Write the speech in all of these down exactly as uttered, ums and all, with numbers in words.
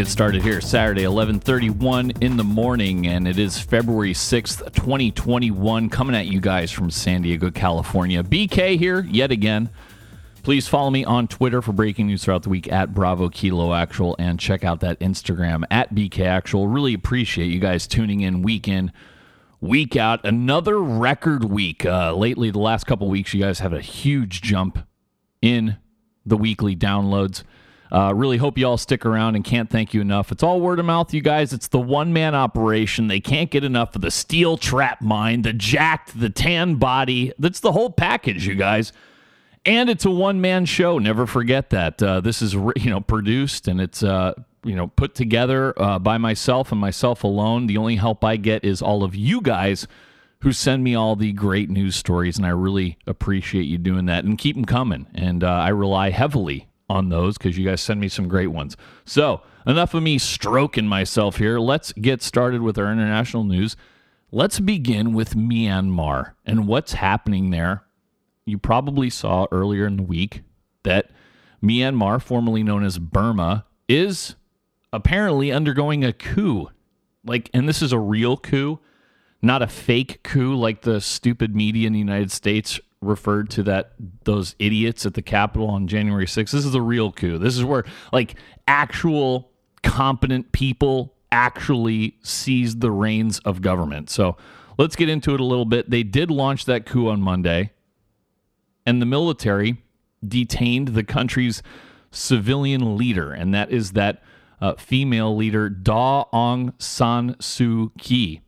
get started here Saturday, eleven thirty-one in the morning, and it is February sixth, twenty twenty-one, coming at you guys from San Diego, California. B K here yet again. Please follow me on Twitter for breaking news throughout the week at Bravo Kilo Actual, and check out that Instagram at B K Actual. Really appreciate you guys tuning in week in, week out. Another record week. Uh, lately, the last couple weeks, you guys have a huge jump in the weekly downloads. Uh, really hope you all stick around and can't thank you enough. It's all word of mouth, you guys. It's the one-man operation. They can't get enough of the steel trap mind, the jacked, the tan body. That's the whole package, you guys. And it's a one-man show. Never forget that. Uh, this is, you know, produced and it's, uh, you know, put together uh, by myself and myself alone. The only help I get is all of you guys who send me all the great news stories, and I really appreciate you doing that. And keep them coming. And uh, I rely heavily on those because you guys send me some great ones. So enough of me stroking myself here. Let's get started with our international news. Let's begin with Myanmar and what's happening there. You probably saw earlier in the week that Myanmar, formerly known as Burma, is apparently undergoing a coup. Like, and this is a real coup, not a fake coup like the stupid media in the United States referred to that those idiots at the Capitol on January sixth. This is a real coup. This is where, like, actual competent people actually seized the reins of government. So let's get into it a little bit. They did launch that coup on Monday. And the military detained the country's civilian leader, and that is that uh, female leader, Daw Aung San Suu Kyi.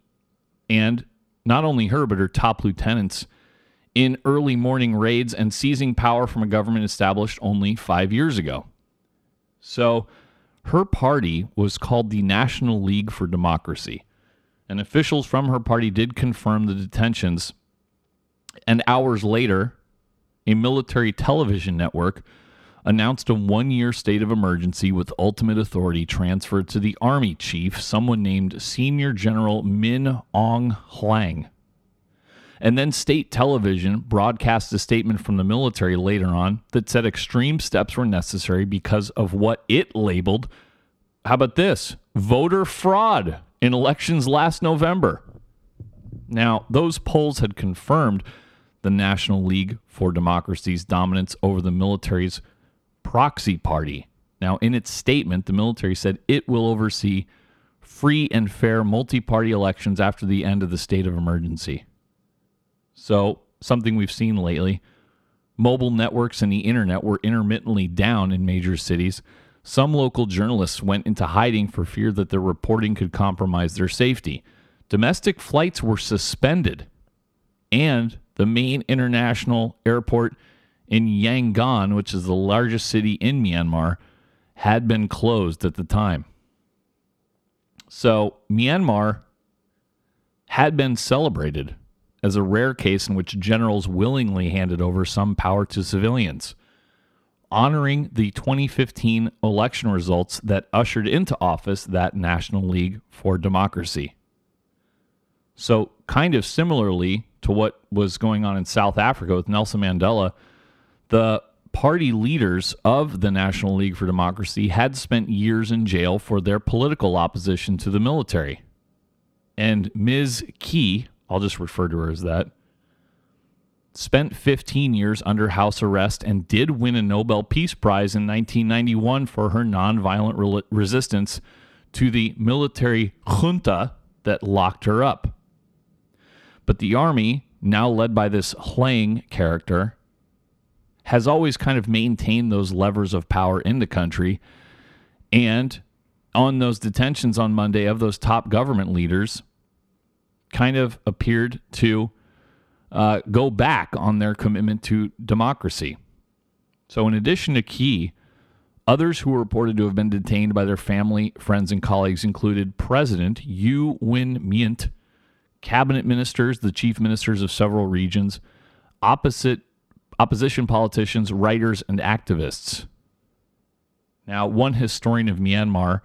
And not only her, but her top lieutenants in early morning raids and seizing power from a government established only five years ago. So her party was called the National League for Democracy, and officials from her party did confirm the detentions. And hours later, a military television network announced a one-year state of emergency with ultimate authority transferred to the army chief, someone named Senior General Min Aung Hlaing. And then state television broadcast a statement from the military later on that said extreme steps were necessary because of what it labeled, how about this, voter fraud in elections last November. Now, those polls had confirmed the National League for Democracy's dominance over the military's proxy party. Now, in its statement, the military said it will oversee free and fair multi-party elections after the end of the state of emergency. So, something we've seen lately. Mobile networks and the internet were intermittently down in major cities. Some local journalists went into hiding for fear that their reporting could compromise their safety. Domestic flights were suspended, and the main international airport in Yangon, which is the largest city in Myanmar, had been closed at the time. So Myanmar had been celebrated as a rare case in which generals willingly handed over some power to civilians, honoring the twenty fifteen election results that ushered into office that National League for Democracy. So kind of similarly to what was going on in South Africa with Nelson Mandela, the party leaders of the National League for Democracy had spent years in jail for their political opposition to the military. And Miz Key, I'll just refer to her as that, spent fifteen years under house arrest and did win a Nobel Peace Prize in nineteen ninety-one for her nonviolent re- resistance to the military junta that locked her up. But the army, now led by this Hlaing character, has always kind of maintained those levers of power in the country. And on those detentions on Monday of those top government leaders, kind of appeared to uh, go back on their commitment to democracy. So in addition to Key, others who were reported to have been detained by their family, friends, and colleagues included President U Win Myint, cabinet ministers, the chief ministers of several regions, opposite opposition politicians, writers, and activists. Now, one historian of Myanmar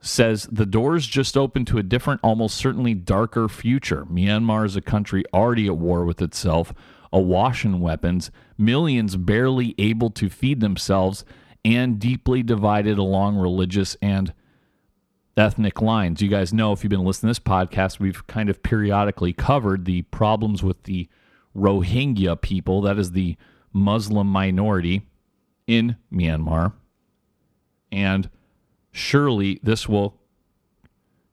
says the doors just open to a different, almost certainly darker future. Myanmar is a country already at war with itself, awash in weapons, millions barely able to feed themselves, and deeply divided along religious and ethnic lines. You guys know, if you've been listening to this podcast, we've kind of periodically covered the problems with the Rohingya people. That is the Muslim minority in Myanmar. And surely this will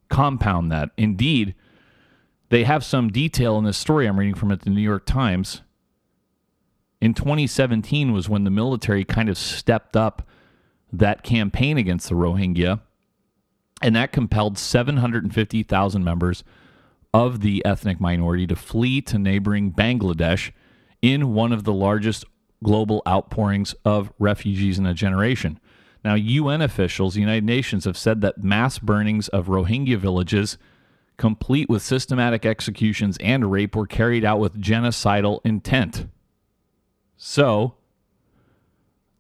compound that. Indeed, they have some detail in this story I'm reading from at the New York Times. In twenty seventeen was when the military kind of stepped up that campaign against the Rohingya, and that compelled seven hundred fifty thousand members of the ethnic minority to flee to neighboring Bangladesh in one of the largest global outpourings of refugees in a generation. Now, U N officials, the United Nations, have said that mass burnings of Rohingya villages, complete with systematic executions and rape, were carried out with genocidal intent. So,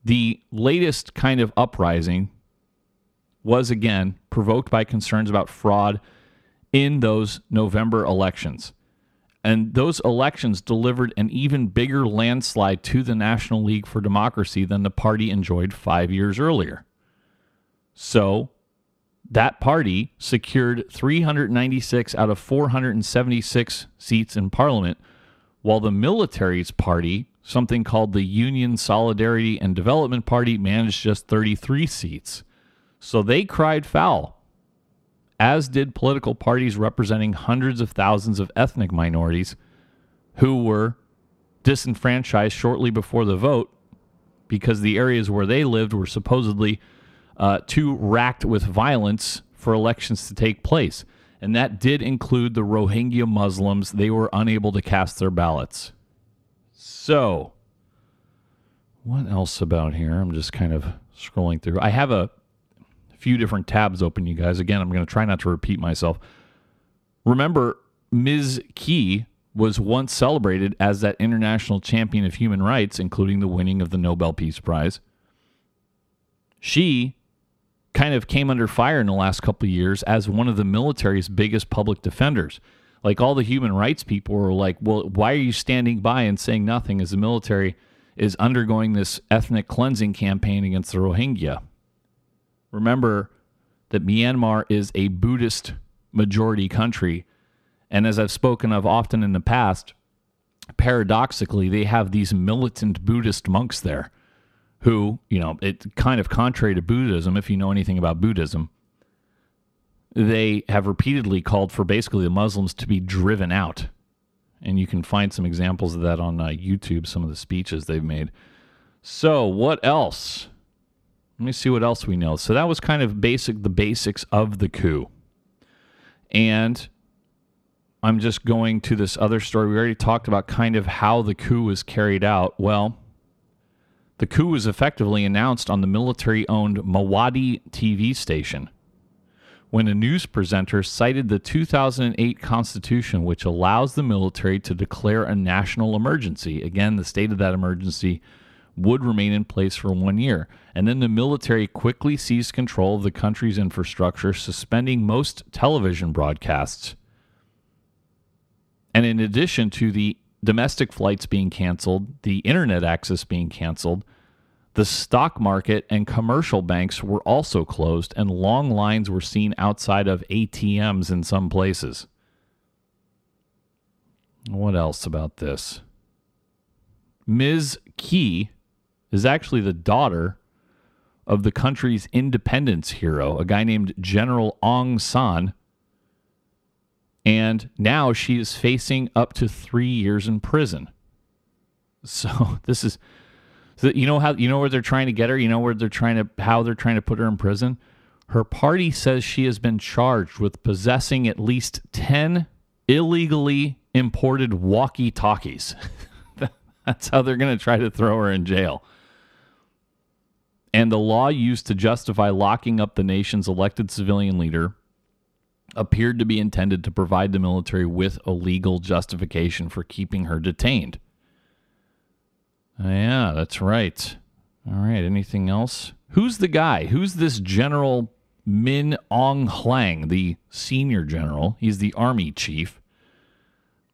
the latest kind of uprising was, again, provoked by concerns about fraud in those November elections. And those elections delivered an even bigger landslide to the National League for Democracy than the party enjoyed five years earlier. So, that party secured three hundred ninety-six out of four hundred seventy-six seats in parliament, while the military's party, something called the Union Solidarity and Development Party, managed just thirty-three seats. So they cried foul, as did political parties representing hundreds of thousands of ethnic minorities who were disenfranchised shortly before the vote because the areas where they lived were supposedly Uh, too racked with violence for elections to take place. And that did include the Rohingya Muslims. They were unable to cast their ballots. So, what else about here? I'm just kind of scrolling through. I have a few different tabs open, you guys. Again, I'm going to try not to repeat myself. Remember, Miz Kyi was once celebrated as that international champion of human rights, including the winning of the Nobel Peace Prize. She kind of came under fire in the last couple of years as one of the military's biggest public defenders. Like, all the human rights people were like, well, why are you standing by and saying nothing as the military is undergoing this ethnic cleansing campaign against the Rohingya? Remember that Myanmar is a Buddhist majority country. And as I've spoken of often in the past, paradoxically, they have these militant Buddhist monks there who, you know, it's kind of contrary to Buddhism, if you know anything about Buddhism. They have repeatedly called for basically the Muslims to be driven out. And you can find some examples of that on uh, YouTube, some of the speeches they've made. So, what else? Let me see what else we know. So, that was kind of basic, the basics of the coup. And I'm just going to this other story. We already talked about kind of how the coup was carried out. Well, the coup was effectively announced on the military-owned Mawadi T V station when a news presenter cited the two thousand eight Constitution, which allows the military to declare a national emergency. Again, the state of that emergency would remain in place for one year. And then the military quickly seized control of the country's infrastructure, suspending most television broadcasts. And in addition to the domestic flights being canceled, the internet access being canceled, the stock market and commercial banks were also closed, and long lines were seen outside of A T Ms in some places. What else about this? Miz Kyi is actually the daughter of the country's independence hero, a guy named General Aung San. And now she is facing up to three years in prison. So this is, you know how, you know where they're trying to get her? You know where they're trying to, how they're trying to put her in prison? Her party says she has been charged with possessing at least ten illegally imported walkie-talkies. That's how they're going to try to throw her in jail. And the law used to justify locking up the nation's elected civilian leader appeared to be intended to provide the military with a legal justification for keeping her detained. Yeah, that's right. All right, anything else? Who's the guy? Who's this General Min Aung Hlaing, the senior general? He's the army chief.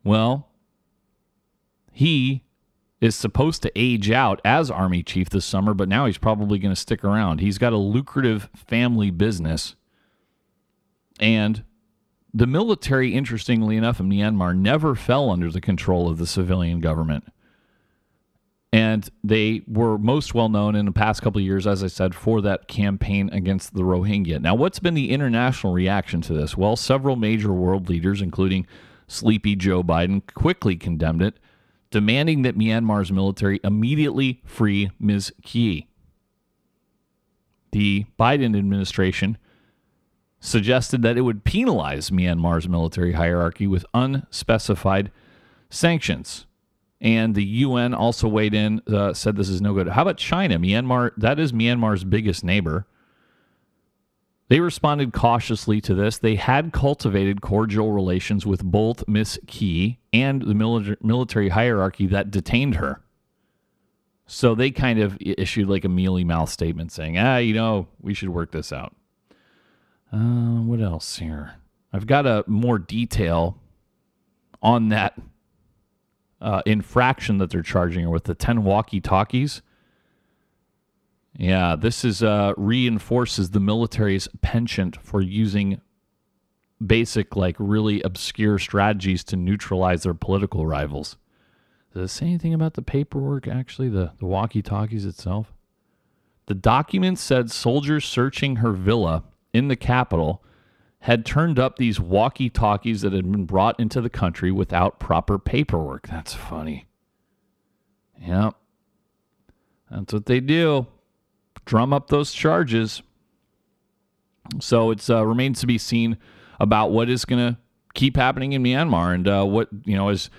Well, he is supposed to age out as army chief this summer, but now he's probably going to stick around. He's got a lucrative family business And the military, interestingly enough, in Myanmar never fell under the control of the civilian government. And they were most well known in the past couple of years, as I said, for that campaign against the Rohingya. Now, what's been the international reaction to this? Well, several major world leaders, including Sleepy Joe Biden, quickly condemned it, demanding that Myanmar's military immediately free Miz Kyi. The Biden administration suggested that it would penalize Myanmar's military hierarchy with unspecified sanctions. And the U N also weighed in, uh, said this is no good. How about China? Myanmar, that is Myanmar's biggest neighbor. They responded cautiously to this. They had cultivated cordial relations with both Miz Kyi and the military military hierarchy that detained her. So they kind of issued like a mealy-mouthed statement saying, ah, you know, we should work this out. Uh, what else here? I've got a more detail on that uh, infraction that they're charging her with, the ten walkie-talkies. Yeah, this is uh, reinforces the military's penchant for using basic, like really obscure strategies to neutralize their political rivals. Does it say anything about the paperwork, actually, the, the walkie-talkies itself? The document said soldiers searching her villa in the capital had turned up these walkie-talkies that had been brought into the country without proper paperwork. That's funny. Yep. That's what they do. Drum up those charges. So it uh, remains to be seen about what is going to keep happening in Myanmar, and uh, what, you know, is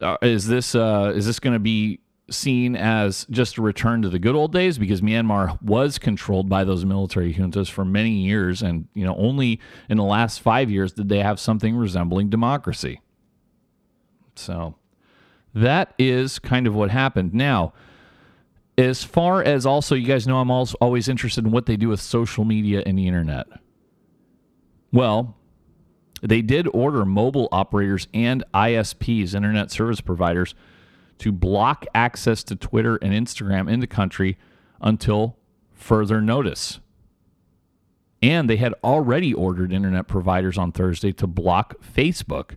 uh, is this uh, is this going to be seen as just a return to the good old days, because Myanmar was controlled by those military juntas for many years, and you know only in the last five years did they have something resembling democracy. So that is kind of what happened. Now, as far as also, you guys know I'm also always interested in what they do with social media and the internet. Well, they did order mobile operators and I S Ps, internet service providers, to block access to Twitter and Instagram in the country until further notice. And they had already ordered internet providers on Thursday to block Facebook,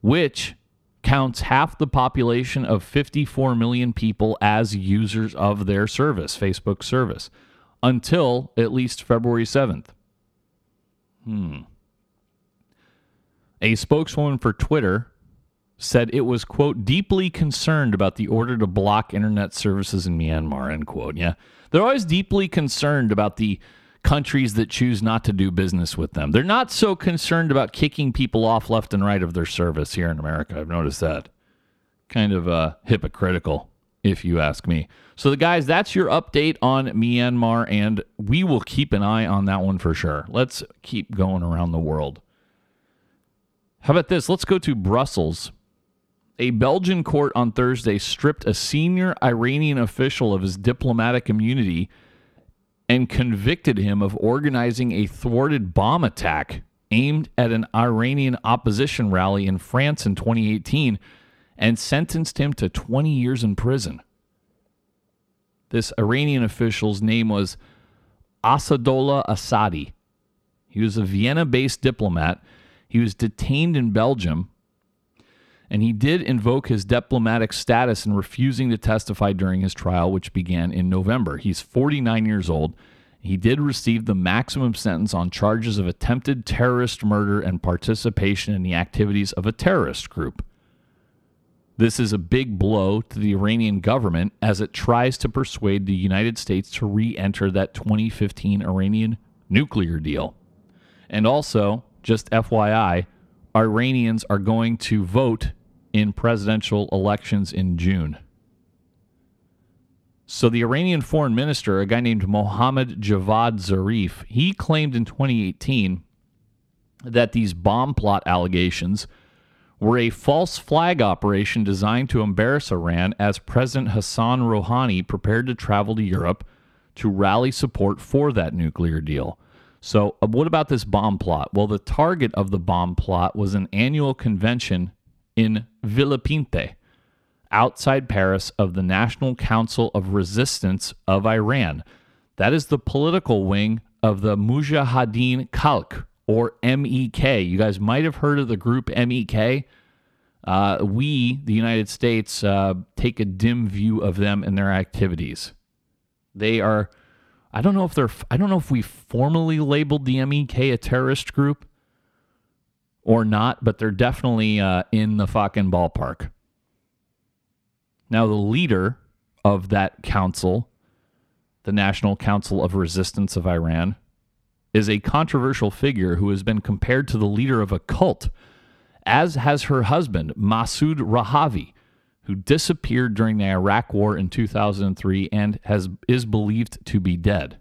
which counts half the population of fifty-four million people as users of their service, Facebook service, until at least February seventh. Hmm. A spokeswoman for Twitter said it was, quote, deeply concerned about the order to block internet services in Myanmar, end quote. Yeah, they're always deeply concerned about the countries that choose not to do business with them. They're not so concerned about kicking people off left and right of their service here in America. I've noticed that. Kind of uh, hypocritical, if you ask me. So, the guys, that's your update on Myanmar, and we will keep an eye on that one for sure. Let's keep going around the world. How about this? Let's go to Brussels. A Belgian court on Thursday stripped a senior Iranian official of his diplomatic immunity and convicted him of organizing a thwarted bomb attack aimed at an Iranian opposition rally in France in twenty eighteen and sentenced him to twenty years in prison. This Iranian official's name was Asadollah Asadi. He was a Vienna-based diplomat. He was detained in Belgium, and he did invoke his diplomatic status in refusing to testify during his trial, which began in November. He's forty-nine years old. He did receive the maximum sentence on charges of attempted terrorist murder and participation in the activities of a terrorist group. This is a big blow to the Iranian government as it tries to persuade the United States to re-enter that twenty fifteen Iranian nuclear deal. And also, just F Y I, Iranians are going to vote in presidential elections in June. So the Iranian foreign minister, a guy named Mohammad Javad Zarif, he claimed in twenty eighteen that these bomb plot allegations were a false flag operation designed to embarrass Iran as President Hassan Rouhani prepared to travel to Europe to rally support for that nuclear deal. So what about this bomb plot? Well, the target of the bomb plot was an annual convention in Villepinte, outside Paris, of the National Council of Resistance of Iran. That is the political wing of the Mujahideen Khalq, or M E K. You guys might have heard of the group M E K. Uh, we, the United States, uh, take a dim view of them and their activities. They are, I don't know if they're, I don't know if we formally labeled the M E K a terrorist group or not, but they're definitely uh, in the fucking ballpark. Now, the leader of that council, the National Council of Resistance of Iran, is a controversial figure who has been compared to the leader of a cult, as has her husband, Masoud Rajavi, who disappeared during the Iraq War in two thousand three and has is believed to be dead.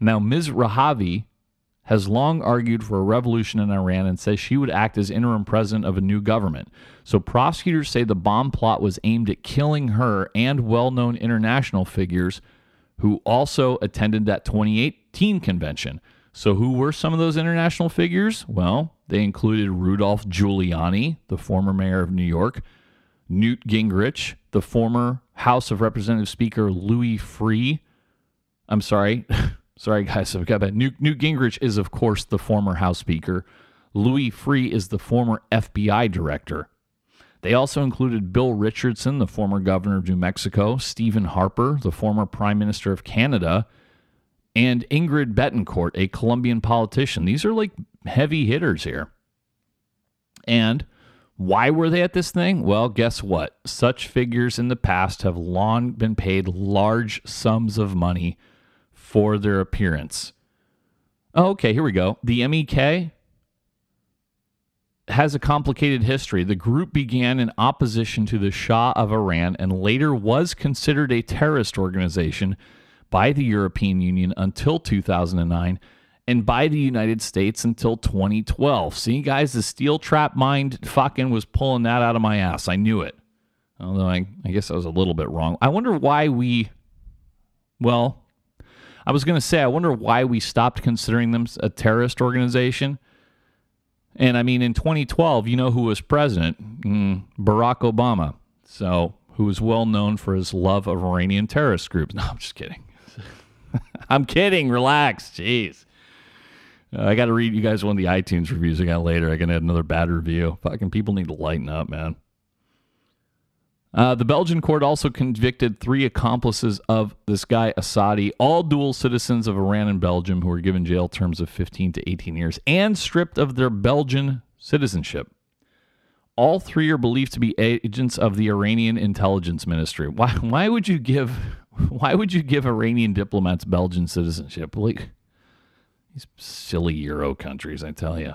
Now, Miz Rajavi has long argued for a revolution in Iran and says she would act as interim president of a new government. So prosecutors say the bomb plot was aimed at killing her and well-known international figures who also attended that twenty eighteen convention. So who were some of those international figures? Well, they included Rudolph Giuliani, the former mayor of New York, Newt Gingrich, the former House of Representative Speaker Louis Freeh. I'm sorry. Sorry, guys. I've got that. Newt, Newt Gingrich is, of course, the former House Speaker. Louis Freeh is the former F B I director. They also included Bill Richardson, the former governor of New Mexico, Stephen Harper, the former prime minister of Canada, and Ingrid Betancourt, a Colombian politician. These are like heavy hitters here. And why were they at this thing? Well, guess what? Such figures in the past have long been paid large sums of money for their appearance. Oh, okay, here we go. The M E K has a complicated history. The group began in opposition to the Shah of Iran and later was considered a terrorist organization by the European Union until two thousand nine and by the United States until twenty twelve. See, guys, the steel trap mind fucking was pulling that out of my ass. I knew it. Although I, I guess I was a little bit wrong. I wonder why we, well, I was going to say, I wonder why we stopped considering them a terrorist organization. And I mean, in twenty twelve, you know who was president? Mm, Barack Obama. So, who is well known for his love of Iranian terrorist groups. No, I'm just kidding. I'm kidding. Relax. Jeez. Uh, I got to read you guys one of the iTunes reviews I got later. I can add another bad review. Fucking people need to lighten up, man. Uh, the Belgian court also convicted three accomplices of this guy, Asadi, all dual citizens of Iran and Belgium who were given jail terms of fifteen to eighteen years and stripped of their Belgian citizenship. All three are believed to be agents of the Iranian intelligence ministry. Why, why would you give why would you give Iranian diplomats Belgian citizenship? Like, these silly Euro countries, I tell you.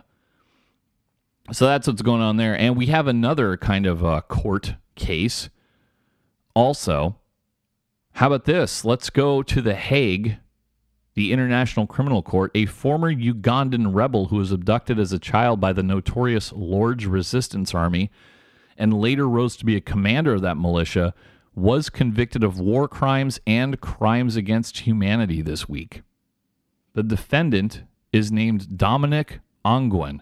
So that's what's going on there. And we have another kind of uh, court case. Also, how about this? Let's go to The Hague, the International Criminal Court. A former Ugandan rebel who was abducted as a child by the notorious Lord's Resistance Army and later rose to be a commander of that militia was convicted of war crimes and crimes against humanity this week. The defendant is named Dominic Ongwen.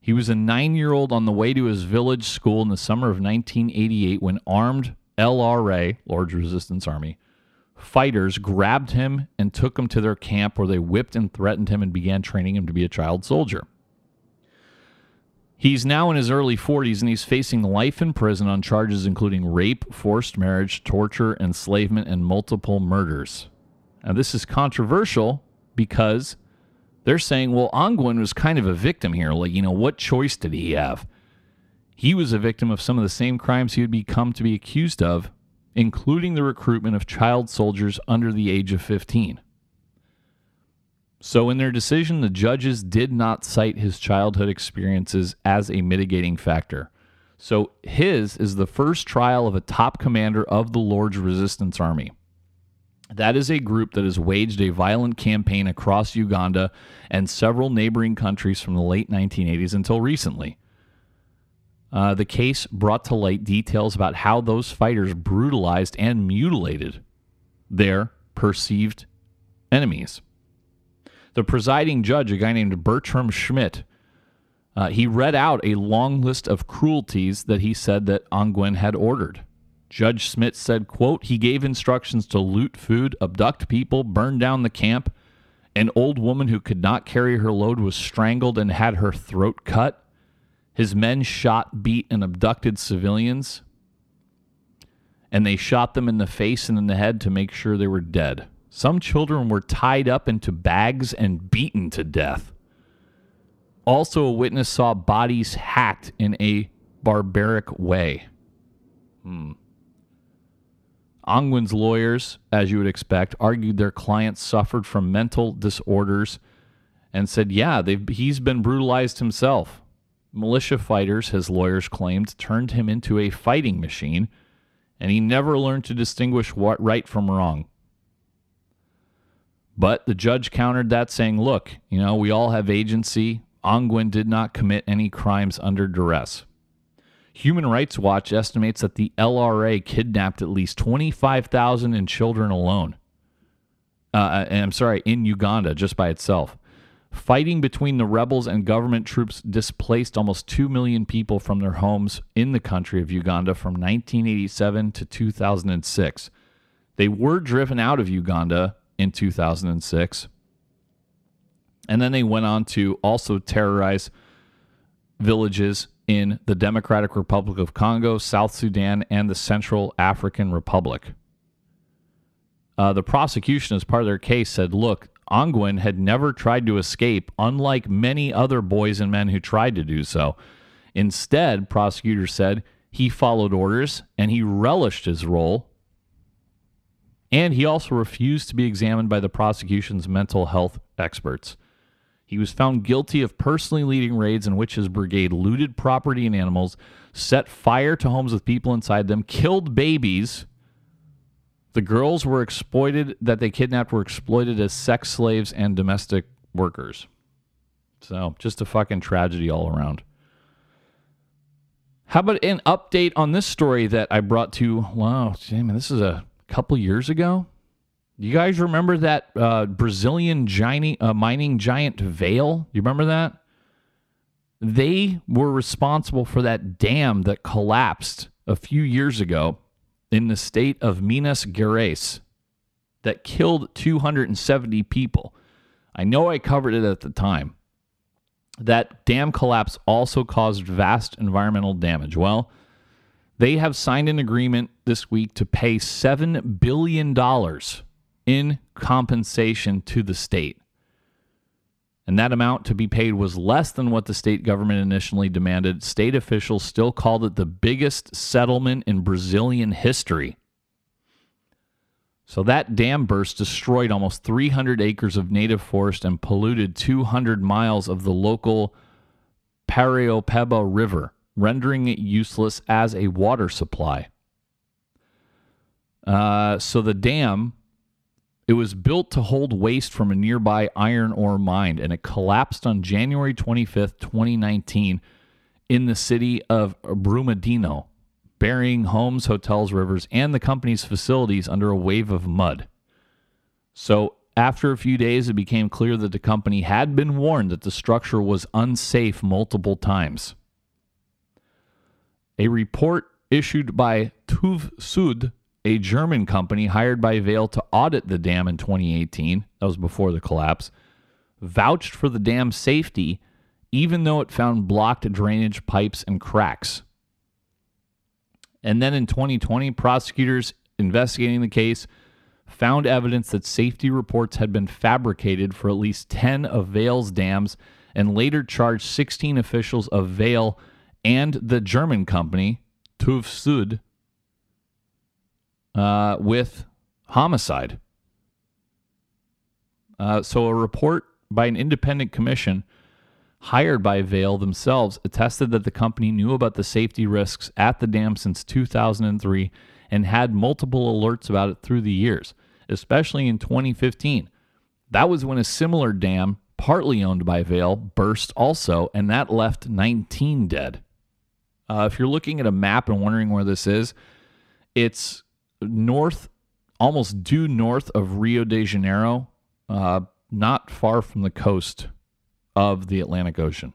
He was a nine-year-old on the way to his village school in the summer of nineteen eighty-eight when armed L R A, Lord's Resistance Army, fighters grabbed him and took him to their camp where they whipped and threatened him and began training him to be a child soldier. He's now in his early forties and he's facing life in prison on charges including rape, forced marriage, torture, enslavement, and multiple murders. Now, this is controversial because they're saying, well, Ongwen was kind of a victim here. Like, you know, what choice did he have? He was a victim of some of the same crimes he would become to be accused of, including the recruitment of child soldiers under the age of fifteen. So in their decision, the judges did not cite his childhood experiences as a mitigating factor. So his is the first trial of a top commander of the Lord's Resistance Army. That is a group that has waged a violent campaign across Uganda and several neighboring countries from the late nineteen eighties until recently. Uh, the case brought to light details about how those fighters brutalized and mutilated their perceived enemies. The presiding judge, a guy named Bertram Schmitt, uh, he read out a long list of cruelties that he said that Ongwen had ordered. Judge Schmitt said, quote, he gave instructions to loot food, abduct people, burn down the camp, An old woman who could not carry her load was strangled and had her throat cut. His men shot, beat, and abducted civilians. And they shot them in the face and in the head to make sure they were dead. Some children were tied up into bags and beaten to death. Also, a witness saw bodies hacked in a barbaric way. Hmm. Ongwen's lawyers, as you would expect, argued their client suffered from mental disorders and said, yeah, he's been brutalized himself. Militia fighters, his lawyers claimed, turned him into a fighting machine, and he never learned to distinguish what right from wrong. But the judge countered that, saying, look, you know, we all have agency. Ongwen did not commit any crimes under duress. Human Rights Watch estimates that the L R A kidnapped at least twenty-five thousand children alone. Uh, and I'm sorry, in Uganda, just by itself. Fighting between the rebels and government troops displaced almost two million people from their homes in the country of Uganda from nineteen eighty-seven to two thousand six. They were driven out of Uganda in two thousand six. And then they went on to also terrorize villages in the Democratic Republic of Congo, South Sudan, and the Central African Republic. Uh, the prosecution, as part of their case, said, look, Ongwen had never tried to escape, unlike many other boys and men who tried to do so. Instead, prosecutors said, he followed orders, and he relished his role, and he also refused to be examined by the prosecution's mental health experts. He was found guilty of personally leading raids in which his brigade looted property and animals, set fire to homes with people inside them, killed babies. The girls were exploited, that they kidnapped were exploited as sex slaves and domestic workers. So, just a fucking tragedy all around. How about an update on this story that I brought to, wow, damn, this is a couple years ago? You guys remember that uh, Brazilian giant, uh, mining giant Vale? You remember that? They were responsible for that dam that collapsed a few years ago in the state of Minas Gerais that killed two hundred seventy people. I know I covered it at the time. That dam collapse also caused vast environmental damage. Well, they have signed an agreement this week to pay seven billion dollars in compensation to the state. And that amount to be paid was less than what the state government initially demanded. State officials still called it the biggest settlement in Brazilian history. So that dam burst destroyed almost three hundred acres of native forest and polluted two hundred miles of the local Paraopeba River, rendering it useless as a water supply. Uh, so the dam... It was built to hold waste from a nearby iron ore mine, and it collapsed on January twenty-fifth, twenty nineteen in the city of Brumadinho, burying homes, hotels, rivers, and the company's facilities under a wave of mud. So after a few days, it became clear that the company had been warned that the structure was unsafe multiple times. A report issued by TÜV Sud, a German company hired by Vale to audit the dam in twenty eighteen, that was before the collapse, vouched for the dam's safety, even though it found blocked drainage pipes and cracks. And then in twenty twenty, prosecutors investigating the case found evidence that safety reports had been fabricated for at least ten of Vale's dams, and later charged sixteen officials of Vale and the German company, TÜV Sud, Uh, with homicide. Uh, so a report by an independent commission hired by Vale themselves attested that the company knew about the safety risks at the dam since two thousand three and had multiple alerts about it through the years, especially in twenty fifteen. That was when a similar dam, partly owned by Vale, burst also, and that left nineteen dead. Uh, if you're looking at a map and wondering where this is, it's north, almost due north of Rio de Janeiro, uh, not far from the coast of the Atlantic Ocean.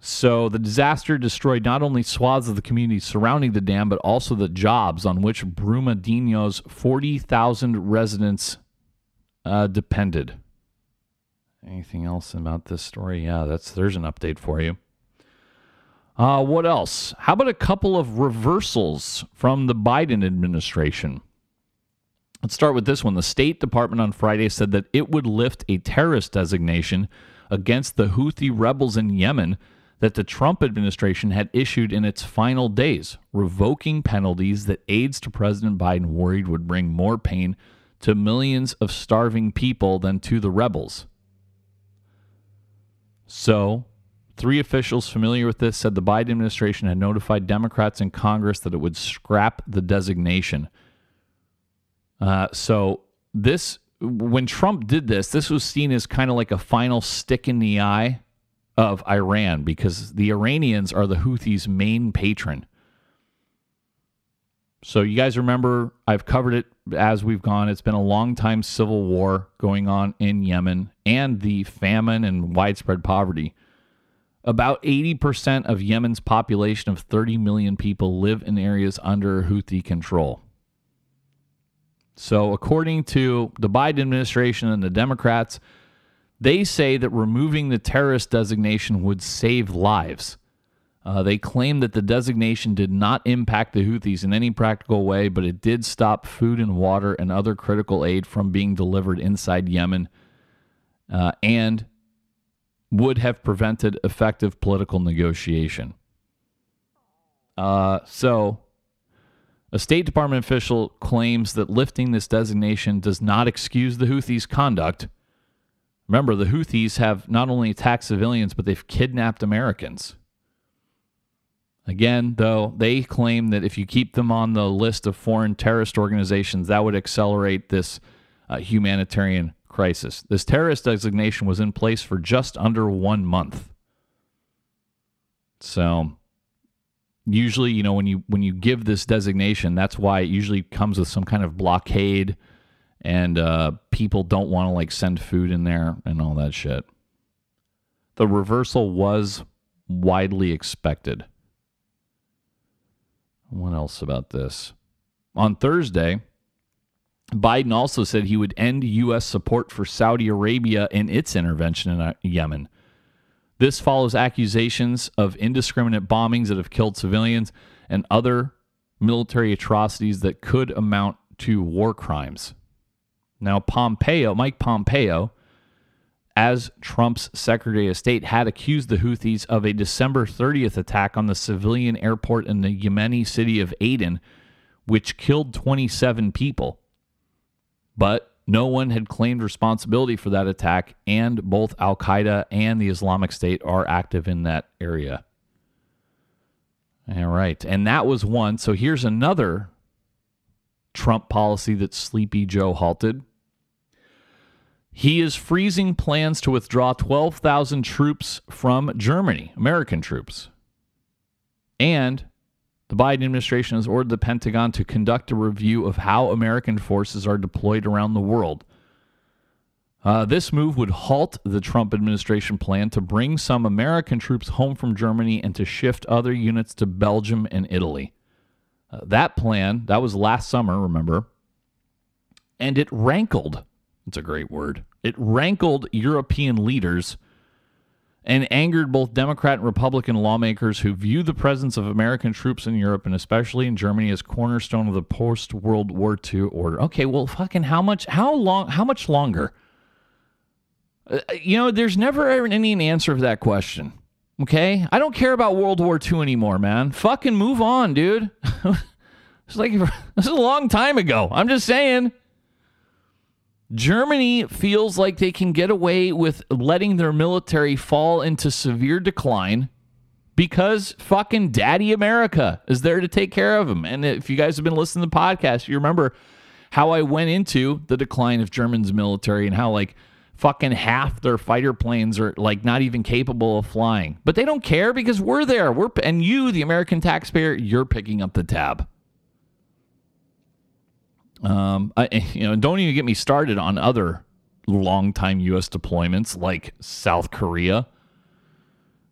So the disaster destroyed not only swaths of the community surrounding the dam, but also the jobs on which Brumadinho's forty thousand residents uh, depended. Anything else about this story? Yeah, that's there's an update for you. Uh, what else? How about a couple of reversals from the Biden administration? Let's start with this one. The State Department on Friday said that it would lift a terrorist designation against the Houthi rebels in Yemen that the Trump administration had issued in its final days, revoking penalties that aides to President Biden worried would bring more pain to millions of starving people than to the rebels. So, three officials familiar with this said the Biden administration had notified Democrats in Congress that it would scrap the designation. Uh, so this, when Trump did this, this was seen as kind of like a final stick in the eye of Iran because the Iranians are the Houthis' main patron. So you guys remember, I've covered it as we've gone. It's been a long time civil war going on in Yemen and the famine and widespread poverty. About eighty percent of Yemen's population of thirty million people live in areas under Houthi control. So according to the Biden administration and the Democrats, they say that removing the terrorist designation would save lives. Uh, they claim that the designation did not impact the Houthis in any practical way, but it did stop food and water and other critical aid from being delivered inside Yemen uh, and would have prevented effective political negotiation. Uh, so... A State Department official claims that lifting this designation does not excuse the Houthis' conduct. Remember, the Houthis have not only attacked civilians, but they've kidnapped Americans. Again, though, they claim that if you keep them on the list of foreign terrorist organizations, that would accelerate this uh, humanitarian crisis. This terrorist designation was in place for just under one month. So... Usually, you know, when you when you give this designation, that's why it usually comes with some kind of blockade and uh, people don't want to, like, send food in there and all that shit. The reversal was widely expected. What else about this? On Thursday, Biden also said he would end U S support for Saudi Arabia in its intervention in Yemen. This follows accusations of indiscriminate bombings that have killed civilians and other military atrocities that could amount to war crimes. Now, Pompeo, Mike Pompeo, as Trump's Secretary of State, had accused the Houthis of a December thirtieth attack on the civilian airport in the Yemeni city of Aden, which killed twenty-seven people. But no one had claimed responsibility for that attack, and both al-Qaeda and the Islamic State are active in that area. All right, and that was one. So here's another Trump policy that Sleepy Joe halted. He is freezing plans to withdraw twelve thousand troops from Germany, American troops. And the Biden administration has ordered the Pentagon to conduct a review of how American forces are deployed around the world. Uh, this move would halt the Trump administration plan to bring some American troops home from Germany and to shift other units to Belgium and Italy. Uh, that plan, that was last summer, remember, and it rankled. It's a great word. It rankled European leaders and angered both Democrat and Republican lawmakers who view the presence of American troops in Europe and especially in Germany as cornerstone of the post-World War Two order. Okay, well, fucking how much, how long, how much longer? Uh, you know, there's never any answer to that question, okay? I don't care about World War Two anymore, man. Fucking move on, dude. It's like, this is a long time ago. I'm just saying. Germany feels like they can get away with letting their military fall into severe decline because fucking Daddy America is there to take care of them. And if you guys have been listening to the podcast, you remember how I went into the decline of Germany's military and how like fucking half their fighter planes are like not even capable of flying. But they don't care because we're there. We're and you, the American taxpayer, you're picking up the tab. Um, I, you know, don't even get me started on other longtime U S deployments like South Korea.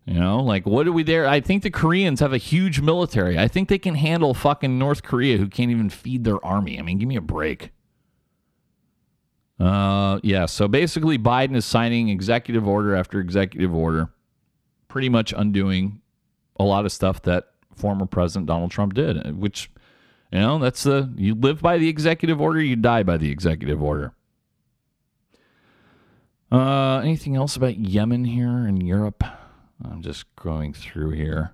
You know, like what are we there? I think the Koreans have a huge military. I think they can handle fucking North Korea, who can't even feed their army. I mean, give me a break. Uh, yeah, so basically Biden is signing executive order after executive order, pretty much undoing a lot of stuff that former President Donald Trump did, which, you know, that's the, you live by the executive order, you die by the executive order. Uh, anything else about Yemen here in Europe? I'm just going through here.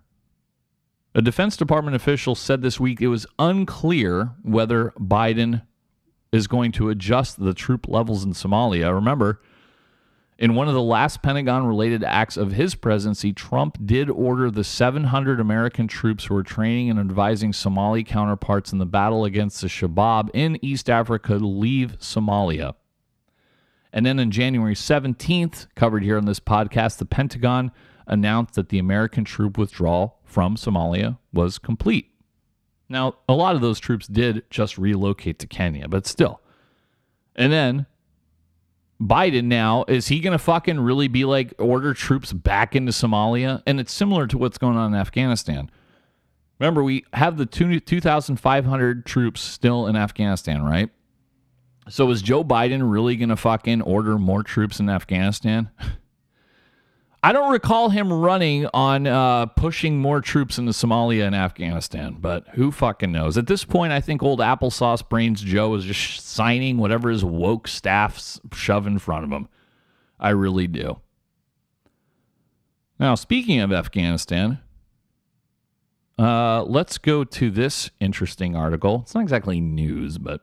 A Defense Department official said this week it was unclear whether Biden is going to adjust the troop levels in Somalia. Remember, in one of the last Pentagon-related acts of his presidency, Trump did order the seven hundred American troops who were training and advising Somali counterparts in the battle against the Shabaab in East Africa to leave Somalia. And then on January seventeenth, covered here on this podcast, the Pentagon announced that the American troop withdrawal from Somalia was complete. Now, a lot of those troops did just relocate to Kenya, but still. And then Biden now, is he going to fucking really be like, order troops back into Somalia? And it's similar to what's going on in Afghanistan. Remember, we have the two thousand five hundred troops still in Afghanistan, right? So is Joe Biden really going to fucking order more troops in Afghanistan? I don't recall him running on uh, pushing more troops into Somalia and Afghanistan, but who fucking knows? At this point, I think old applesauce brains Joe is just signing whatever his woke staffs shove in front of him. I really do. Now, speaking of Afghanistan, uh, let's go to this interesting article. It's not exactly news, but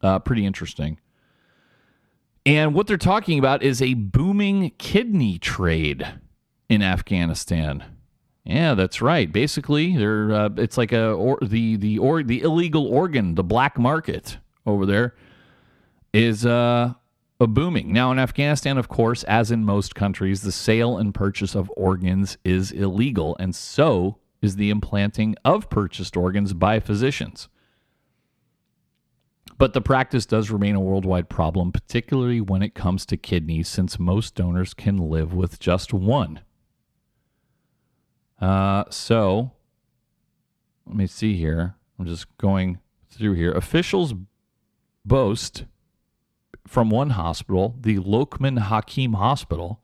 uh, pretty interesting. And what they're talking about is a booming kidney trade in Afghanistan. Yeah, that's right. Basically, they're uh, it's like a or, the the or the illegal organ, the black market over there is uh, a booming. Now in Afghanistan, of course, as in most countries, the sale and purchase of organs is illegal, and so is the implanting of purchased organs by physicians. But the practice does remain a worldwide problem, particularly when it comes to kidneys, since most donors can live with just one. Uh, so, let me see here. I'm just going through here. Officials boast from one hospital, the Lokman Hakim Hospital,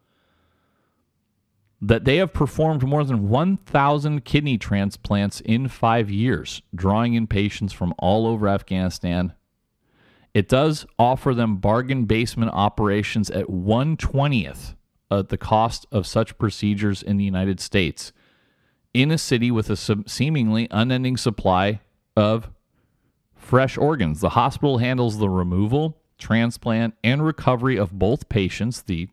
that they have performed more than one thousand kidney transplants in five years, drawing in patients from all over Afghanistan. It does offer them bargain basement operations at one twentieth of the cost of such procedures in the United States, in a city with a sub- seemingly unending supply of fresh organs. The hospital handles the removal, transplant, and recovery of both patients, the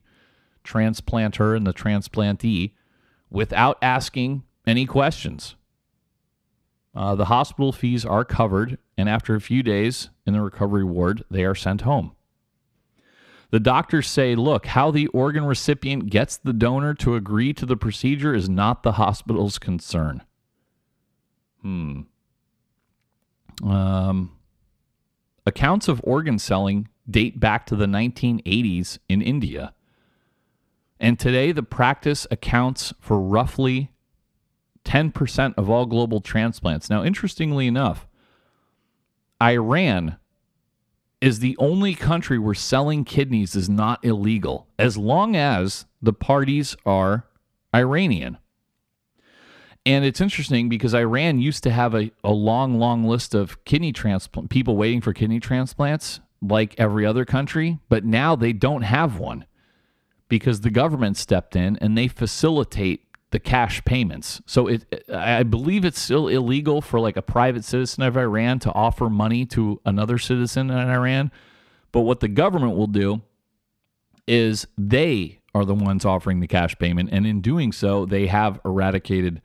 transplanter and the transplantee, without asking any questions. Uh, the hospital fees are covered, and after a few days in the recovery ward, they are sent home. The doctors say, look, how the organ recipient gets the donor to agree to the procedure is not the hospital's concern. Hmm. Um, accounts of organ selling date back to the nineteen eighties in India. And today, the practice accounts for roughly ten percent of all global transplants. Now, interestingly enough, Iran is the only country where selling kidneys is not illegal, as long as the parties are Iranian. And it's interesting because Iran used to have a, a long, long list of kidney transplant people waiting for kidney transplants, like every other country, but now they don't have one because the government stepped in and they facilitate the cash payments. So it, I believe it's still illegal for like a private citizen of Iran to offer money to another citizen in Iran. But what the government will do is they are the ones offering the cash payment. And in doing so, they have eradicated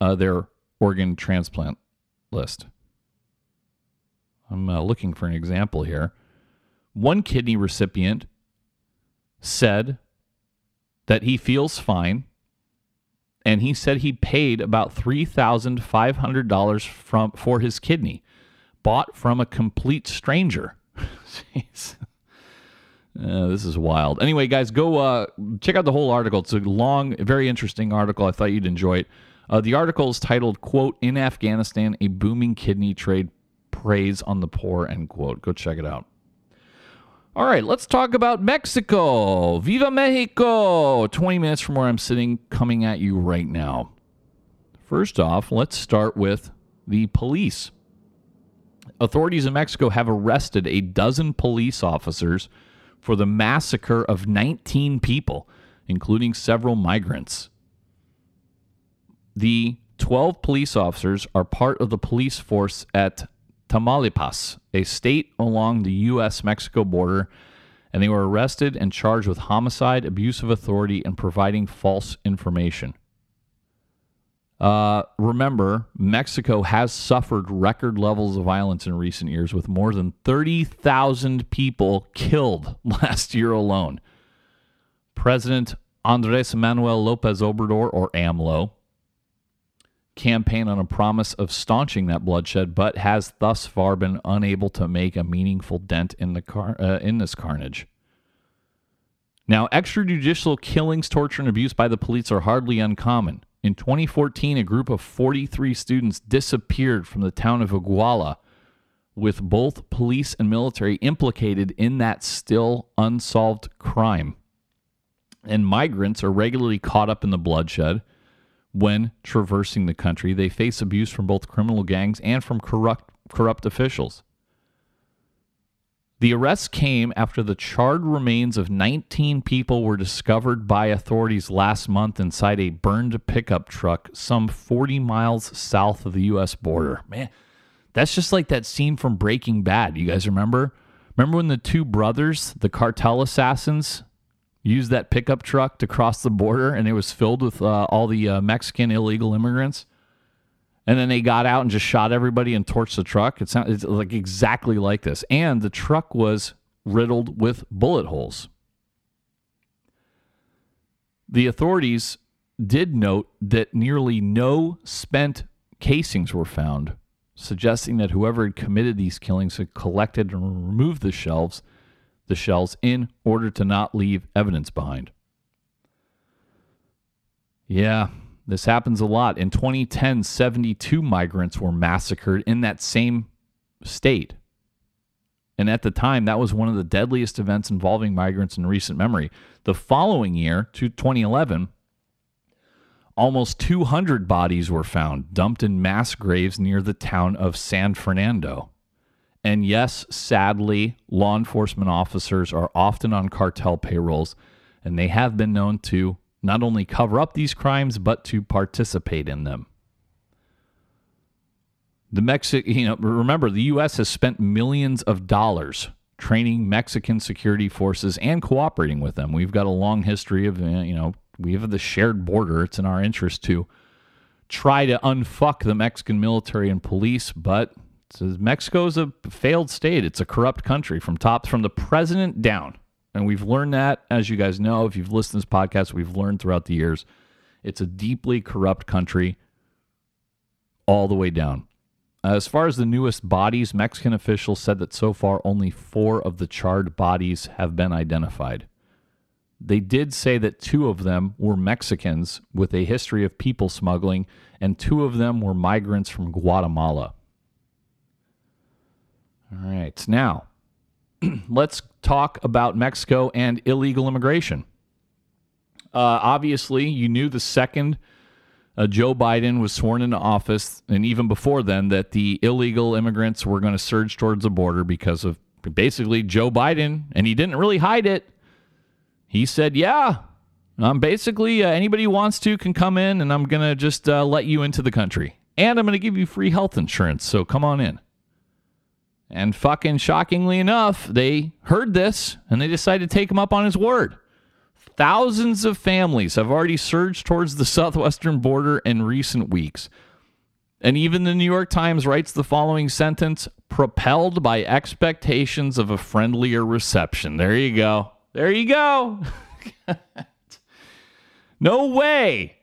uh, their organ transplant list. I'm uh, looking for an example here. One kidney recipient said that he feels fine, and he said he paid about three thousand five hundred dollars from for his kidney, bought from a complete stranger. Jeez. Uh, this is wild. Anyway, guys, go uh, check out the whole article. It's a long, very interesting article. I thought you'd enjoy it. Uh, the article is titled, quote, "In Afghanistan, a booming kidney trade preys on the poor," end quote. Go check it out. All right, let's talk about Mexico. Viva Mexico! twenty minutes from where I'm sitting, coming at you right now. First off, let's start with the police. Authorities in Mexico have arrested a dozen police officers for the massacre of nineteen people, including several migrants. The twelve police officers are part of the police force at Tamaulipas, a state along the U S Mexico border, and they were arrested and charged with homicide, abuse of authority, and providing false information. Uh, remember, Mexico has suffered record levels of violence in recent years, with more than thirty thousand people killed last year alone. President Andrés Manuel López Obrador, or AMLO, campaign on a promise of staunching that bloodshed, but has thus far been unable to make a meaningful dent in the car, uh, in this carnage. Now, extrajudicial killings, torture, and abuse by the police are hardly uncommon. In twenty fourteen, a group of forty-three students disappeared from the town of Iguala, with both police and military implicated in that still unsolved crime. And migrants are regularly caught up in the bloodshed. When traversing the country, they face abuse from both criminal gangs and from corrupt corrupt officials. The arrests came after the charred remains of nineteen people were discovered by authorities last month inside a burned pickup truck some forty miles south of the U S border. Man, that's just like that scene from Breaking Bad. You guys remember? Remember when the two brothers, the cartel assassins, used that pickup truck to cross the border, and it was filled with uh, all the uh, Mexican illegal immigrants. And then they got out and just shot everybody and torched the truck. It sound, it's like exactly like this. And the truck was riddled with bullet holes. The authorities did note that nearly no spent casings were found, suggesting that whoever had committed these killings had collected and removed the shells the shells in order to not leave evidence behind. Yeah, this happens a lot. In twenty ten, seventy-two migrants were massacred in that same state. And at the time, that was one of the deadliest events involving migrants in recent memory. The following year, to twenty eleven, almost two hundred bodies were found, dumped in mass graves near the town of San Fernando. And yes, sadly, law enforcement officers are often on cartel payrolls, and they have been known to not only cover up these crimes, but to participate in them. The Mexi- you know, remember, the U S has spent millions of dollars training Mexican security forces and cooperating with them. We've got a long history of, you know, we have the shared border. It's in our interest to try to unfuck the Mexican military and police, but Mexico is a failed state. It's a corrupt country from top, from the president down. And we've learned that, as you guys know, if you've listened to this podcast, we've learned throughout the years, it's a deeply corrupt country all the way down. As far as the newest bodies, Mexican officials said that so far only four of the charred bodies have been identified. They did say that two of them were Mexicans with a history of people smuggling, and two of them were migrants from Guatemala. All right, now, let's talk about Mexico and illegal immigration. Uh, obviously, you knew the second uh, Joe Biden was sworn into office, and even before then, that the illegal immigrants were going to surge towards the border because of basically Joe Biden, and he didn't really hide it. He said, yeah, um, basically uh, anybody who wants to can come in, and I'm going to just uh, let you into the country. And I'm going to give you free health insurance, so come on in. And fucking shockingly enough, they heard this and they decided to take him up on his word. Thousands of families have already surged towards the southwestern border in recent weeks. And even the New York Times writes the following sentence, propelled by expectations of a friendlier reception. There you go. There you go. No way.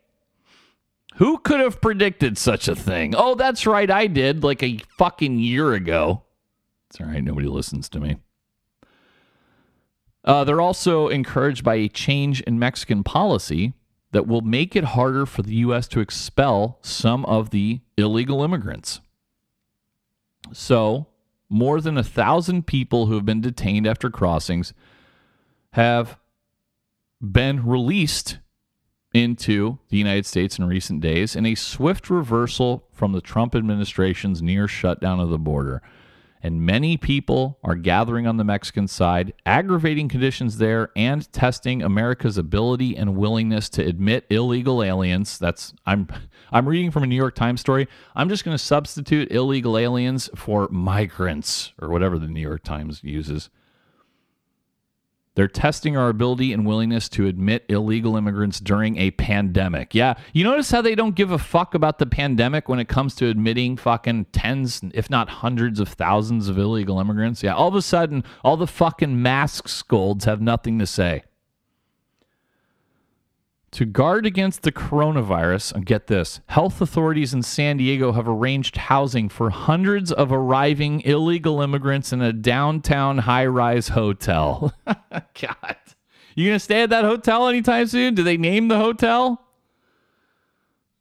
Who could have predicted such a thing? Oh, that's right. I did like a fucking year ago. It's all right. Nobody listens to me. Uh, they're also encouraged by a change in Mexican policy that will make it harder for the U S to expel some of the illegal immigrants. So more than a thousand people who have been detained after crossings have been released into the United States in recent days in a swift reversal from the Trump administration's near shutdown of the border. And many people are gathering on the Mexican side, aggravating conditions there and testing America's ability and willingness to admit illegal aliens. That's I'm I'm reading from a New York Times story. I'm just going to substitute illegal aliens for migrants or whatever the New York Times uses. They're testing our ability and willingness to admit illegal immigrants during a pandemic. Yeah, you notice how they don't give a fuck about the pandemic when it comes to admitting fucking tens, if not hundreds of thousands of illegal immigrants? Yeah, all of a sudden, all the fucking mask scolds have nothing to say. To guard against the coronavirus, and get this, health authorities in San Diego have arranged housing for hundreds of arriving illegal immigrants in a downtown high-rise hotel. God. You going to stay at that hotel anytime soon? Do they name the hotel?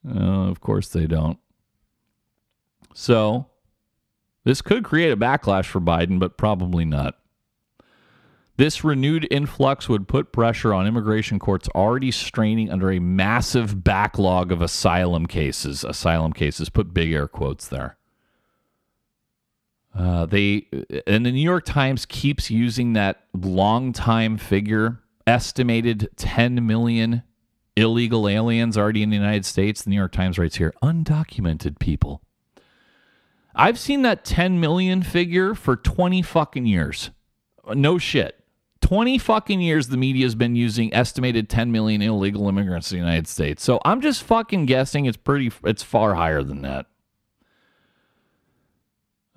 Uh, of course they don't. So, this could create a backlash for Biden, but probably not. This renewed influx would put pressure on immigration courts already straining under a massive backlog of asylum cases. Asylum cases, put big air quotes there. Uh, they and the New York Times keeps using that long-time figure, estimated ten million illegal aliens already in the United States. The New York Times writes here, undocumented people. I've seen that ten million figure for twenty fucking years. No shit. twenty fucking years the media's been using estimated ten million illegal immigrants in the United States. So I'm just fucking guessing it's pretty it's far higher than that.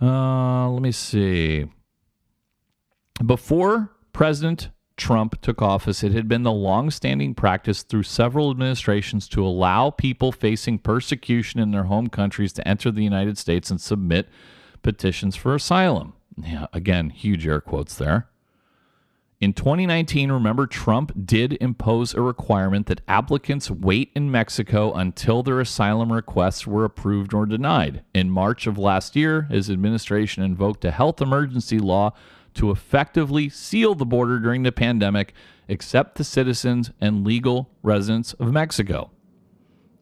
Uh, let me see. Before President Trump took office, it had been the long-standing practice through several administrations to allow people facing persecution in their home countries to enter the United States and submit petitions for asylum. Yeah, again, huge air quotes there. In twenty nineteen, remember, Trump did impose a requirement that applicants wait in Mexico until their asylum requests were approved or denied. In March of last year, his administration invoked a health emergency law to effectively seal the border during the pandemic, except to citizens and legal residents of Mexico.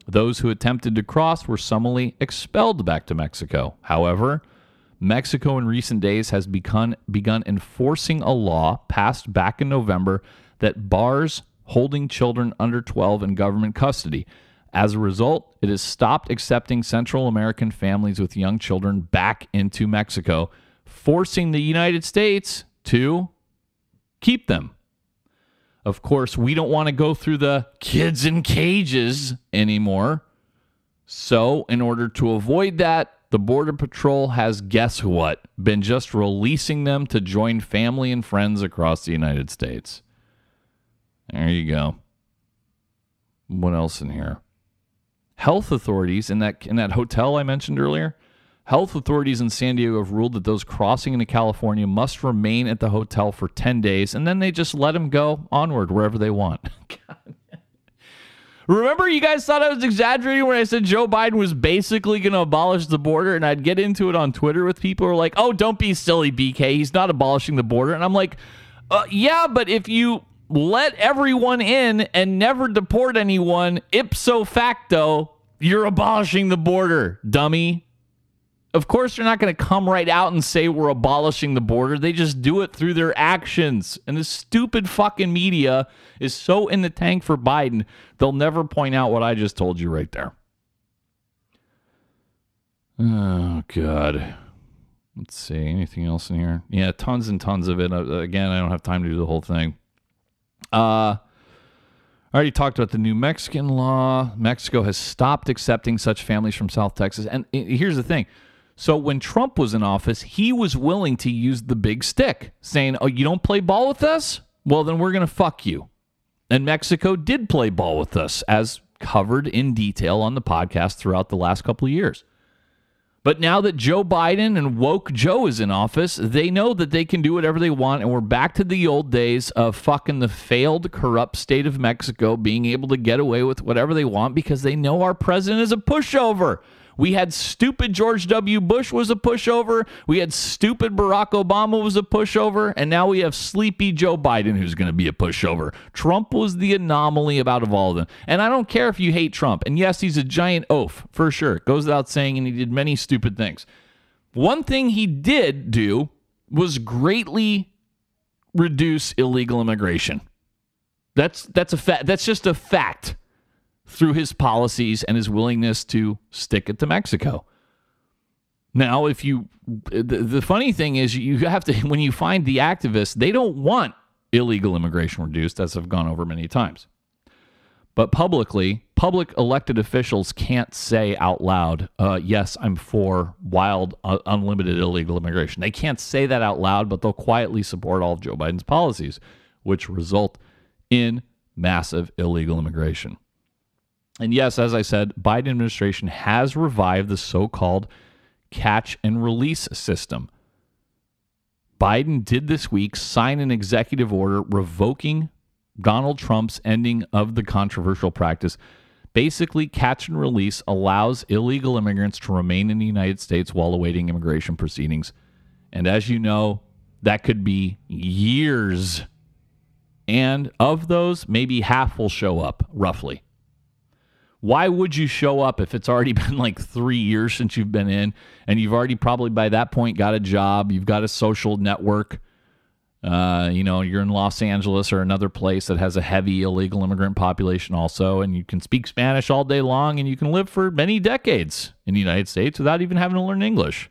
Those who attempted to cross were summarily expelled back to Mexico. However, Mexico in recent days has begun, begun enforcing a law passed back in November that bars holding children under twelve in government custody. As a result, it has stopped accepting Central American families with young children back into Mexico, forcing the United States to keep them. Of course, we don't want to go through the kids in cages anymore. So, in order to avoid that, the Border Patrol has, guess what, been just releasing them to join family and friends across the United States. There you go. What else in here? Health authorities in that in that hotel I mentioned earlier, health authorities in San Diego have ruled that those crossing into California must remain at the hotel for ten days, and then they just let them go onward wherever they want. God. Remember, you guys thought I was exaggerating when I said Joe Biden was basically going to abolish the border, and I'd get into it on Twitter with people who are like, oh, don't be silly, B K. He's not abolishing the border. And I'm like, uh, yeah, but if you let everyone in and never deport anyone, ipso facto, you're abolishing the border, dummy. Of course, they're not going to come right out and say we're abolishing the border. They just do it through their actions. And this stupid fucking media is so in the tank for Biden, they'll never point out what I just told you right there. Oh, God. Let's see. Anything else in here? Yeah, tons and tons of it. Again, I don't have time to do the whole thing. Uh... I already talked about the new Mexican law. Mexico has stopped accepting such families from South Texas. And here's the thing. So when Trump was in office, he was willing to use the big stick, saying, oh, you don't play ball with us? Well, then we're going to fuck you. And Mexico did play ball with us, as covered in detail on the podcast throughout the last couple of years. But now that Joe Biden and woke Joe is in office, they know that they can do whatever they want, and we're back to the old days of fucking the failed, corrupt state of Mexico being able to get away with whatever they want because they know our president is a pushover. We had stupid George W. Bush was a pushover. We had stupid Barack Obama was a pushover. And now we have sleepy Joe Biden who's going to be a pushover. Trump was the anomaly about of all of them. And I don't care if you hate Trump. And yes, he's a giant oaf, for sure. It goes without saying, and he did many stupid things. One thing he did do was greatly reduce illegal immigration. That's that's a fact. That's just a fact through his policies and his willingness to stick it to Mexico. Now, if you the, the funny thing is you have to when you find the activists, they don't want illegal immigration reduced, as I've gone over many times. But publicly, public elected officials can't say out loud, uh, yes, I'm for wild, uh, unlimited illegal immigration. They can't say that out loud, but they'll quietly support all of Joe Biden's policies, which result in massive illegal immigration. And yes, as I said, Biden administration has revived the so-called catch and release system. Biden did this week sign an executive order revoking Donald Trump's ending of the controversial practice. Basically, catch and release allows illegal immigrants to remain in the United States while awaiting immigration proceedings. And as you know, that could be years. And of those, maybe half will show up, roughly. Why would you show up if it's already been like three years since you've been in, and you've already probably by that point got a job, you've got a social network, Uh, you know, you're in Los Angeles or another place that has a heavy illegal immigrant population also, and you can speak Spanish all day long, and you can live for many decades in the United States without even having to learn English.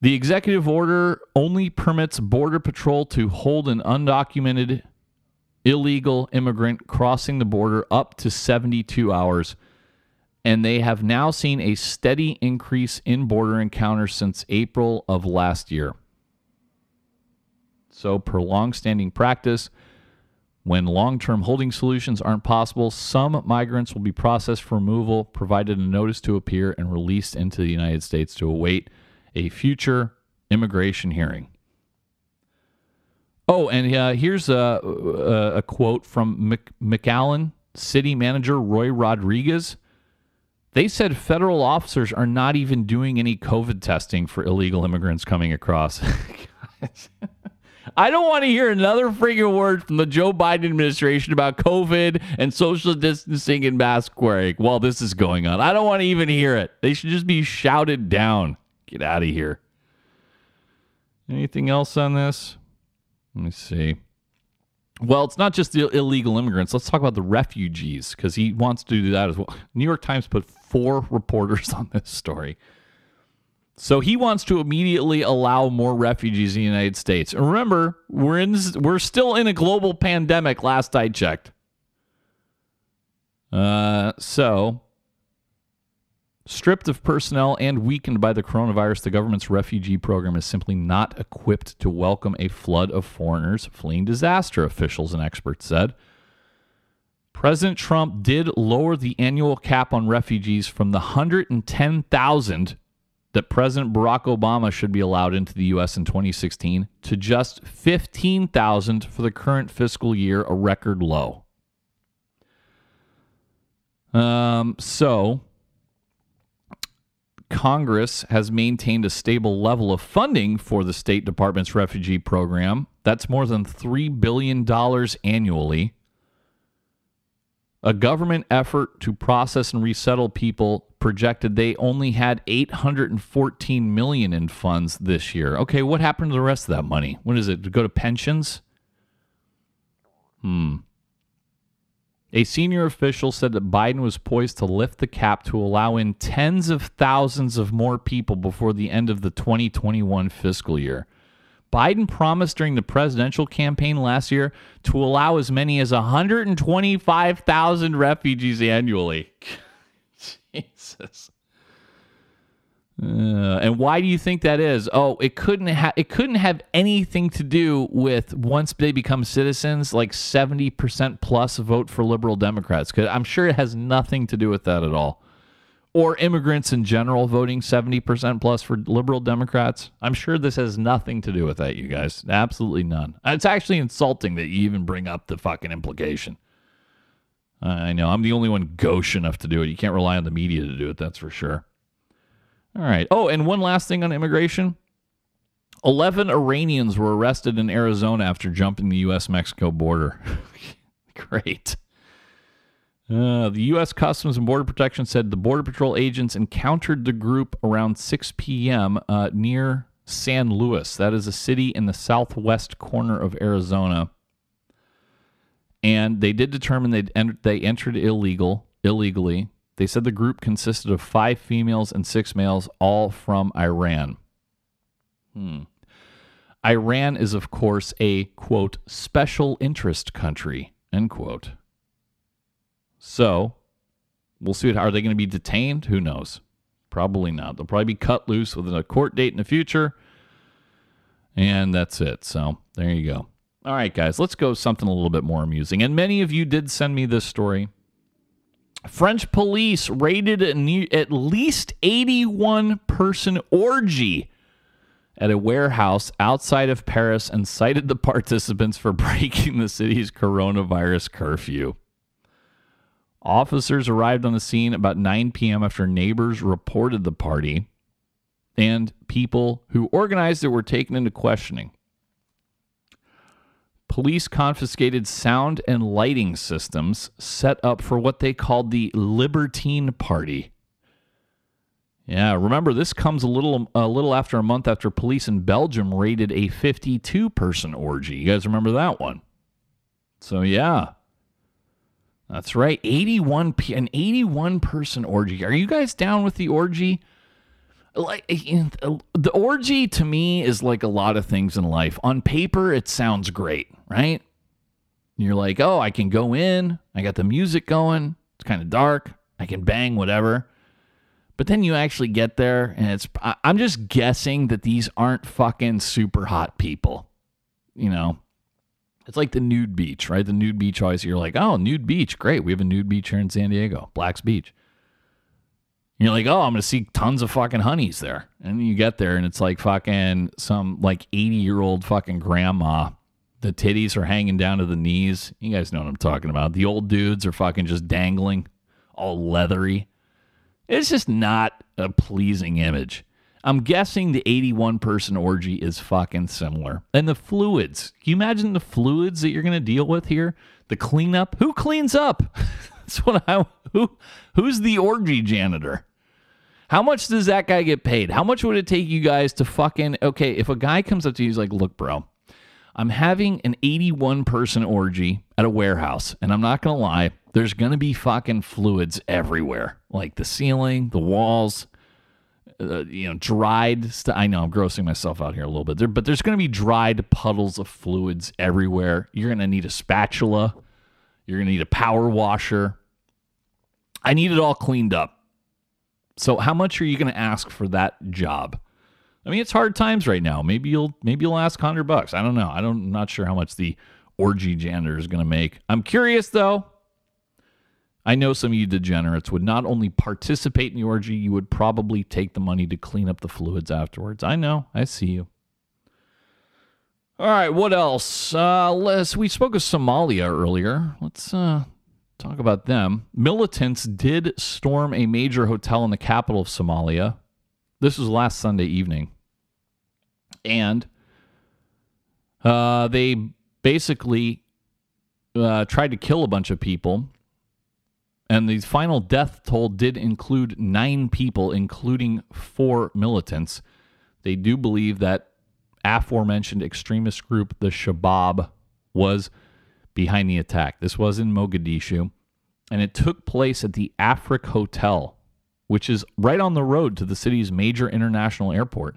The executive order only permits Border Patrol to hold an undocumented illegal immigrant crossing the border up to seventy-two hours, and they have now seen a steady increase in border encounters since April of last year. So per long-standing practice, when long-term holding solutions aren't possible, some migrants will be processed for removal, provided a notice to appear, and released into the United States to await a future immigration hearing. Oh, and uh, here's a, a, a quote from Mc, McAllen City Manager Roy Rodriguez. They said federal officers are not even doing any COVID testing for illegal immigrants coming across. I don't want to hear another freaking word from the Joe Biden administration about COVID and social distancing and mask wearing while this is going on. I don't want to even hear it. They should just be shouted down. Get out of here. Anything else on this? Let me see. Well, it's not just the illegal immigrants. Let's talk about the refugees, because he wants to do that as well. New York Times put four reporters on this story. So he wants to immediately allow more refugees in the United States. And remember, we're in we're still in a global pandemic, last I checked. Uh, so, stripped of personnel and weakened by the coronavirus, the government's refugee program is simply not equipped to welcome a flood of foreigners fleeing disaster, officials and experts said. President Trump did lower the annual cap on refugees from the one hundred ten thousand that President Barack Obama should be allowed into the U S in twenty sixteen to just fifteen thousand for the current fiscal year, a record low. Um, so Congress has maintained a stable level of funding for the State Department's refugee program. That's more than three billion dollars annually. A government effort to process and resettle people projected they only had eight hundred fourteen million dollars in funds this year. Okay, what happened to the rest of that money? What is it, to go to pensions? Hmm. A senior official said that Biden was poised to lift the cap to allow in tens of thousands of more people before the end of the twenty twenty-one fiscal year. Biden promised during the presidential campaign last year to allow as many as one hundred twenty-five thousand refugees annually. Jesus. Uh, and why do you think that is? Oh, it couldn't have it couldn't have anything to do with once they become citizens, like seventy percent plus vote for liberal Democrats. Because I'm sure it has nothing to do with that at all. Or immigrants in general voting seventy percent plus for liberal Democrats. I'm sure this has nothing to do with that, you guys. Absolutely none. It's actually insulting that you even bring up the fucking implication. I know. I'm the only one gauche enough to do it. You can't rely on the media to do it, that's for sure. All right. Oh, and one last thing on immigration. eleven Iranians were arrested in Arizona after jumping the U S Mexico border. Great. Uh, the U S Customs and Border Protection said the Border Patrol agents encountered the group around six p.m. Uh, near San Luis. That is a city in the southwest corner of Arizona. And they did determine they'd ent- they entered illegal illegally. They said the group consisted of five females and six males, all from Iran. Hmm. Iran is, of course, a, quote, special interest country, end quote. So, we'll see. What, are they going to be detained? Who knows? Probably not. They'll probably be cut loose with a court date in the future. And that's it. So, there you go. All right, guys, let's go something a little bit more amusing. And many of you did send me this story. French police raided at least eighty-one person orgy at a warehouse outside of Paris and cited the participants for breaking the city's coronavirus curfew. Officers arrived on the scene about nine p.m. after neighbors reported the party, and people who organized it were taken into questioning. Police confiscated sound and lighting systems set up for what they called the Libertine Party. Yeah, remember, this comes a little a little after a month after police in Belgium raided a fifty-two person orgy. You guys remember that one? So, yeah. That's right, eighty-one an eighty-one person orgy. Are you guys down with the orgy? Like, the orgy to me is like a lot of things in life. On paper, it sounds great, right? You're like, oh, I can go in. I got the music going. It's kind of dark. I can bang whatever. But then you actually get there, and it's. I'm just guessing that these aren't fucking super hot people, you know? It's like the nude beach, right? The nude beach always, you're like, oh, nude beach, great. We have a nude beach here in San Diego, Black's Beach. And you're like, oh, I'm going to see tons of fucking honeys there. And you get there, and it's like fucking some like eighty-year-old fucking grandma. The titties are hanging down to the knees. You guys know what I'm talking about. The old dudes are fucking just dangling, all leathery. It's just not a pleasing image. I'm guessing the eighty-one person orgy is fucking similar. And the fluids. Can you imagine the fluids that you're going to deal with here? The cleanup. Who cleans up? That's what I. Who, who's the orgy janitor? How much does that guy get paid? How much would it take you guys to fucking... Okay, if a guy comes up to you, he's like, look, bro, I'm having an eighty-one person orgy at a warehouse. And I'm not going to lie, there's going to be fucking fluids everywhere. Like the ceiling, the walls... Uh, you know, dried stuff. I know I'm grossing myself out here a little bit there, but there's going to be dried puddles of fluids everywhere. You're going to need a spatula. You're going to need a power washer. I need it all cleaned up. So how much are you going to ask for that job? I mean, it's hard times right now. Maybe you'll, maybe you'll ask hundred bucks. I don't know. I don't, I'm not sure how much the orgy janitor is going to make. I'm curious though. I know some of you degenerates would not only participate in the orgy, you would probably take the money to clean up the fluids afterwards. I know. I see you. All right, what else? Uh, let's, we spoke of Somalia earlier. Let's uh, talk about them. Militants did storm a major hotel in the capital of Somalia. This was last Sunday evening. And uh, they basically uh, tried to kill a bunch of people. And the final death toll did include nine people, including four militants. They do believe that aforementioned extremist group, the Shabab, was behind the attack. This was in Mogadishu, and it took place at the Afrik Hotel, which is right on the road to the city's major international airport.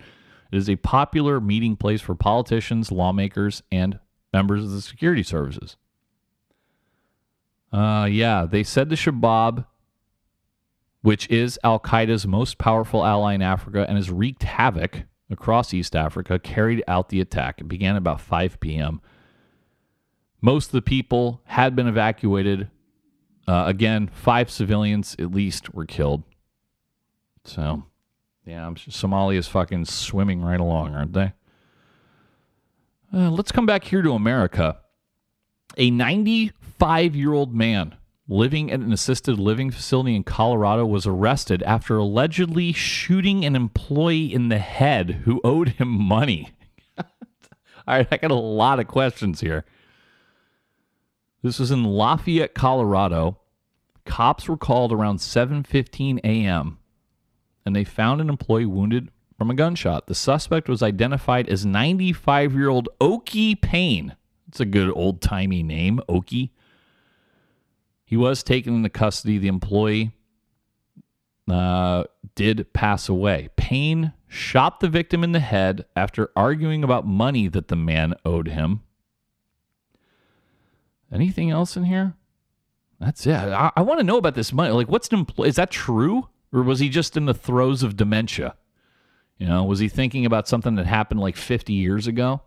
It is a popular meeting place for politicians, lawmakers, and members of the security services. Uh, yeah, they said the Shabab, which is Al-Qaeda's most powerful ally in Africa and has wreaked havoc across East Africa, carried out the attack. It began about five p.m. Most of the people had been evacuated. Uh, again, five civilians at least were killed. So, yeah, I'm sure Somalia is fucking swimming right along, aren't they? Uh, let's come back here to America. A ninety-five-year-old man living at an assisted living facility in Colorado, was arrested after allegedly shooting an employee in the head who owed him money. All right, I got a lot of questions here. This was in Lafayette, Colorado. Cops were called around seven fifteen a.m., and they found an employee wounded from a gunshot. The suspect was identified as ninety-five-year-old Oki Payne. It's a good old-timey name, Oki. He was taken into custody. The employee uh, did pass away. Payne shot the victim in the head after arguing about money that the man owed him. Anything else in here? That's it. I, I want to know about this money. Like, what's an employee? Is that true? Or was he just in the throes of dementia? You know, was he thinking about something that happened like fifty years ago?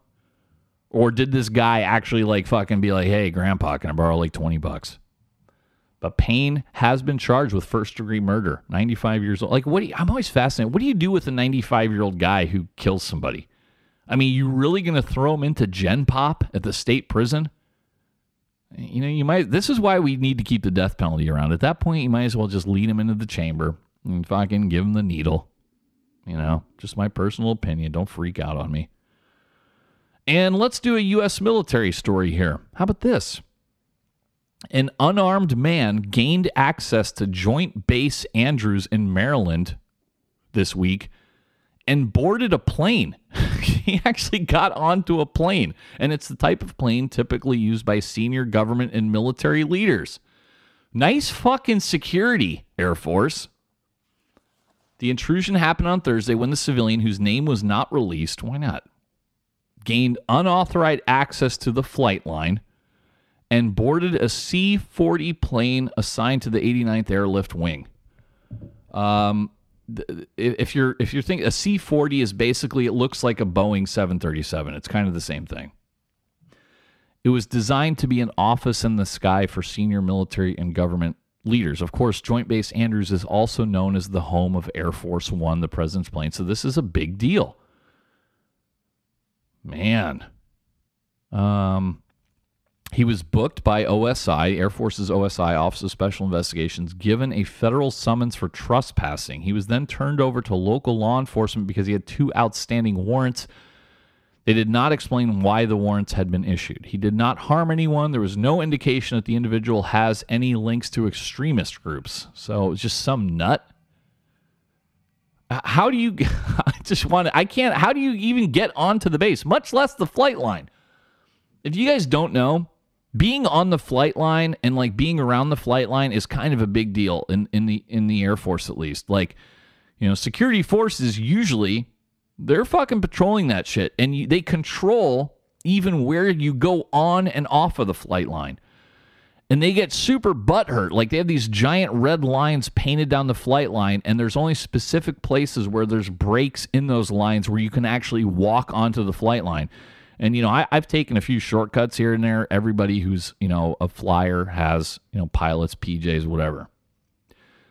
Or did this guy actually like fucking be like, hey, grandpa, can I borrow like twenty bucks? But Payne has been charged with first degree murder, ninety-five years old. Like, what do you, I'm always fascinated. What do you do with a ninety-five year old guy who kills somebody? I mean, you really going to throw him into Gen Pop at the state prison? You know, you might, this is why we need to keep the death penalty around. At that point, you might as well just lead him into the chamber and fucking give him the needle. You know, just my personal opinion. Don't freak out on me. And let's do a U S military story here. How about this? An unarmed man gained access to Joint Base Andrews in Maryland this week and boarded a plane. He actually got onto a plane, and it's the type of plane typically used by senior government and military leaders. Nice fucking security, Air Force. The intrusion happened on Thursday when the civilian, whose name was not released, why not, gained unauthorized access to the flight line and boarded a C forty plane assigned to the eighty-ninth Airlift Wing. Um, if you're if you're thinking, a C forty is basically, it looks like a Boeing seven thirty-seven. It's kind of the same thing. It was designed to be an office in the sky for senior military and government leaders. Of course, Joint Base Andrews is also known as the home of Air Force One, the president's plane. So this is a big deal. Man. Um, he was booked by O S I, Air Force's O S I, Office of Special Investigations, given a federal summons for trespassing. He was then turned over to local law enforcement because he had two outstanding warrants. They did not explain why the warrants had been issued. He did not harm anyone. There was no indication that the individual has any links to extremist groups. So it was just some nut. How do you, I just want to, I can't, how do you even get onto the base, much less the flight line? If you guys don't know, being on the flight line and like being around the flight line is kind of a big deal in, in the in the Air Force, at least. Like, you know, security forces usually, they're fucking patrolling that shit, and you, they control even where you go on and off of the flight line. And they get super butthurt. Like, they have these giant red lines painted down the flight line, and there's only specific places where there's breaks in those lines where you can actually walk onto the flight line. And, you know, I, I've taken a few shortcuts here and there. Everybody who's, you know, a flyer has, you know, pilots, P Js, whatever.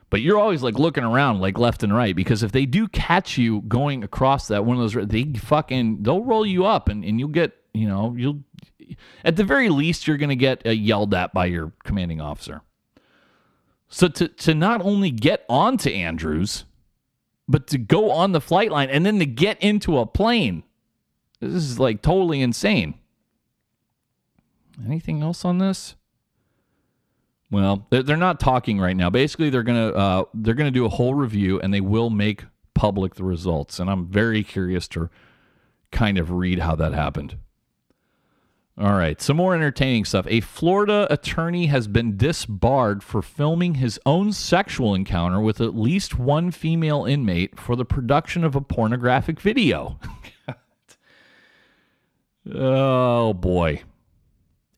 But you're always, like, looking around, like, left and right, because if they do catch you going across that one of those, they fucking, they'll roll you up, and, and you'll get, you know, you'll, at the very least, you're going to get yelled at by your commanding officer. So to, to not only get onto Andrews, but to go on the flight line and then to get into a plane. This is like totally insane. Anything else on this? Well, they're, they're not talking right now. Basically, they're going to uh, they're going to do a whole review, and they will make public the results. And I'm very curious to kind of read how that happened. All right, some more entertaining stuff. A Florida attorney has been disbarred for filming his own sexual encounter with at least one female inmate for the production of a pornographic video. Oh, boy.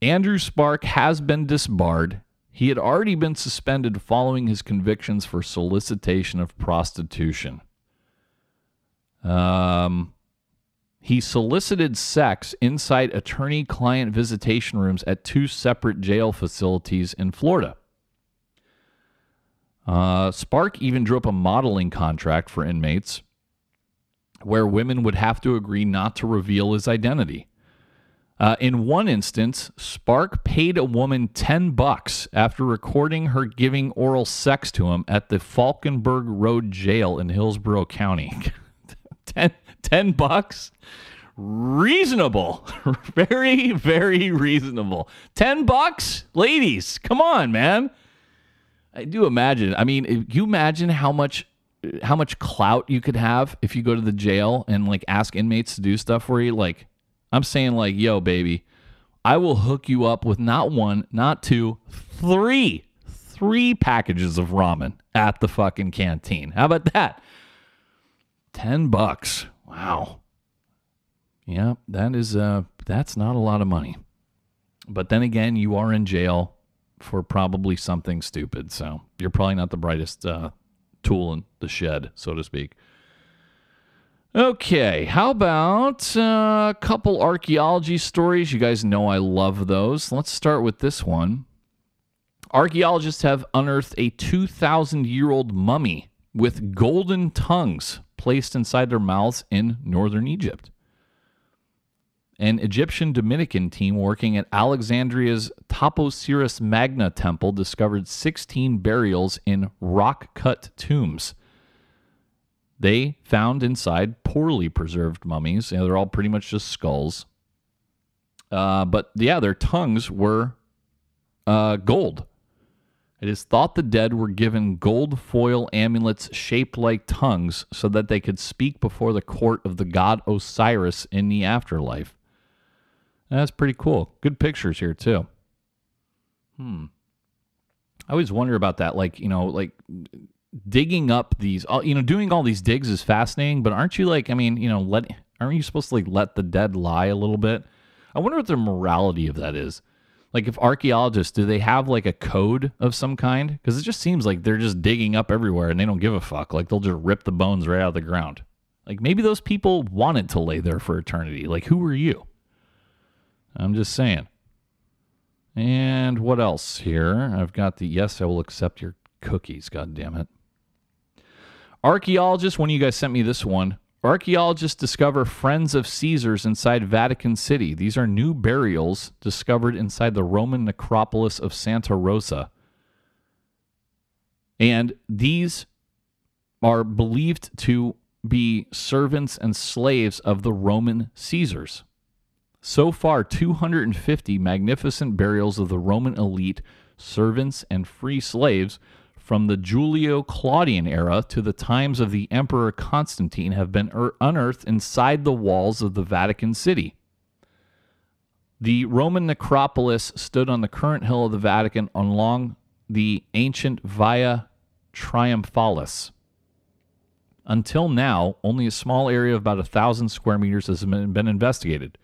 Andrew Spark has been disbarred. He had already been suspended following his convictions for solicitation of prostitution. Um... He solicited sex inside attorney-client visitation rooms at two separate jail facilities in Florida. Uh, Spark even drew up a modeling contract for inmates where women would have to agree not to reveal his identity. Uh, in one instance, Spark paid a woman ten bucks after recording her giving oral sex to him at the Falkenberg Road Jail in Hillsborough County. ten, ten bucks? Reasonable. Very, very reasonable. ten bucks? Ladies, come on, man. I do imagine. I mean, you imagine how much how much clout you could have if you go to the jail and like ask inmates to do stuff for you. Like, I'm saying, like, yo, baby, I will hook you up with not one, not two, three, three packages of ramen at the fucking canteen. How about that? Ten bucks. Wow. Yeah, that is uh, that's not a lot of money. But then again, you are in jail for probably something stupid. So you're probably not the brightest uh, tool in the shed, so to speak. Okay, how about uh, a couple archaeology stories? You guys know I love those. Let's start with this one. Archaeologists have unearthed a two thousand year old mummy with golden tongues placed inside their mouths in northern Egypt. An Egyptian Dominican team working at Alexandria's Taposiris Magna Temple discovered sixteen burials in rock-cut tombs. They found inside poorly preserved mummies. You know, they're all pretty much just skulls. Uh, but yeah, their tongues were uh, gold. It is thought the dead were given gold foil amulets shaped like tongues so that they could speak before the court of the god Osiris in the afterlife. That's pretty cool. Good pictures here, too. Hmm. I always wonder about that. Like, you know, like digging up these, you know, doing all these digs is fascinating, but aren't you like, I mean, you know, let, aren't you supposed to like let the dead lie a little bit? I wonder what the morality of that is. Like if archaeologists, do they have like a code of some kind? Because it just seems like they're just digging up everywhere and they don't give a fuck. Like they'll just rip the bones right out of the ground. Like maybe those people wanted to lay there for eternity. Like who are you? I'm just saying. And what else here? I've got the yes, I will accept your cookies, God damn it. Archaeologists, one of you guys sent me this one. Archaeologists discover friends of Caesar's inside Vatican City. These are new burials discovered inside the Roman necropolis of Santa Rosa. And these are believed to be servants and slaves of the Roman Caesars. So far, two hundred fifty magnificent burials of the Roman elite, servants, and free slaves from the Julio-Claudian era to the times of the Emperor Constantine have been unearthed inside the walls of the Vatican City. The Roman necropolis stood on the current hill of the Vatican along the ancient Via Triumphalis. Until now, only a small area of about one thousand square meters has been investigated.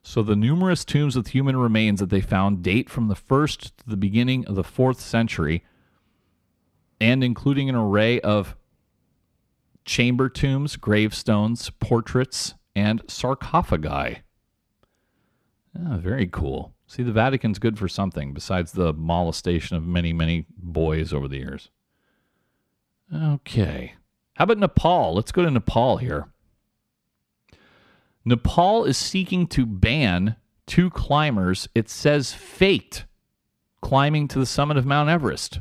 So the numerous tombs with human remains that they found date from the first to the beginning of the fourth century, and including an array of chamber tombs, gravestones, portraits, and sarcophagi. Oh, very cool. See, the Vatican's good for something besides the molestation of many, many boys over the years. Okay. How about Nepal? Let's go to Nepal here. Nepal is seeking to ban two climbers, it says faked, climbing to the summit of Mount Everest.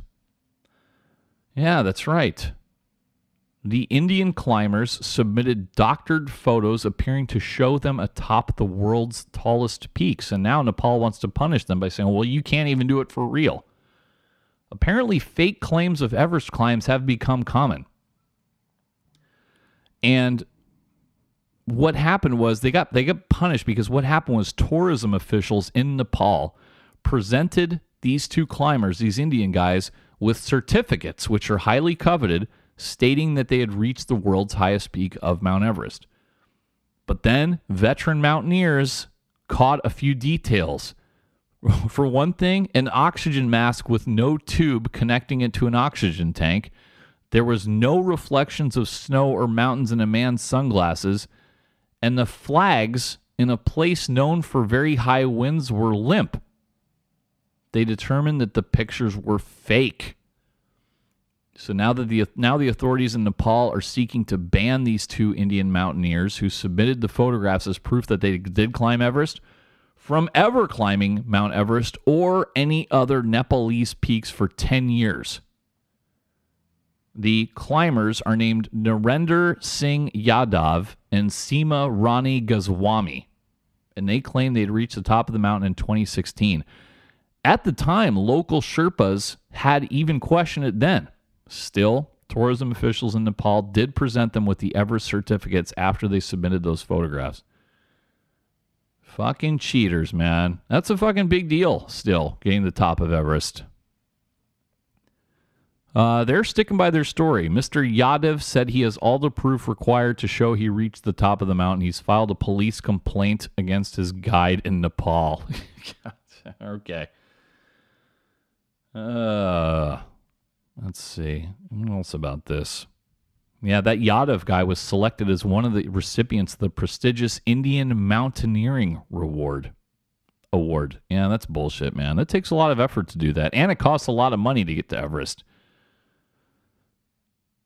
Yeah, that's right. The Indian climbers submitted doctored photos appearing to show them atop the world's tallest peaks, and now Nepal wants to punish them by saying, well, you can't even do it for real. Apparently, fake claims of Everest climbs have become common. And what happened was they got they got punished because what happened was tourism officials in Nepal presented these two climbers, these Indian guys, with certificates, which are highly coveted, stating that they had reached the world's highest peak of Mount Everest. But then veteran mountaineers caught a few details. For one thing, an oxygen mask with no tube connecting it to an oxygen tank. There was no reflections of snow or mountains in a man's sunglasses. And the flags in a place known for very high winds were limp. They determined that the pictures were fake. So now that the now the authorities in Nepal are seeking to ban these two Indian mountaineers who submitted the photographs as proof that they did climb Everest from ever climbing Mount Everest or any other Nepalese peaks for ten years. The climbers are named Narendra Singh Yadav and Seema Rani Goswami, and they claimed they'd reached the top of the mountain in twenty sixteen. At the time, local Sherpas had even questioned it then. Still, tourism officials in Nepal did present them with the Everest certificates after they submitted those photographs. Fucking cheaters, man. That's a fucking big deal still, getting to the top of Everest. Uh, they're sticking by their story. Mister Yadav said he has all the proof required to show he reached the top of the mountain. He's filed a police complaint against his guide in Nepal. Okay. Uh, let's see. What else about this? Yeah, that Yadav guy was selected as one of the recipients of the prestigious Indian Mountaineering Reward. Award. Yeah, that's bullshit, man. That takes a lot of effort to do that, and it costs a lot of money to get to Everest.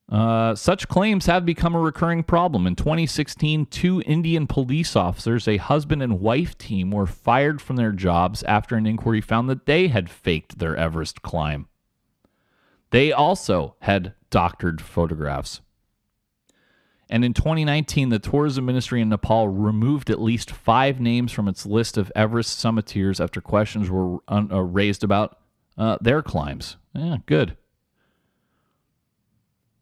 Uh, such claims have become a recurring problem. In twenty sixteen, two Indian police officers, a husband and wife team, were fired from their jobs after an inquiry found that they had faked their Everest climb. They also had doctored photographs. And in twenty nineteen, the tourism ministry in Nepal removed at least five names from its list of Everest summiteers after questions were un- uh, raised about uh, their climbs. Yeah, good.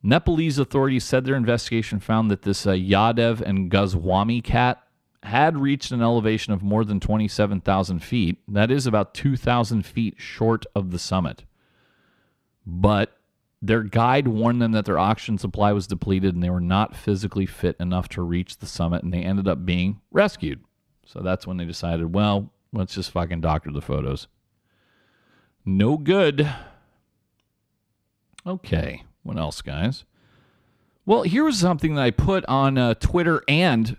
Nepalese authorities said their investigation found that this uh, Yadav and Goswami cat had reached an elevation of more than twenty-seven thousand feet. That is about two thousand feet short of the summit. But their guide warned them that their oxygen supply was depleted and they were not physically fit enough to reach the summit, and they ended up being rescued. So that's when they decided, well, let's just fucking doctor the photos. No good. Okay. What else, guys? Well, here's something that I put on uh, Twitter and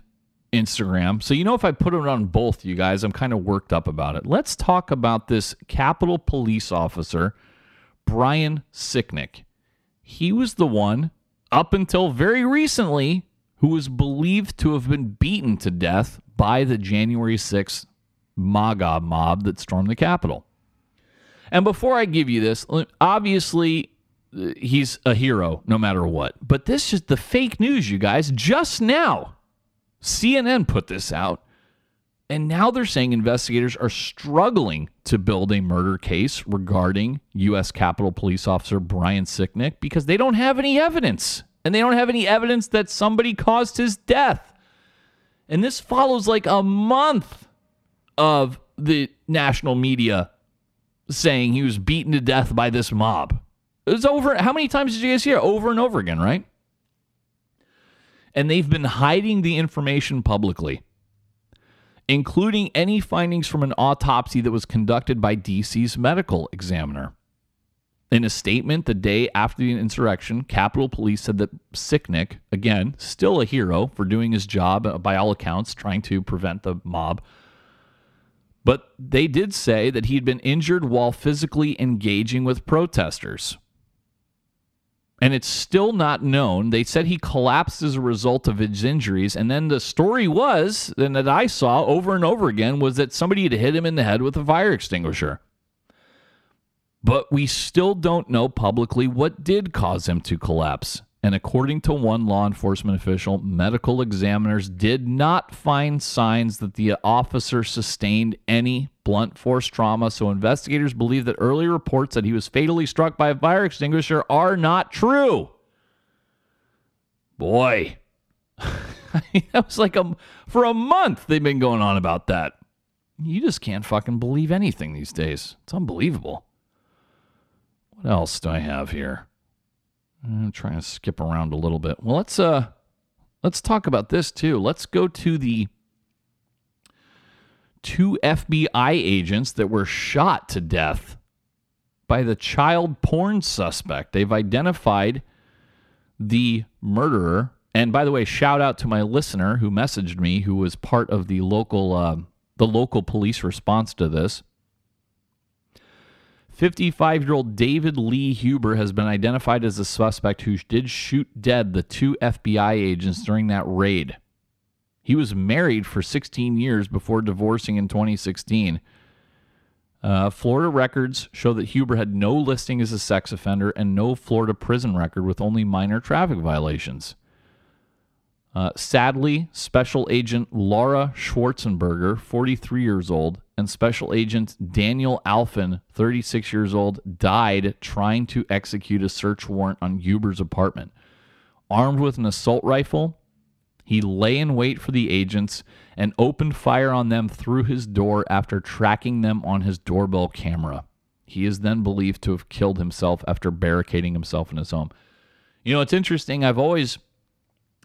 Instagram. So you know if I put it on both, you guys, I'm kind of worked up about it. Let's talk about this Capitol Police officer, Brian Sicknick. He was the one, up until very recently, who was believed to have been beaten to death by the January sixth MAGA mob that stormed the Capitol. And before I give you this, obviously, he's a hero no matter what. But this is the fake news, you guys. Just now, C N N put this out. And now they're saying investigators are struggling to build a murder case regarding U S Capitol Police Officer Brian Sicknick because they don't have any evidence. And they don't have any evidence that somebody caused his death. And this follows like a month of the national media saying he was beaten to death by this mob. It's over. How many times did you guys hear? Over and over again, right? And they've been hiding the information publicly, including any findings from an autopsy that was conducted by D C's medical examiner. In a statement the day after the insurrection, Capitol Police said that Sicknick, again, still a hero for doing his job, by all accounts, trying to prevent the mob. But they did say that he'd been injured while physically engaging with protesters. And it's still not known. They said he collapsed as a result of his injuries. And then the story was, and that I saw over and over again, was that somebody had hit him in the head with a fire extinguisher. But we still don't know publicly what did cause him to collapse. And according to one law enforcement official, medical examiners did not find signs that the officer sustained any blunt force trauma. So investigators believe that early reports that he was fatally struck by a fire extinguisher are not true. Boy, that was like a, for a month they've been going on about that. You just can't fucking believe anything these days. It's unbelievable. What else do I have here? I'm trying to skip around a little bit. Well, let's uh, let's talk about this too. Let's go to the two F B I agents that were shot to death by the child porn suspect. They've identified the murderer. And by the way, shout out to my listener who messaged me, who was part of the local uh, the local police response to this. fifty-five-year-old David Lee Huber has been identified as the suspect who did shoot dead the two F B I agents during that raid. He was married for sixteen years before divorcing in twenty sixteen. Uh, Florida records show that Huber had no listing as a sex offender and no Florida prison record, with only minor traffic violations. Uh, sadly, Special Agent Laura Schwarzenberger, forty-three years old, and Special Agent Daniel Alfin, thirty-six years old, died trying to execute a search warrant on Huber's apartment. Armed with an assault rifle, he lay in wait for the agents and opened fire on them through his door after tracking them on his doorbell camera. He is then believed to have killed himself after barricading himself in his home. You know, it's interesting. I've always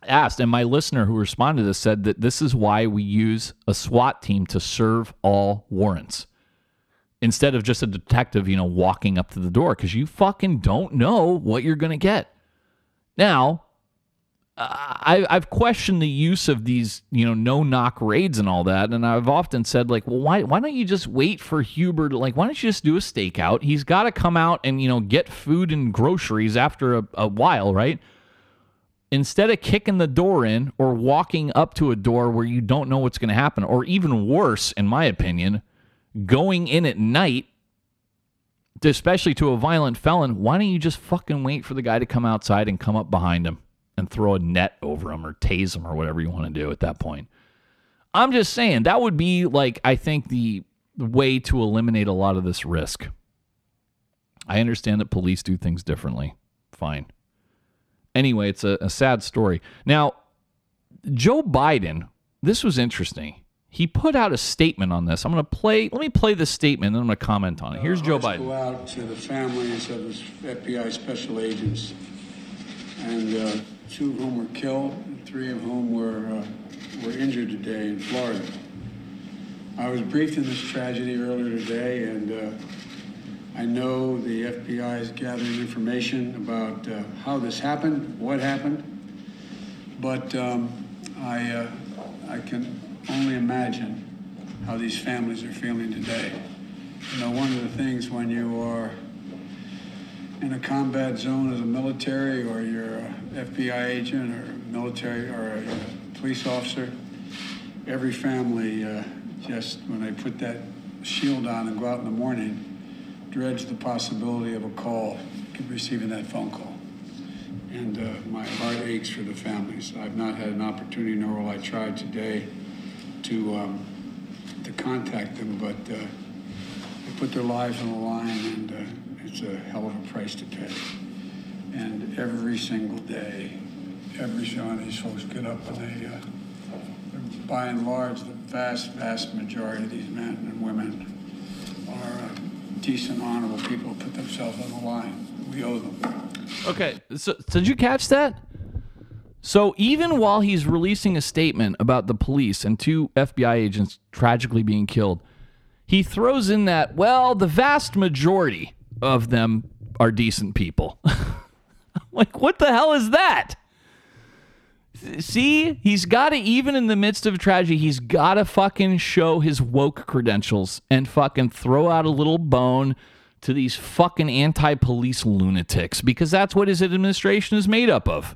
asked, and my listener who responded to this said that this is why we use a SWAT team to serve all warrants instead of just a detective, you know, walking up to the door, because you fucking don't know what you're going to get. Now, I, I've questioned the use of these, you know, no-knock raids and all that, and I've often said, like, well, why why don't you just wait for Huber to, like, why don't you just do a stakeout? He's got to come out and, you know, get food and groceries after a, a while, right? Instead of kicking the door in or walking up to a door where you don't know what's going to happen, or even worse, in my opinion, going in at night, especially to a violent felon, why don't you just fucking wait for the guy to come outside and come up behind him and throw a net over him or tase him or whatever you want to do at that point? I'm just saying, that would be, like, I think the way to eliminate a lot of this risk. I understand that police do things differently. Fine. Anyway, it's a, a sad story. Now, Joe Biden, this was interesting. He put out a statement on this. I'm going to play, let me play this statement, and then I'm going to comment on it. Here's Joe Biden. Go out to the families of the F B I special agents, and uh, two of whom were killed, three of whom were uh, were injured today in Florida. I was briefed in this tragedy earlier today, and uh, I know the F B I is gathering information about uh, how this happened, what happened, but um, I uh, I can only imagine how these families are feeling today. You know, one of the things when you are in a combat zone as a military, or you're a F B I agent or military or a police officer, every family uh, just, when they put that shield on and go out in the morning, dreads the possibility of a call, receiving that phone call. And uh, my heart aches for the families. I've not had an opportunity, nor will I try today, to um, to contact them, but uh, they put their lives on the line, and uh, it's a hell of a price to pay. And every single day, every one of these folks get up, and they, uh, by and large, the vast, vast majority of these men and women are uh, decent, honorable people who put themselves on the line. We owe them. Okay, so, so did you catch that? So even while he's releasing a statement about the police and two F B I agents tragically being killed, he throws in that, well, the vast majority of them are decent people. Like, what the hell is that? See, he's got to, even in the midst of tragedy, he's got to fucking show his woke credentials and fucking throw out a little bone to these fucking anti-police lunatics, because that's what his administration is made up of.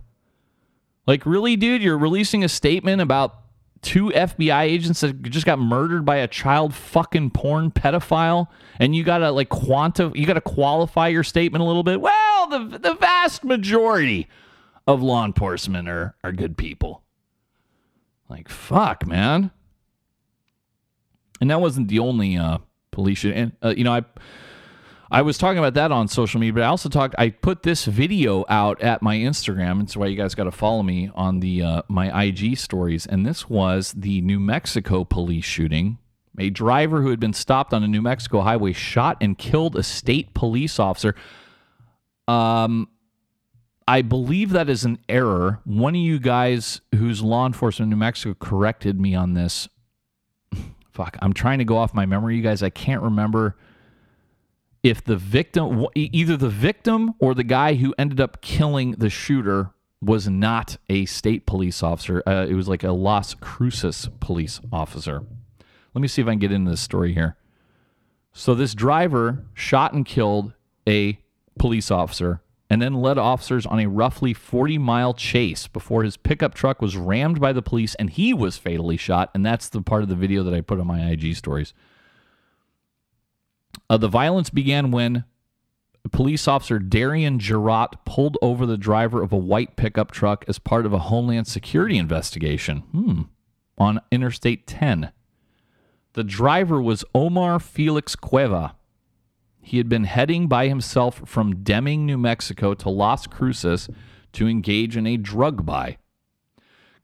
Like, really, dude, you're releasing a statement about two F B I agents that just got murdered by a child fucking porn pedophile, and you gotta like quanti- you gotta qualify your statement a little bit. Well, the the vast majority of law enforcement are are good people. Like, fuck, man. And that wasn't the only uh, police shit. And uh, you know, I I was talking about that on social media, but I also talked. I put this video out at my Instagram. That's why you guys got to follow me on the uh, my I G stories. And this was the New Mexico police shooting. A driver who had been stopped on a New Mexico highway shot and killed a state police officer. Um, I believe that is an error. One of you guys who's law enforcement in New Mexico corrected me on this. Fuck, I'm trying to go off my memory, you guys. I can't remember. If the victim, either the victim or the guy who ended up killing the shooter was not a state police officer, uh, it was like a Las Cruces police officer. Let me see if I can get into this story here. So this driver shot and killed a police officer and then led officers on a roughly forty-mile chase before his pickup truck was rammed by the police and he was fatally shot. And that's the part of the video that I put on my I G stories. Uh, the violence began when police officer Darian Jarrott pulled over the driver of a white pickup truck as part of a Homeland Security investigation hmm, on Interstate ten. The driver was Omar Felix Cueva. He had been heading by himself from Deming, New Mexico to Las Cruces to engage in a drug buy.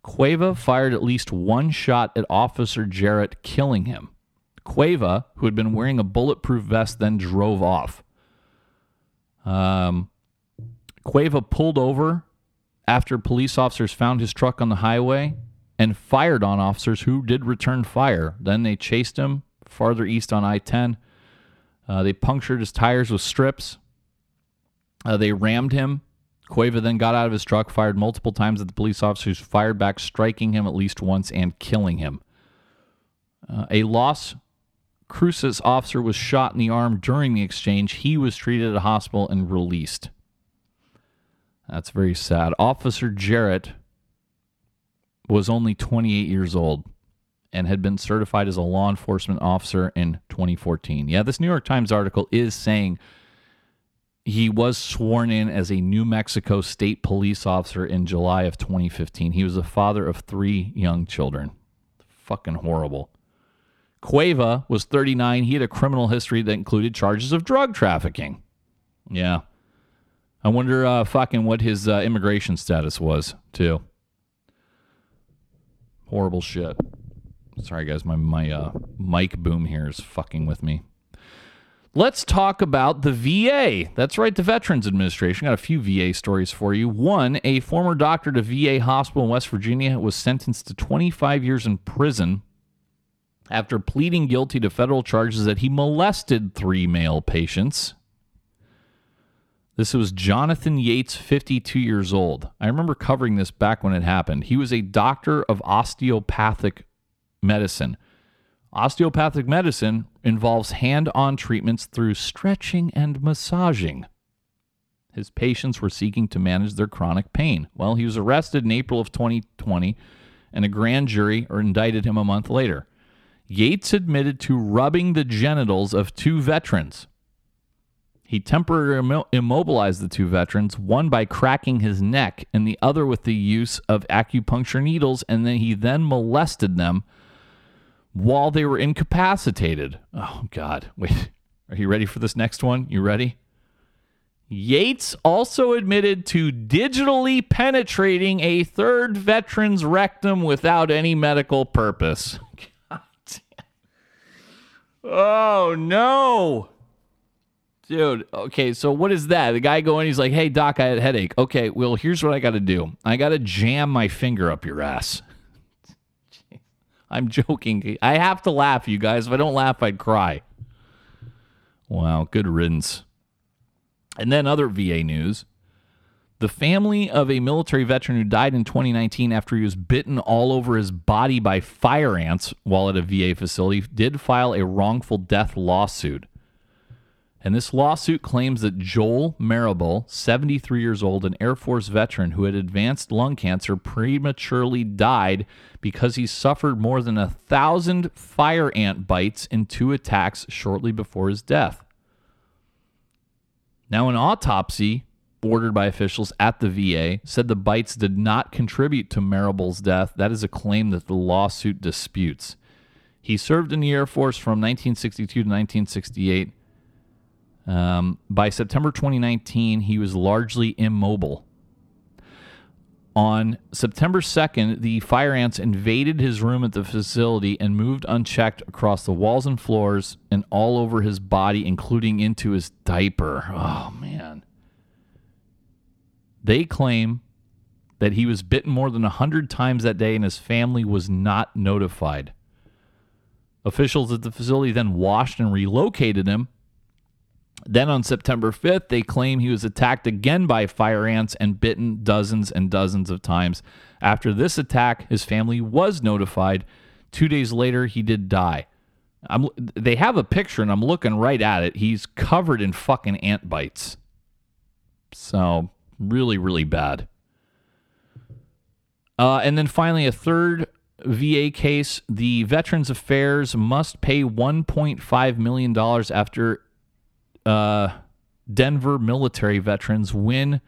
Cueva fired at least one shot at Officer Jarrett, killing him. Cueva, who had been wearing a bulletproof vest, then drove off. Um, Cueva pulled over after police officers found his truck on the highway and fired on officers who did return fire. Then they chased him farther east on I ten. Uh, they punctured his tires with strips. Uh, they rammed him. Cueva then got out of his truck, fired multiple times at the police officers, fired back, striking him at least once and killing him. Uh, a Las Cruces officer was shot in the arm during the exchange. He was treated at a hospital and released. That's very sad. Officer Jarrett was only twenty-eight years old and had been certified as a law enforcement officer in twenty fourteen. Yeah, this New York Times article is saying he was sworn in as a New Mexico state police officer in July of twenty fifteen. He was the father of three young children. Fucking horrible. Cueva was thirty-nine. He had a criminal history that included charges of drug trafficking. Yeah. I wonder uh, fucking what his uh, immigration status was, too. Horrible shit. Sorry, guys. My my uh, mic boom here is fucking with me. Let's talk about the V A. That's right, the Veterans Administration. Got a few V A stories for you. One, a former doctor at a V A hospital in West Virginia was sentenced to twenty-five years in prison after pleading guilty to federal charges that he molested three male patients. This was Jonathan Yates, fifty-two years old. I remember covering this back when it happened. He was a doctor of osteopathic medicine. Osteopathic medicine involves hand-on treatments through stretching and massaging. His patients were seeking to manage their chronic pain. Well, he was arrested in April of twenty twenty, and a grand jury indicted him a month later. Yates admitted to rubbing the genitals of two veterans. He temporarily immobilized the two veterans, one by cracking his neck and the other with the use of acupuncture needles, and then he then molested them while they were incapacitated. Oh, God. Wait, are you ready for this next one? You ready? Yates also admitted to digitally penetrating a third veteran's rectum without any medical purpose. God damn. Oh, no. Dude, okay, so what is that? The guy going, he's like, hey, doc, I had a headache. Okay, well, here's what I got to do. I got to jam my finger up your ass. I'm joking. I have to laugh, you guys. If I don't laugh, I'd cry. Wow, good riddance. And then other V A news. The family of a military veteran who died in twenty nineteen after he was bitten all over his body by fire ants while at a V A facility did file a wrongful death lawsuit. And this lawsuit claims that Joel Marable, seventy-three years old, an Air Force veteran who had advanced lung cancer, prematurely died because he suffered more than a thousand fire ant bites in two attacks shortly before his death. Now, an autopsy ordered by officials at the V A said the bites did not contribute to Marable's death. That is a claim that the lawsuit disputes. He served in the Air Force from nineteen sixty-two to nineteen sixty-eight. Um, by September twenty nineteen, he was largely immobile. On September second, the fire ants invaded his room at the facility and moved unchecked across the walls and floors and all over his body, including into his diaper. Oh, man. They claim that he was bitten more than one hundred times that day and his family was not notified. Officials at the facility then washed and relocated him. Then on September fifth, they claim he was attacked again by fire ants and bitten dozens and dozens of times. After this attack, his family was notified. Two days later, he did die. I'm, they have a picture, and I'm looking right at it. He's covered in fucking ant bites. So really, really bad. Uh, and then finally, a third V A case. The Veterans Affairs must pay one point five million dollars after uh, Denver military veterans win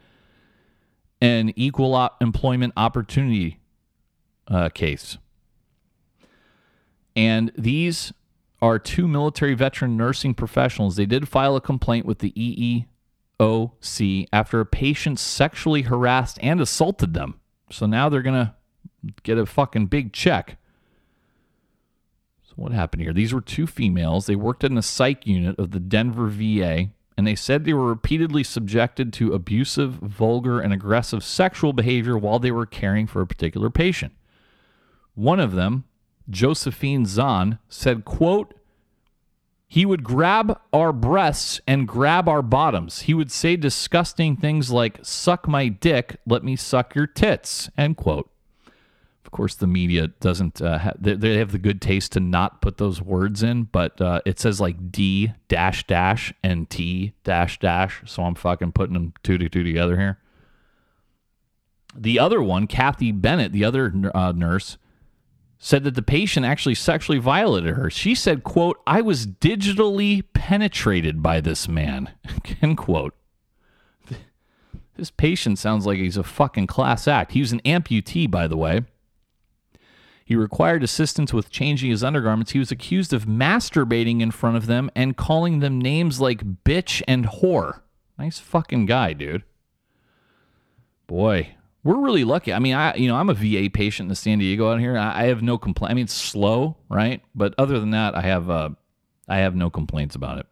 an equal op- employment opportunity uh, case. And these are two military veteran nursing professionals. They did file a complaint with the E E O C after a patient sexually harassed and assaulted them. So now they're going to get a fucking big check. So what happened here? These were two females. They worked in the psych unit of the Denver V A, and they said they were repeatedly subjected to abusive, vulgar, and aggressive sexual behavior while they were caring for a particular patient. One of them, Josephine Zahn, said, quote, "He would grab our breasts and grab our bottoms. He would say disgusting things like, suck my dick, let me suck your tits," end quote. Of course, the media doesn't, uh, ha- they have the good taste to not put those words in, but uh, it says like D dash dash and T dash dash, so I'm fucking putting them two to two together here. The other one, Kathy Bennett, the other uh, nurse, said that the patient actually sexually violated her. She said, quote, "I was digitally penetrated by this man," end quote. This patient sounds like he's a fucking class act. He was an amputee, by the way. He required assistance with changing his undergarments. He was accused of masturbating in front of them and calling them names like bitch and whore. Nice fucking guy, dude. Boy. We're really lucky. I mean, I you know, I'm a V A patient in San Diego out here. I, I have no complaint. I mean, it's slow, right? But other than that, I have uh, I have no complaints about it.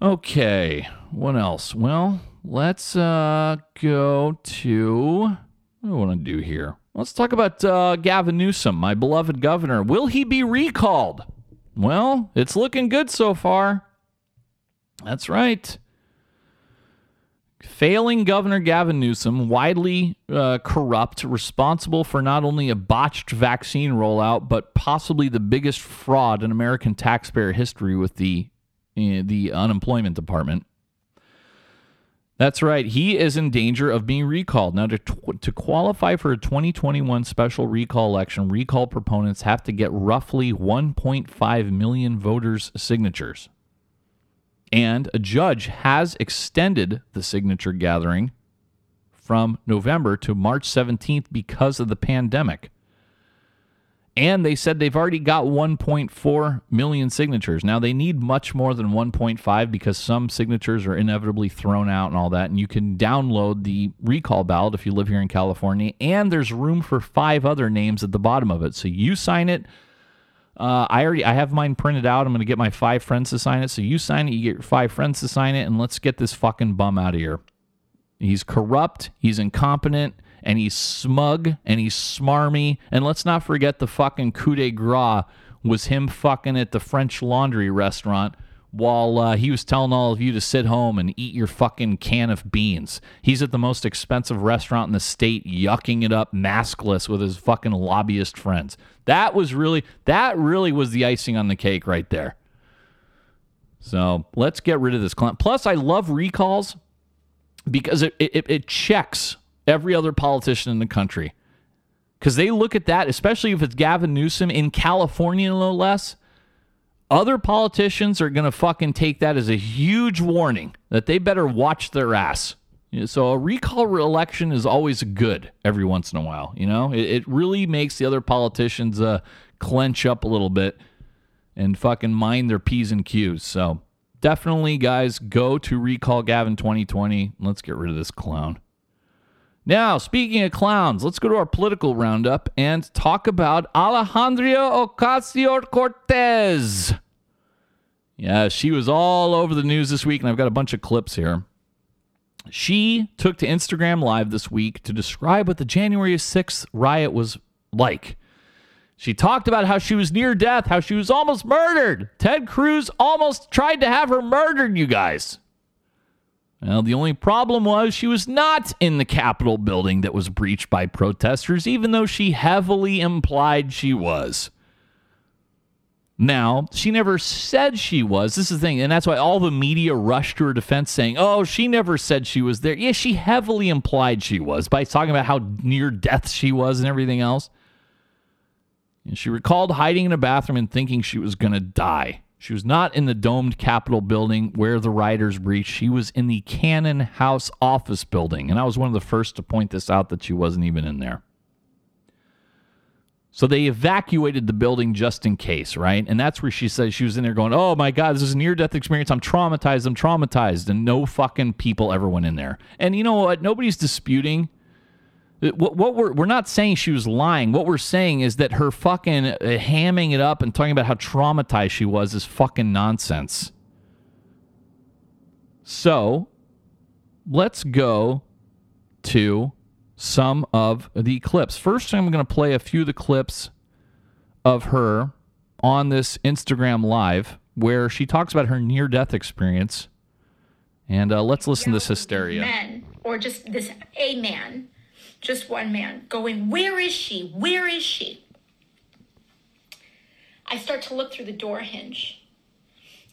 Okay, what else? Well, let's uh, go to what do I want to do here? Let's talk about uh, Gavin Newsom, my beloved governor. Will he be recalled? Well, it's looking good so far. That's right. Failing Governor Gavin Newsom, widely uh, corrupt, responsible for not only a botched vaccine rollout, but possibly the biggest fraud in American taxpayer history with the, uh, the unemployment department. That's right. He is in danger of being recalled. Now, to, tw- to qualify for a twenty twenty-one special recall election, recall proponents have to get roughly one point five million voters' signatures. And a judge has extended the signature gathering from November to March seventeenth because of the pandemic. And they said they've already got one point four million signatures. Now, they need much more than one point five because some signatures are inevitably thrown out and all that. And you can download the recall ballot if you live here in California. And there's room for five other names at the bottom of it. So you sign it. Uh, I already I have mine printed out. I'm going to get my five friends to sign it. So you sign it, you get your five friends to sign it, and let's get this fucking bum out of here. He's corrupt, he's incompetent, and he's smug, and he's smarmy. And let's not forget the fucking coup de grace was him fucking at the French Laundry restaurant while uh, he was telling all of you to sit home and eat your fucking can of beans. He's at the most expensive restaurant in the state, yucking it up maskless with his fucking lobbyist friends. That was really, that really was the icing on the cake right there. So let's get rid of this clown. Plus, I love recalls because it, it, it checks every other politician in the country. Because they look at that, especially if it's Gavin Newsom in California, no less. Other politicians are going to fucking take that as a huge warning that they better watch their ass. So a recall election is always good every once in a while. You know, it, it really makes the other politicians uh, clench up a little bit and fucking mind their P's and Q's. So definitely, guys, go to Recall Gavin twenty twenty. Let's get rid of this clown. Now, speaking of clowns, let's go to our political roundup and talk about Alejandria Ocasio-Cortez. Yeah, she was all over the news this week, and I've got a bunch of clips here. She took to Instagram Live this week to describe what the January sixth riot was like. She talked about how she was near death, how she was almost murdered. Ted Cruz almost tried to have her murdered, you guys. Well, the only problem was she was not in the Capitol building that was breached by protesters, even though she heavily implied she was. Now, she never said she was. This is the thing, and that's why all the media rushed to her defense saying, oh, she never said she was there. Yeah, she heavily implied she was by talking about how near death she was and everything else. And she recalled hiding in a bathroom and thinking she was going to die. She was not in the domed Capitol building where the rioters breached. She was in the Cannon House office building, and I was one of the first to point this out that she wasn't even in there. So they evacuated the building just in case, right? And that's where she says she was in there going, oh my God, this is a near-death experience. I'm traumatized. I'm traumatized. And no fucking people ever went in there. And you know what? Nobody's disputing. What, what we're, we're not saying she was lying. What we're saying is that her fucking uh, hamming it up and talking about how traumatized she was is fucking nonsense. So let's go to some of the clips. First, I'm going to play a few of the clips of her on this Instagram Live where she talks about her near-death experience. And uh, let's listen to this hysteria. Men, or just this a man, just one man, going, where is she? Where is she? I start to look through the door hinge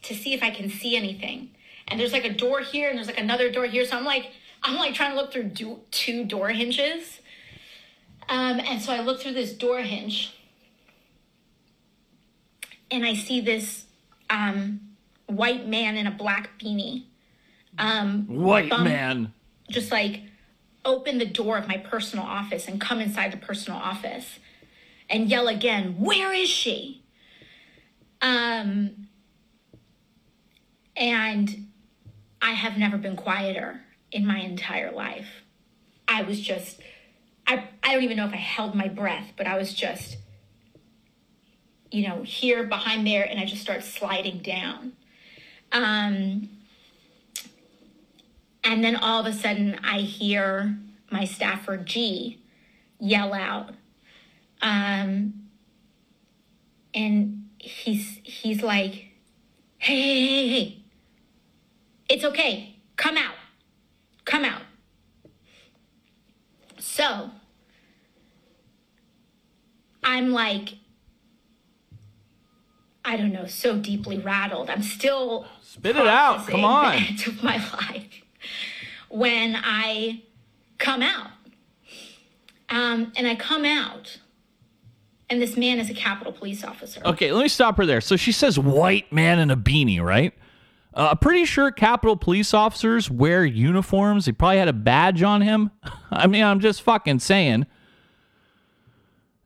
to see if I can see anything. And there's like a door here and there's like another door here. So I'm like, I'm like trying to look through do- two door hinges. Um, and so I look through this door hinge and I see this um, white man in a black beanie. Um, white bum, man. Just like open the door of my personal office and come inside the personal office and yell again, where is she? Um, and I have never been quieter in my entire life. I was just, I, I don't even know if I held my breath, but I was just, you know, here, behind there, and I just started sliding down. Um, and then all of a sudden, I hear my staffer, G, yell out. Um, and he's, he's like, hey, hey, hey, hey, it's okay, come out. Come out. So I'm like, I don't know, so deeply rattled. I'm still spit it out. Come on. The end of my life when I come out, um, and I come out, and this man is a Capitol Police officer. Okay, let me stop her there. So she says, "White man in a beanie," right? I'm uh, pretty sure Capitol Police officers wear uniforms. He probably had a badge on him. I mean, I'm just fucking saying.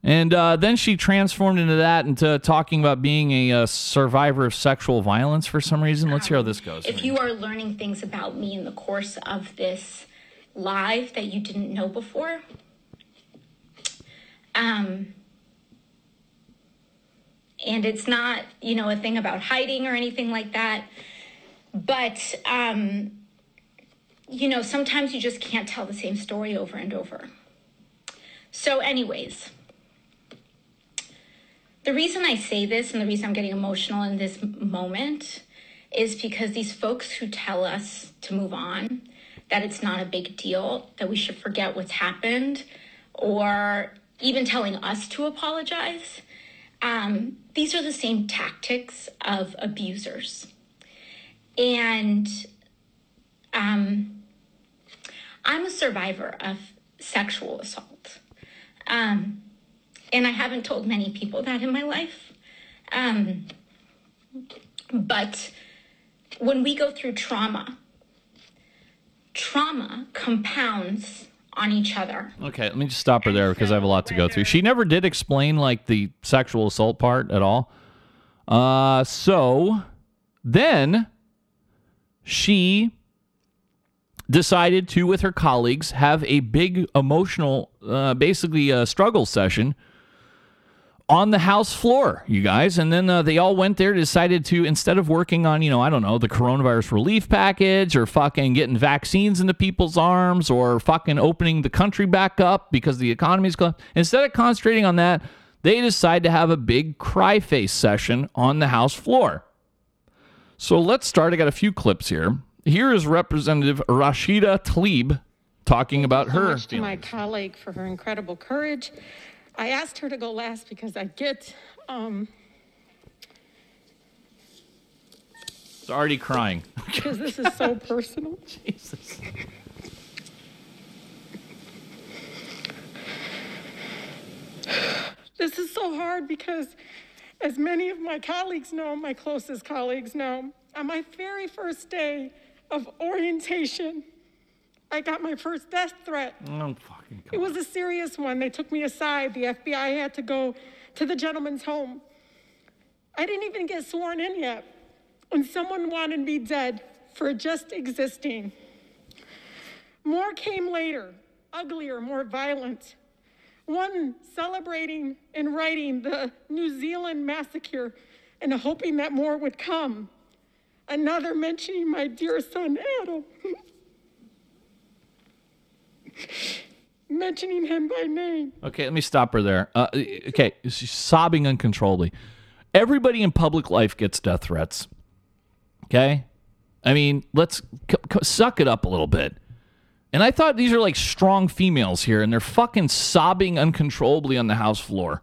And uh, then she transformed into that, into talking about being a, a survivor of sexual violence for some reason. Let's hear how this goes. If you are learning things about me in the course of this live that you didn't know before, um... and it's not, you know, a thing about hiding or anything like that. But, um, you know, sometimes you just can't tell the same story over and over. So anyways, the reason I say this and the reason I'm getting emotional in this moment is because these folks who tell us to move on, that it's not a big deal, that we should forget what's happened, or even telling us to apologize, um, these are the same tactics of abusers. And um, I'm a survivor of sexual assault. Um, and I haven't told many people that in my life. Um, but when we go through trauma, trauma compounds on each other. Okay, let me just stop her there because I have a lot to go through. She never did explain like the sexual assault part at all. Uh, so then she decided to, with her colleagues, have a big emotional, uh, basically a struggle session on the House floor, you guys. And then uh, they all went there, decided to, instead of working on, you know, I don't know, the coronavirus relief package or fucking getting vaccines into people's arms or fucking opening the country back up because the economy's collapsed, instead of concentrating on that, they decide to have a big cry face session on the House floor. So let's start. I got a few clips here. Here is Representative Rashida Tlaib talking about her. Thank you so much to my colleague for her incredible courage. I asked her to go last because I get um, It's already crying. Because this is so personal. Jesus. This is so hard because, as many of my colleagues know, my closest colleagues know, on my very first day of orientation, I got my first death threat. Oh, fucking God. It was a serious one. They took me aside. The F B I had to go to the gentleman's home. I didn't even get sworn in yet. And someone wanted me dead for just existing. More came later, uglier, more violent. One celebrating and writing the New Zealand massacre and hoping that more would come. Another mentioning my dear son, Adam. Mentioning him by name. Okay, let me stop her there. Uh, okay, she's sobbing uncontrollably. Everybody in public life gets death threats. Okay? I mean, let's c- c- suck it up a little bit. And I thought these are like strong females here, and they're fucking sobbing uncontrollably on the house floor.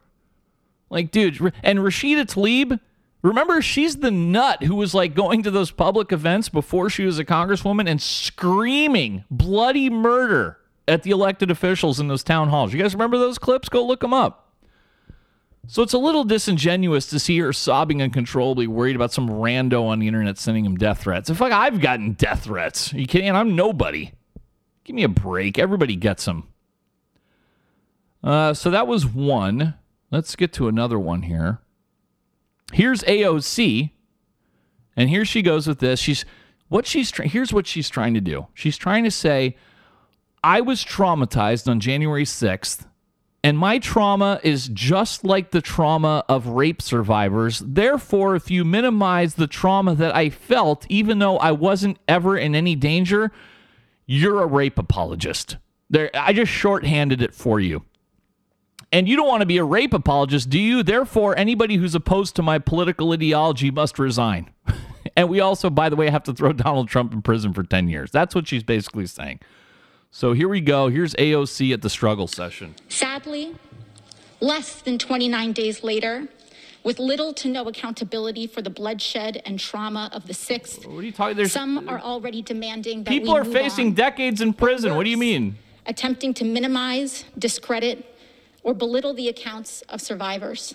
Like, dude, and Rashida Tlaib, remember, she's the nut who was like going to those public events before she was a congresswoman and screaming bloody murder at the elected officials in those town halls. You guys remember those clips? Go look them up. So it's a little disingenuous to see her sobbing uncontrollably, worried about some rando on the internet sending him death threats. In fact, I've gotten death threats. Are you kidding? I'm nobody. Give me a break. Everybody gets them. Uh, so that was one. Let's get to another one here. Here's A O C. And here she goes with this. She's what she's tra- here's what she's trying to do. She's trying to say, I was traumatized on January sixth, and my trauma is just like the trauma of rape survivors. Therefore, if you minimize the trauma that I felt, even though I wasn't ever in any danger, you're a rape apologist. There, I just shorthanded it for you. And you don't want to be a rape apologist, do you? Therefore, anybody who's opposed to my political ideology must resign. And we also, by the way, have to throw Donald Trump in prison for ten years. That's what she's basically saying. So here we go. Here's A O C at the struggle session. Sadly, less than twenty-nine days later, with little to no accountability for the bloodshed and trauma of the sixth. What are you talking? There's, some are already demanding that people we are facing on. Decades in prison. Worse, what do you mean? Attempting to minimize, discredit, or belittle the accounts of survivors.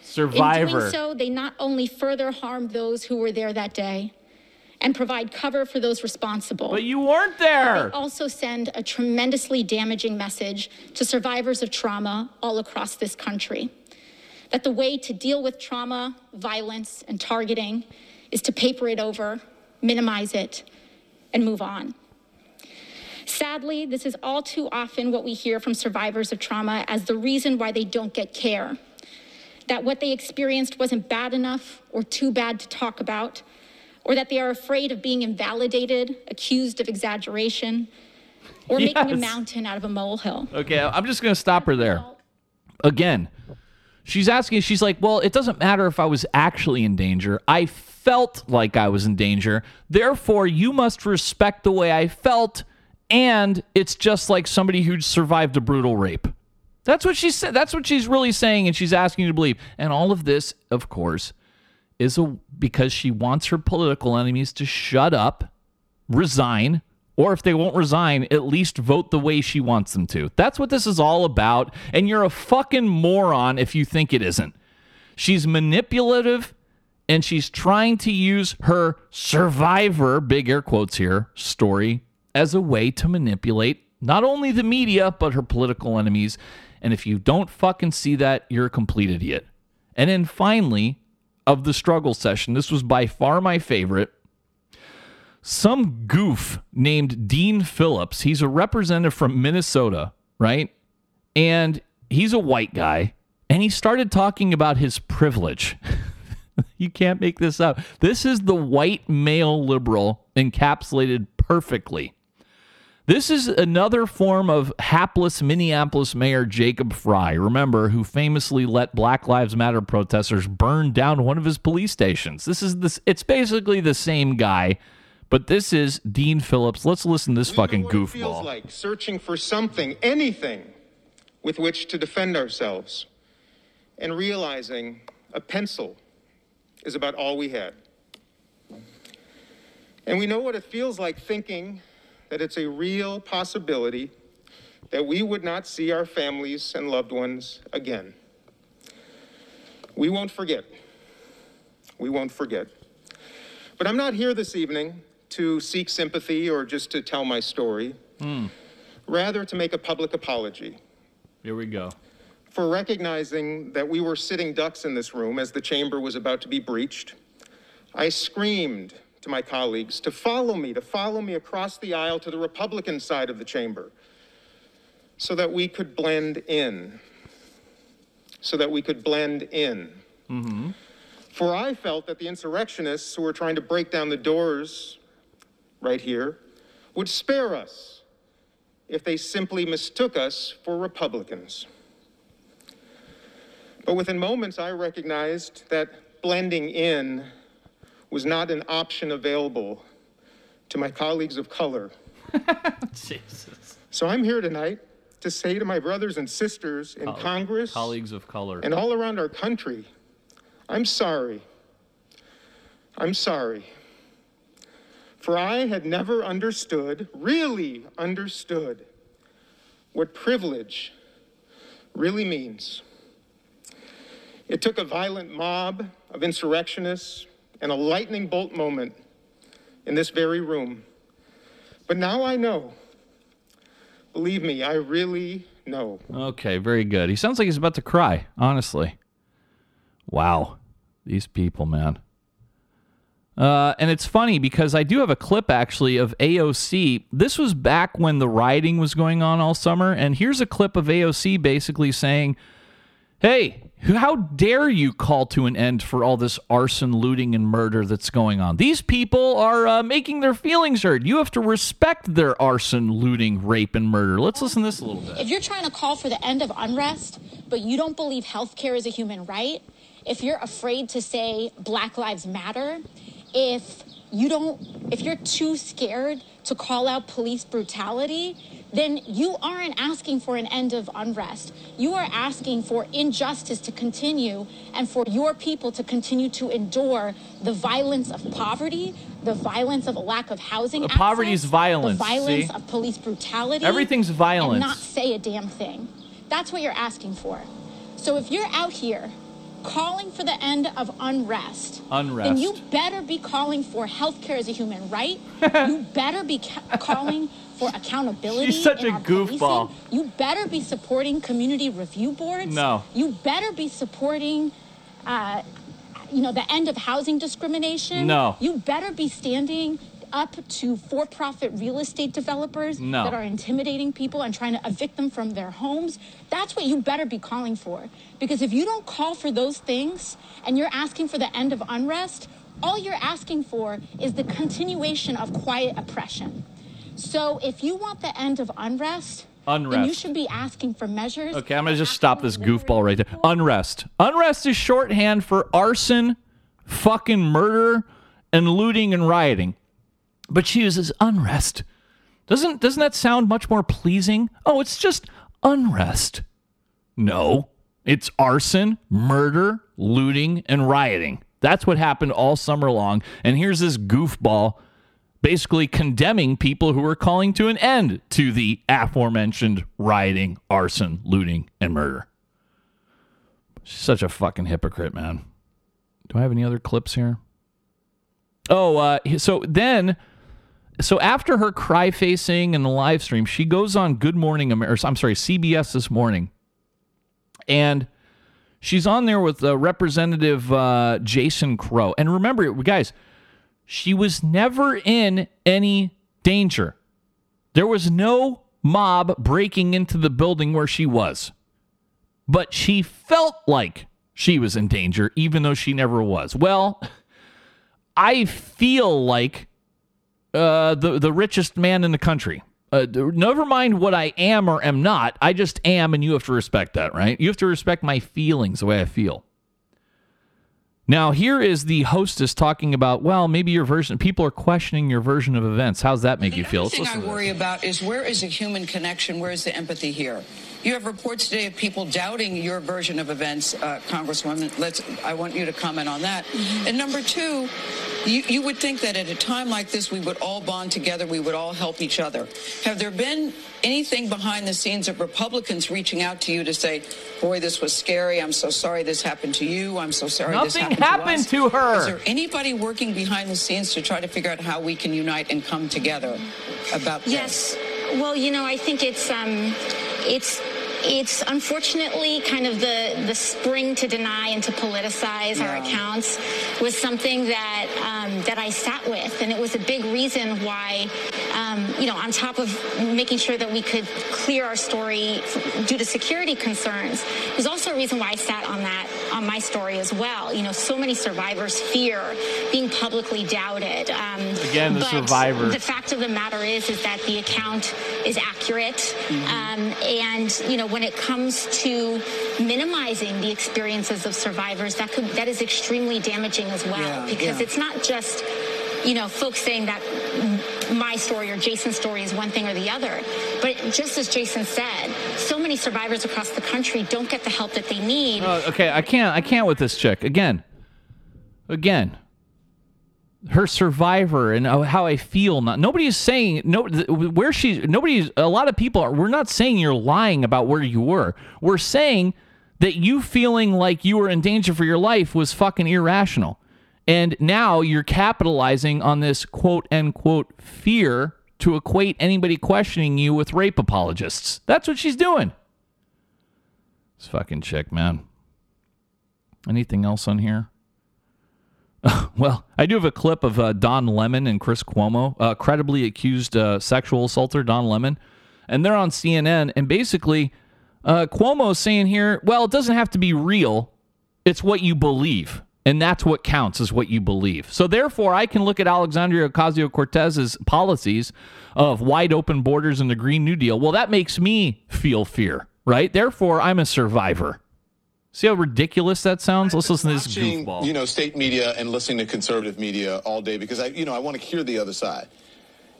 Survivor. In doing so, they not only further harm those who were there that day and provide cover for those responsible. But you weren't there. They also send a tremendously damaging message to survivors of trauma all across this country. That the way to deal with trauma, violence, and targeting is to paper it over, minimize it, and move on. Sadly, this is all too often what we hear from survivors of trauma as the reason why they don't get care. That what they experienced wasn't bad enough or too bad to talk about, or that they are afraid of being invalidated, accused of exaggeration, or yes. making a mountain out of a molehill. Okay, I'm just gonna stop her there. Again. She's asking, she's like, well, it doesn't matter if I was actually in danger. I felt like I was in danger. Therefore, you must respect the way I felt. And it's just like somebody who survived a brutal rape. That's what she said. That's what she's really saying. And she's asking you to believe. And all of this, of course, is a, because she wants her political enemies to shut up, resign, or if they won't resign, at least vote the way she wants them to. That's what this is all about. And you're a fucking moron if you think it isn't. She's manipulative, and she's trying to use her survivor, big air quotes here, story as a way to manipulate not only the media, but her political enemies. And if you don't fucking see that, you're a complete idiot. And then finally, of the struggle session, this was by far my favorite. Some goof named Dean Phillips, he's a representative from Minnesota, right? And he's a white guy, and he started talking about his privilege. You can't make this up. This is the white male liberal encapsulated perfectly. This is another form of hapless Minneapolis Mayor Jacob Frye, remember, who famously let Black Lives Matter protesters burn down one of his police stations. This is this. It's basically the same guy. But this is Dean Phillips. Let's listen to this we fucking know what goofball. It feels like searching for something, anything, with which to defend ourselves, and realizing a pencil is about all we had. And we know what it feels like thinking that it's a real possibility that we would not see our families and loved ones again. We won't forget. We won't forget. But I'm not here this evening to seek sympathy or just to tell my story. Mm. Rather, to make a public apology. Here we go. For recognizing that we were sitting ducks in this room as the chamber was about to be breached. I screamed to my colleagues to follow me, to follow me across the aisle to the Republican side of the chamber so that we could blend in, so that we could blend in. Mm-hmm. For I felt that the insurrectionists who were trying to break down the doors right here would spare us if they simply mistook us for Republicans. But within moments, I recognized that blending in was not an option available to my colleagues of color. Jesus. So I'm here tonight to say to my brothers and sisters in Coll- Congress, colleagues of color, and all around our country, I'm sorry. I'm sorry. For I had never understood, really understood, what privilege really means. It took a violent mob of insurrectionists and a lightning bolt moment in this very room. But now I know. Believe me, I really know. Okay, very good. He sounds like he's about to cry, honestly. Wow. These people, man. Uh, and it's funny because I do have a clip, actually, of A O C. This was back when the rioting was going on all summer. And here's a clip of A O C basically saying, hey, how dare you call to an end for all this arson, looting, and murder that's going on? These people are uh, making their feelings heard. You have to respect their arson, looting, rape, and murder. Let's listen to this a little bit. If you're trying to call for the end of unrest, but you don't believe health care is a human right, if you're afraid to say Black Lives Matter, if you don't, if you're too scared to call out police brutality, then you aren't asking for an end of unrest. You are asking for injustice to continue and for your people to continue to endure the violence of poverty, the violence of a lack of housing access, poverty's violence, the violence see? of police brutality. Everything's violence. And not say a damn thing. That's what you're asking for. So if you're out here calling for the end of unrest, unrest. then you better be calling for health care as a human right. You better be ca- calling for accountability. She's such a goofball. Policing. You better be supporting community review boards. No. You better be supporting, uh, you know, the end of housing discrimination. No. You better be standing up to for-profit real estate developers no. that are intimidating people and trying to evict them from their homes. That's what you better be calling for. Because if you don't call for those things and you're asking for the end of unrest, all you're asking for is the continuation of quiet oppression. So if you want the end of unrest, unrest. then you should be asking for measures. Okay, I'm going to just stop this goofball right there. Unrest. Unrest is shorthand for arson, fucking murder, and looting and rioting. But she uses unrest. Doesn't doesn't that sound much more pleasing? Oh, it's just unrest. No, it's arson, murder, looting, and rioting. That's what happened all summer long. And here's this goofball basically condemning people who are calling to an end to the aforementioned rioting, arson, looting, and murder. She's such a fucking hypocrite, man. Do I have any other clips here? Oh, uh, so then, so after her cry facing and the live stream, she goes on Good Morning America, I'm sorry, C B S This Morning. And she's on there with uh, Representative uh, Jason Crow. And remember, guys, she was never in any danger. There was no mob breaking into the building where she was. But she felt like she was in danger, even though she never was. Well, I feel like uh, the, the richest man in the country. Uh, never mind what I am or am not. I just am, and you have to respect that, right? You have to respect my feelings, the way I feel. Now, here is the hostess talking about, well, maybe your version, people are questioning your version of events. How's that make you feel? The thing I worry about is where is the human connection? Where is the empathy here? You have reports today of people doubting your version of events, uh, Congresswoman. Let's, I want you to comment on that. Mm-hmm. And number two, you, you would think that at a time like this, we would all bond together, we would all help each other. Have there been anything behind the scenes of Republicans reaching out to you to say, boy, this was scary, I'm so sorry this happened to you, I'm so sorry Nothing this happened, happened to us? Nothing happened to her. Is there anybody working behind the scenes to try to figure out how we can unite and come together about yes. this? Yes. Well, you know, I think it's... Um, it's It's unfortunately kind of the, the spring to deny and to politicize yeah. our accounts was something that um, that I sat with. And it was a big reason why, um, you know, on top of making sure that we could clear our story due to security concerns, there's also a reason why I sat on that, on my story as well. You know, so many survivors fear being publicly doubted. Um, Again, the but survivor. The fact of the matter is, is that the account is accurate. Mm-hmm. um, and, you know, when it comes to minimizing the experiences of survivors, that could that is extremely damaging as well, yeah, because yeah. it's not just, you know, folks saying that my story or Jason's story is one thing or the other. But just as Jason said, so many survivors across the country don't get the help that they need. Uh, okay, I can't I can't with this chick. Again, again, her survivor and how I feel. Not nobody is saying no. Where she's nobody's. A lot of people are. We're not saying you're lying about where you were. We're saying that you feeling like you were in danger for your life was fucking irrational, and now you're capitalizing on this quote unquote fear to equate anybody questioning you with rape apologists. That's what she's doing. This fucking chick, man. Anything else on here? Well, I do have a clip of uh, Don Lemon and Chris Cuomo, uh, credibly accused uh, sexual assaulter Don Lemon, and they're on C N N, and basically uh, Cuomo's saying here, well, it doesn't have to be real. It's what you believe, and that's what counts is what you believe. So therefore, I can look at Alexandria Ocasio-Cortez's policies of wide open borders and the Green New Deal. Well, that makes me feel fear, right? Therefore, I'm a survivor. See how ridiculous that sounds? Let's listen to this goofball. You know, state media and listening to conservative media all day because I, you know, I want to hear the other side.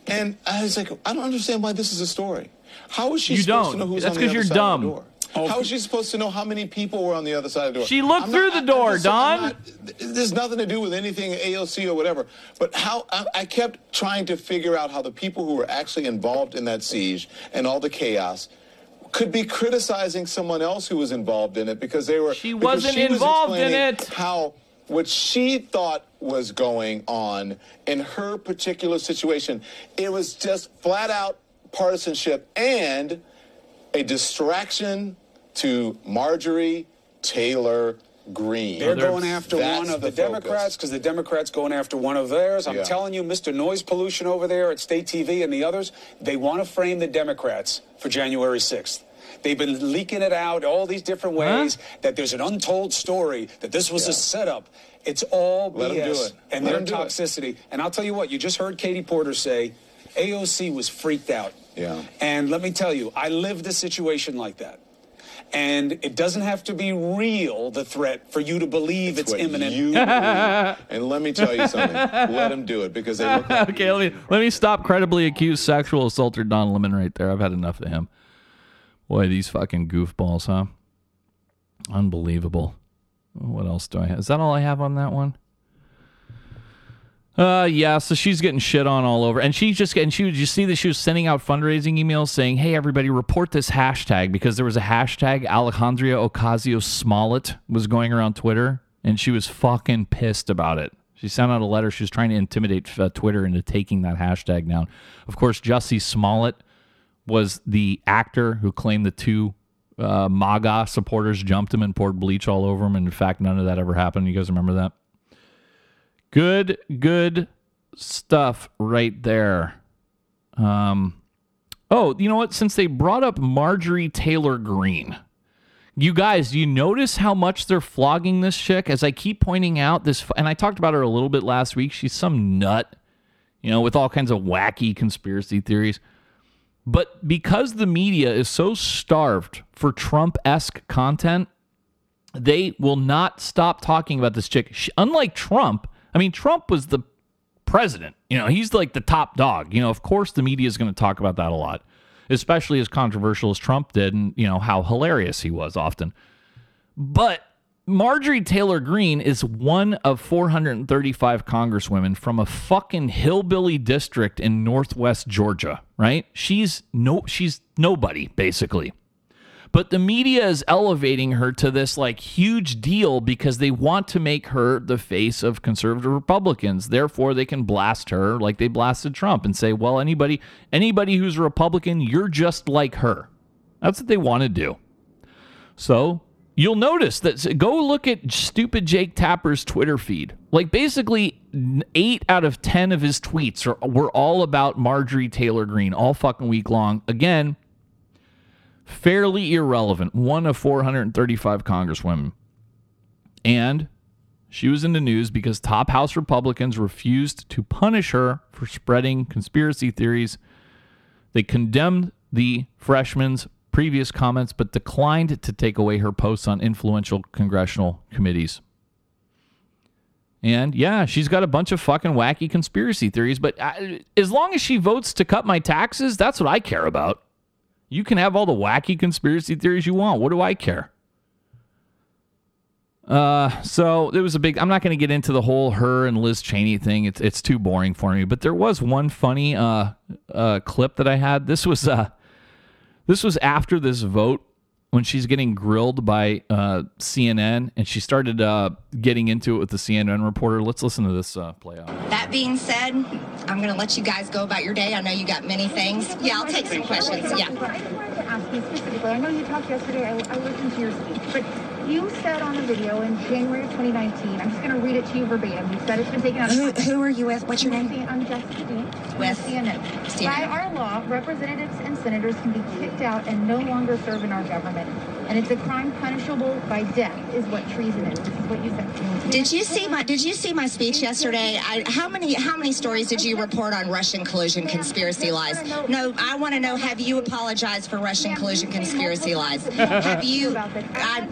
And I was like, I don't understand why this is a story. How is she you supposed don't. to know who's That's on the other side dumb. of the door? Oh, how is she supposed to know how many people were on the other side of the door? She looked not, through the door, I, just, Don. Not, there's nothing to do with anything A O C or whatever. But how I, I kept trying to figure out how the people who were actually involved in that siege and all the chaos could be criticizing someone else who was involved in it because they were. She wasn't she involved was in it. How what she thought was going on in her particular situation, it was just flat out partisanship and a distraction to Marjorie Taylor Green. They're going after That's one of the, the Democrats because the Democrats going after one of theirs. I'm yeah. telling you, Mister Noise Pollution over there at State T V and the others, they want to frame the Democrats for January sixth. They've been leaking it out all these different ways huh? that there's an untold story, that this was yeah. a setup. It's all Let B S do it. and Let their toxicity. It. And I'll tell you what, you just heard Katie Porter say A O C was freaked out. Yeah. And let me tell you, I lived a situation like that. And it doesn't have to be real, the threat, for you to believe it's, it's imminent. You and let me tell you something. Let them do it because they look like Okay, you. let me let me stop credibly accused sexual assaulter Don Lemon right there. I've had enough of him. Boy, these fucking goofballs, huh? Unbelievable. What else do I have? Is that all I have on that one? Uh yeah, so she's getting shit on all over, and she just and she you see that she was sending out fundraising emails saying, "Hey everybody, report this hashtag," because there was a hashtag Alexandria Ocasio-Smollett was going around Twitter, and she was fucking pissed about it. She sent out a letter. She was trying to intimidate uh, Twitter into taking that hashtag down. Of course, Jussie Smollett was the actor who claimed the two uh, MAGA supporters jumped him and poured bleach all over him, and in fact, none of that ever happened. You guys remember that? Good, good stuff right there. Um, oh, you know what? Since they brought up Marjorie Taylor Greene, you guys, do you notice how much they're flogging this chick? As I keep pointing out this, and I talked about her a little bit last week. She's some nut, you know, with all kinds of wacky conspiracy theories. But because the media is so starved for Trump-esque content, they will not stop talking about this chick. She, unlike Trump, I mean, Trump was the president. You know, he's like the top dog. You know, of course the media is going to talk about that a lot. especially as controversial as Trump did, and, you know, how hilarious he was often. But Marjorie Taylor Greene is one of four hundred thirty-five congresswomen from a fucking hillbilly district in northwest Georgia, right? She's no, she's nobody, basically. But the media is elevating her to this, like, huge deal because they want to make her the face of conservative Republicans. Therefore, they can blast her like they blasted Trump and say, well, anybody, anybody who's a Republican, you're just like her. That's what they want to do. So you'll notice that. Go look at stupid Jake Tapper's Twitter feed. Like, basically, eight out of ten of his tweets are, were all about Marjorie Taylor Greene all fucking week long. Again, fairly irrelevant. One of four hundred thirty-five congresswomen. And she was in the news because top House Republicans refused to punish her for spreading conspiracy theories. They condemned the freshman's previous comments, but declined to take away her posts on influential congressional committees. And yeah, she's got a bunch of fucking wacky conspiracy theories, but I, as long as she votes to cut my taxes, that's what I care about. You can have all the wacky conspiracy theories you want. What do I care? Uh, so there was a big... I'm not going to get into the whole her and Liz Cheney thing. It's it's too boring for me. But there was one funny uh, uh, clip that I had. This was uh, this was after this vote when she's getting grilled by uh, C N N, and she started uh, getting into it with the C N N reporter. Let's listen to this uh, play out. That being said, I'm going to let you guys go about your day. I know you got many things. Yeah, I'll take some questions. Yeah. I know you talked yesterday. I listened to your speech, but you said on a video in January of twenty nineteen, I'm just going to read it to you verbatim. You said it's been taken out of... Who, who are you with? What's your name? I'm Jessica Dean. With C N N. By our law, representatives and senators can be kicked out and no longer serve in our government. And it's a crime punishable by death is what treason is. This is what you said. Did you see my Did you see my speech yesterday? I, how many How many stories did you report on Russian collusion conspiracy lies? No, I want to know. Have you apologized for Russian collusion conspiracy lies? Have you? I,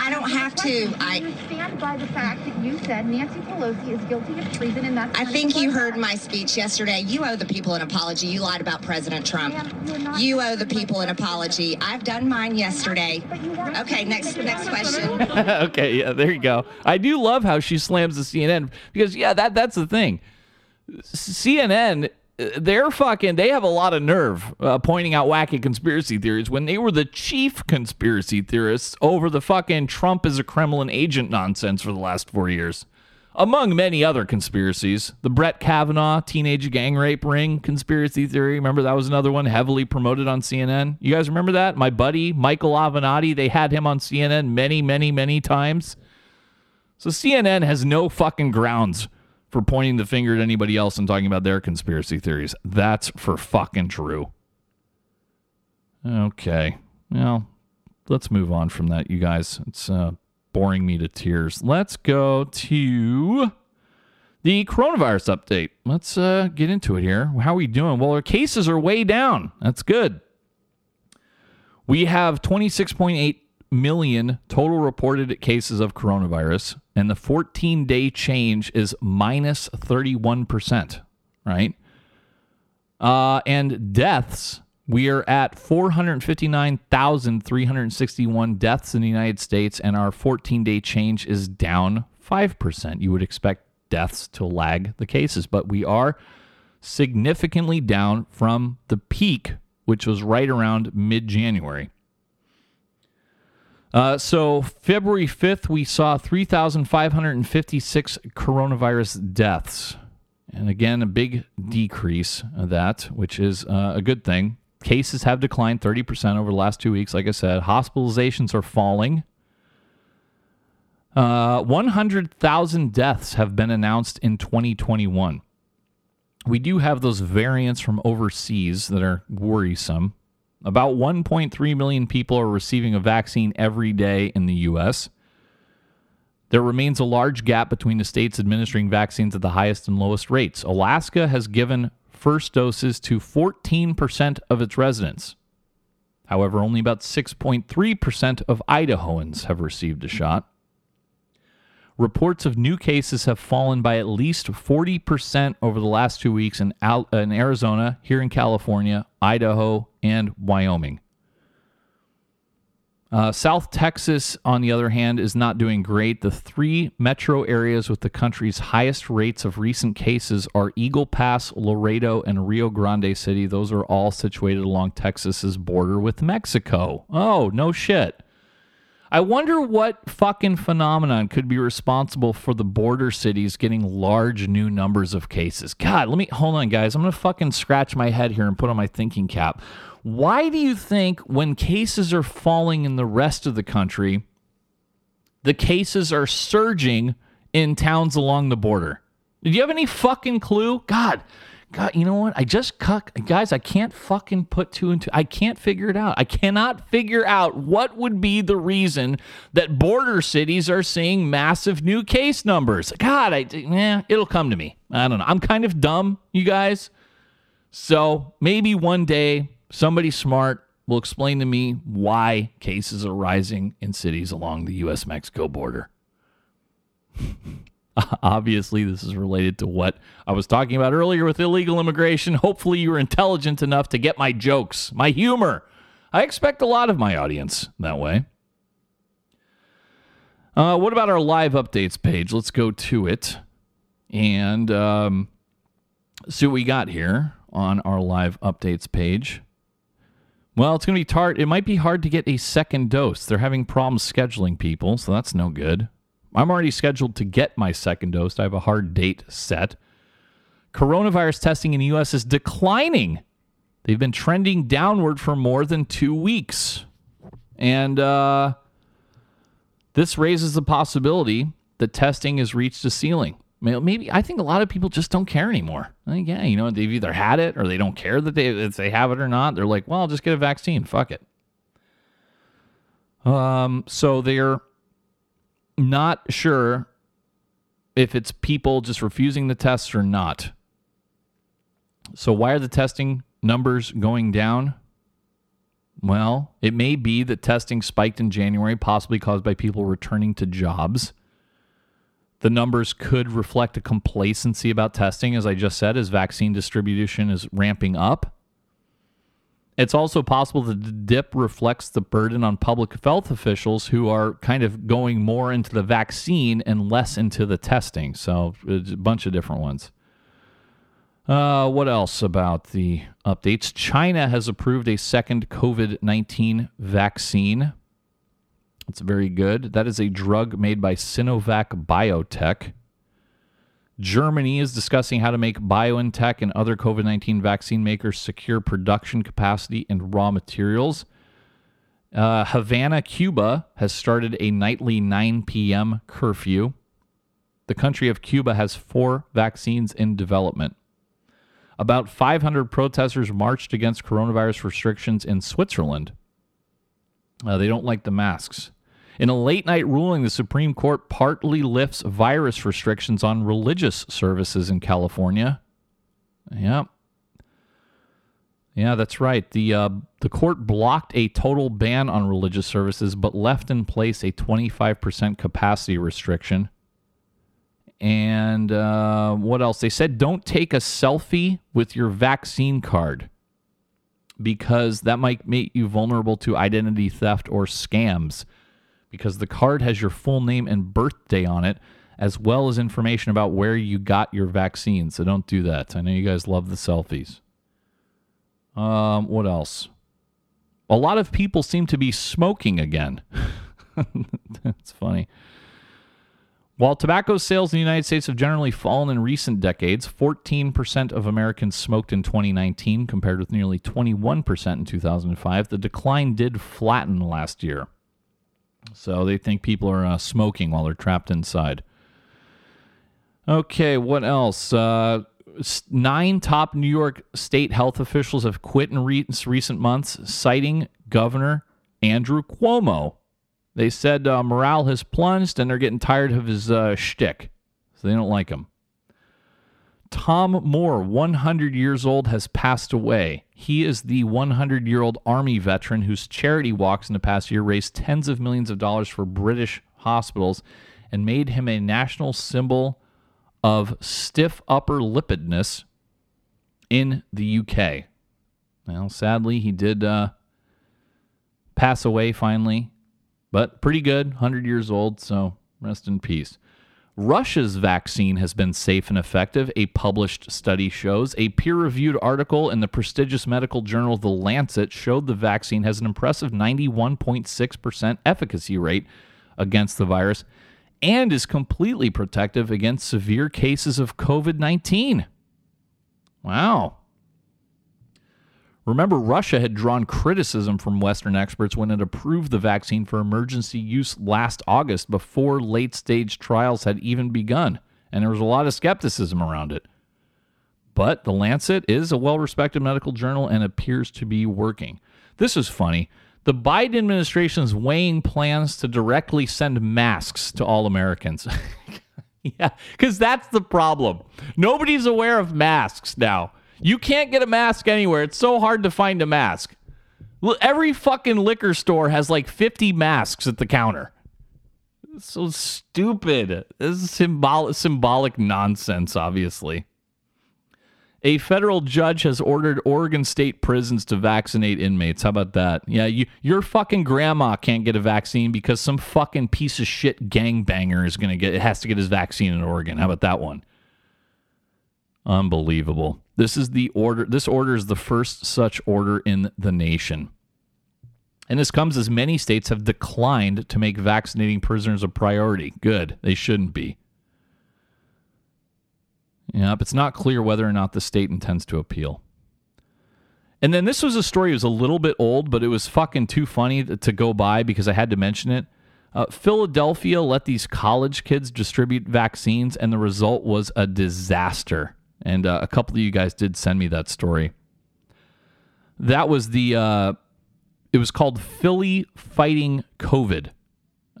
I don't have to. I stand by the fact that you said Nancy Pelosi is guilty of treason, and that's... I think you heard my speech yesterday. You owe the people an apology. You lied about President Trump. You owe the people an apology. I've done mine yesterday. Okay, next next question. Okay, yeah, there you go. I do love how she slams the C N N because, yeah, that that's the thing. C N N, they're fucking, they have a lot of nerve uh, pointing out wacky conspiracy theories when they were the chief conspiracy theorists over the fucking Trump is a Kremlin agent nonsense for the last four years. Among many other conspiracies, the Brett Kavanaugh teenage gang rape ring conspiracy theory. Remember, that was another one heavily promoted on C N N. You guys remember that? My buddy, Michael Avenatti, they had him on C N N many, many, many times. So C N N has no fucking grounds for pointing the finger at anybody else and talking about their conspiracy theories. That's for fucking true. Okay. Well, let's move on from that, you guys. It's, uh, boring me to tears. Let's go to the coronavirus update. Let's uh, get into it here. How are we doing? Well, our cases are way down. That's good. We have twenty-six point eight million total reported cases of coronavirus, and the fourteen-day change is minus thirty-one percent, right? Uh, and deaths... We are at four hundred fifty-nine thousand three hundred sixty-one deaths in the United States, and our fourteen-day change is down five percent. You would expect deaths to lag the cases, but we are significantly down from the peak, which was right around mid-January. Uh, so February fifth, we saw three thousand five hundred fifty-six coronavirus deaths. And again, a big decrease of that, which is uh, a good thing. Cases have declined thirty percent over the last two weeks. Like I said, hospitalizations are falling. Uh, one hundred thousand deaths have been announced in twenty twenty-one. We do have those variants from overseas that are worrisome. About one point three million people are receiving a vaccine every day in the U S. There remains a large gap between the states administering vaccines at the highest and lowest rates. Alaska has given first doses to fourteen percent of its residents. However, only about six point three percent of Idahoans have received a shot. reports of new cases have fallen by at least forty percent over the last two weeks in, Al- in Arizona, here in California, Idaho, and Wyoming. Uh, South Texas, on the other hand, is not doing great. The three metro areas with the country's highest rates of recent cases are Eagle Pass, Laredo, and Rio Grande City. Those are all situated along Texas's border with Mexico. Oh, no shit. I wonder what fucking phenomenon could be responsible for the border cities getting large new numbers of cases. God, let me... Hold on, guys. I'm going to fucking scratch my head here and put on my thinking cap. Why do you think when cases are falling in the rest of the country, the cases are surging in towns along the border? Do you have any fucking clue? God, God, you know what? I just cuck. Guys, I can't fucking put two and two. I can't figure it out. I cannot figure out what would be the reason that border cities are seeing massive new case numbers. God, I, eh, it'll come to me. I don't know. I'm kind of dumb, you guys. So maybe one day somebody smart will explain to me why cases are rising in cities along the U S Mexico border. Obviously, this is related to what I was talking about earlier with illegal immigration. Hopefully, you were intelligent enough to get my jokes, my humor. I expect a lot of my audience that way. Uh, what about our live updates page? Let's go to it and um, see what we got here on our live updates page. Well, it's going to be hard. It might be hard to get a second dose. They're having problems scheduling people, so that's no good. I'm already scheduled to get my second dose. I have a hard date set. Coronavirus testing in the U S is declining. They've been trending downward for more than two weeks. And uh, this raises the possibility that testing has reached a ceiling. Maybe, I think a lot of people just don't care anymore. Like, yeah, you know, they've either had it or they don't care that they if they have it or not. They're like, well, I'll just get a vaccine. Fuck it. Um, so they're not sure if it's people just refusing the tests or not. So why are the testing numbers going down? Well, it may be that testing spiked in January, possibly caused by people returning to jobs. The numbers could reflect a complacency about testing, as I just said, as vaccine distribution is ramping up. It's also possible that the dip reflects the burden on public health officials who are kind of going more into the vaccine and less into the testing. So a bunch of different ones. Uh, what else about the updates? China has approved a second COVID nineteen vaccine. That's very good. That is a drug made by Sinovac Biotech. Germany is discussing how to make BioNTech and other COVID nineteen vaccine makers secure production capacity and raw materials. Uh, Havana, Cuba, has started a nightly nine p.m. curfew. The country of Cuba has four vaccines in development. About five hundred protesters marched against coronavirus restrictions in Switzerland. Uh, they don't like the masks. In a late-night ruling, the Supreme Court partly lifts virus restrictions on religious services in California. Yeah. Yeah, that's right. The uh, the court blocked a total ban on religious services, but left in place a twenty-five percent capacity restriction. And uh, what else? They said don't take a selfie with your vaccine card, because that might make you vulnerable to identity theft or scams, because the card has your full name and birthday on it, as well as information about where you got your vaccine. So don't do that. I know you guys love the selfies. Um, what else? A lot of people seem to be smoking again. That's funny. While tobacco sales in the United States have generally fallen in recent decades, fourteen percent of Americans smoked in twenty nineteen compared with nearly twenty-one percent in two thousand five. The decline did flatten last year. So they think people are uh, smoking while they're trapped inside. Okay, what else? Uh, nine top New York state health officials have quit in re- recent months, citing Governor Andrew Cuomo. They said uh, morale has plunged and they're getting tired of his uh, shtick, so they don't like him. Tom Moore, one hundred years old, has passed away. He is the one hundred-year-old Army veteran whose charity walks in the past year raised tens of millions of dollars for British hospitals and made him a national symbol of stiff upper lippedness in the U K. Well, sadly, he did uh, pass away finally, but pretty good, one hundred years old, so rest in peace. Russia's vaccine has been safe and effective, a published study shows. A peer-reviewed article in the prestigious medical journal The Lancet showed the vaccine has an impressive ninety-one point six percent efficacy rate against the virus and is completely protective against severe cases of covid nineteen. Wow. Remember, Russia had drawn criticism from Western experts when it approved the vaccine for emergency use last August, before late-stage trials had even begun, and there was a lot of skepticism around it. But The Lancet is a well-respected medical journal and appears to be working. This is funny. The Biden administration is weighing plans to directly send masks to all Americans. Yeah, because that's the problem. Nobody's aware of masks now. You can't get a mask anywhere. It's so hard to find a mask. Every fucking liquor store has like fifty masks at the counter. It's so stupid. This is symbolic, symbolic nonsense, obviously. A federal judge has ordered Oregon state prisons to vaccinate inmates. How about that? Yeah, you, your fucking grandma can't get a vaccine because some fucking piece of shit gangbanger is going to get, it has to get his vaccine in Oregon. How about that one? Unbelievable. This is the order. This order is the first such order in the nation. And this comes as many states have declined to make vaccinating prisoners a priority. Good. They shouldn't be. Yep, it's not clear whether or not the state intends to appeal. And then this was a story that was a little bit old, but it was fucking too funny to go by because I had to mention it. Uh, Philadelphia let these college kids distribute vaccines, and the result was a disaster. And uh, a couple of you guys did send me that story. That was the, uh, it was called Philly Fighting COVID.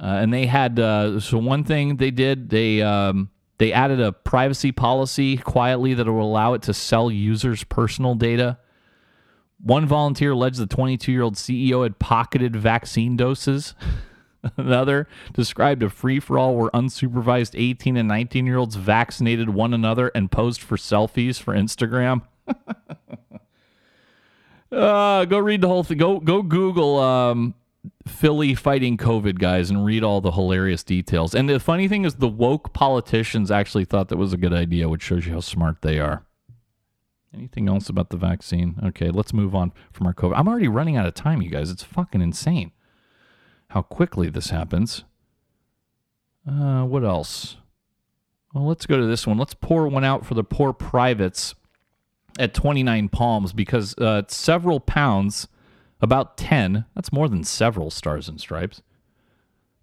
Uh, and they had, uh, so one thing they did, they um, they added a privacy policy quietly that will allow it to sell users' personal data. One volunteer alleged the twenty-two-year-old C E O had pocketed vaccine doses. Another described a free-for-all where unsupervised eighteen and nineteen-year-olds vaccinated one another and posed for selfies for Instagram. uh, go read the whole thing. Go go Google um, Philly fighting COVID, guys, and read all the hilarious details. And the funny thing is the woke politicians actually thought that was a good idea, which shows you how smart they are. Anything else about the vaccine? Okay, let's move on from our COVID. I'm already running out of time, you guys. It's fucking insane how quickly this happens. Uh, what else? Well, let's go to this one. Let's pour one out for the poor privates at twenty-nine Palms, because uh, several pounds, about ten, that's more than several stars and stripes,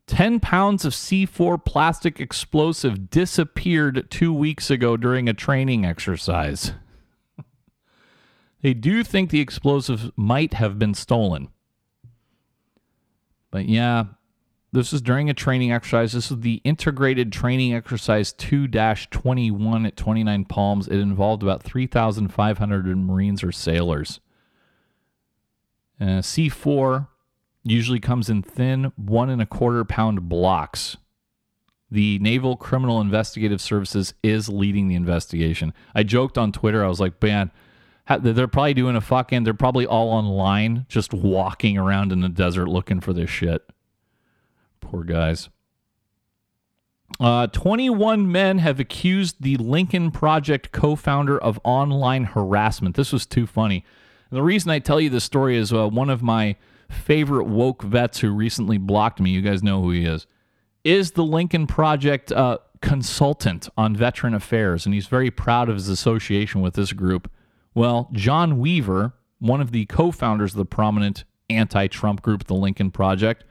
ten pounds of C four plastic explosive disappeared two weeks ago during a training exercise. They do think the explosives might have been stolen. But yeah, this is during a training exercise. This is the Integrated Training Exercise two twenty-one at twenty-nine Palms. It involved about three thousand five hundred Marines or sailors. Uh, C four usually comes in thin one and a quarter pound blocks. The Naval Criminal Investigative Services is leading the investigation. I joked on Twitter. I was like, man, How, they're probably doing a fucking, they're probably all online, just walking around in the desert looking for this shit. Poor guys. Uh, twenty-one men have accused the Lincoln Project co-founder of online harassment. This was too funny. And the reason I tell you this story is uh, one of my favorite woke vets who recently blocked me, you guys know who he is, is the Lincoln Project uh, consultant on veteran affairs. And he's very proud of his association with this group. Well, John Weaver, one of the co-founders of the prominent anti-Trump group, the Lincoln Project,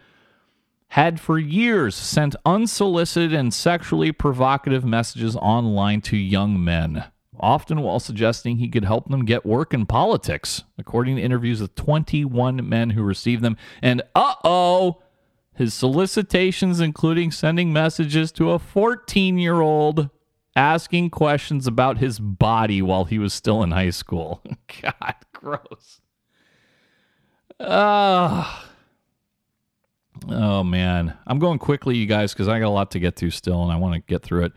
had for years sent unsolicited and sexually provocative messages online to young men, often while suggesting he could help them get work in politics, according to interviews with twenty-one men who received them. And uh-oh, his solicitations, including sending messages to a fourteen-year-old, asking questions about his body while he was still in high school. God, gross. Uh, Oh, man. I'm going quickly, you guys, because I got a lot to get to still, and I want to get through it.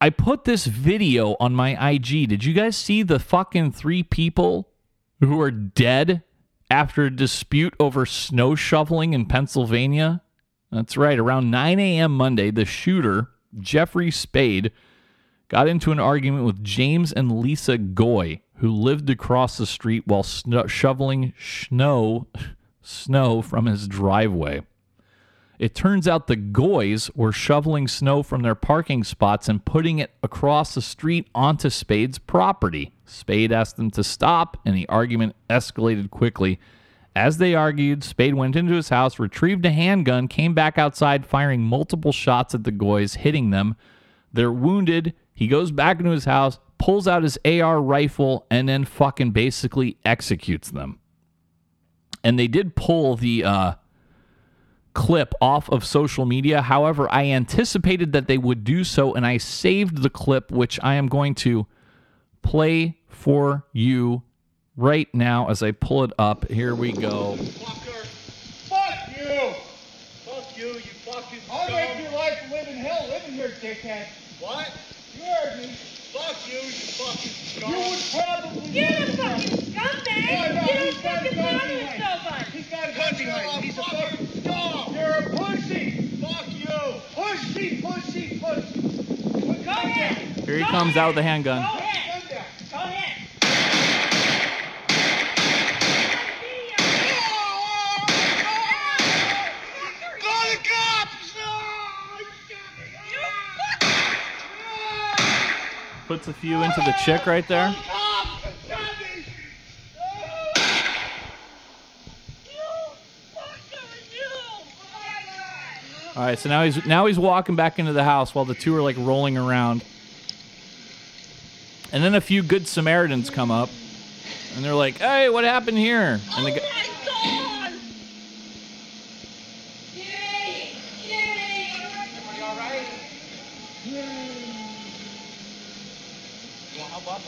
I put this video on my I G. Did you guys see the fucking three people who are dead after a dispute over snow shoveling in Pennsylvania? That's right. Around nine a.m. Monday, the shooter, Jeffrey Spade, got into an argument with James and Lisa Goy, who lived across the street while sno- shoveling snow, snow from his driveway. It turns out the Goys were shoveling snow from their parking spots and putting it across the street onto Spade's property. Spade asked them to stop, and the argument escalated quickly. As they argued, Spade went into his house, retrieved a handgun, came back outside, firing multiple shots at the Goys, hitting them. They're wounded. He goes back into his house, pulls out his A R rifle, and then fucking basically executes them. And they did pull the uh, clip off of social media. However, I anticipated that they would do so, and I saved the clip, which I am going to play for you right now as I pull it up. Here we go. Fucker. Fuck you. Fuck you, you fucking I'll dumb. Make your life live in hell. Live in here, dickhead. What? You heard me. Fuck you, you fucking scum. You would probably... You're the fucking scumbag. No, no, you don't fucking bother with nobody. He's got a gun behind. He's a fucking dog. You're a pussy. Fuck you. Pussy, pussy, pussy. Go ahead. Here he Go comes ahead. Out with a handgun. Go ahead. Go ahead. Puts a few into the chick right there. All right, so now he's now he's walking back into the house while the two are like rolling around. And then a few good Samaritans come up, and they're like, "Hey, what happened here?" And the guy.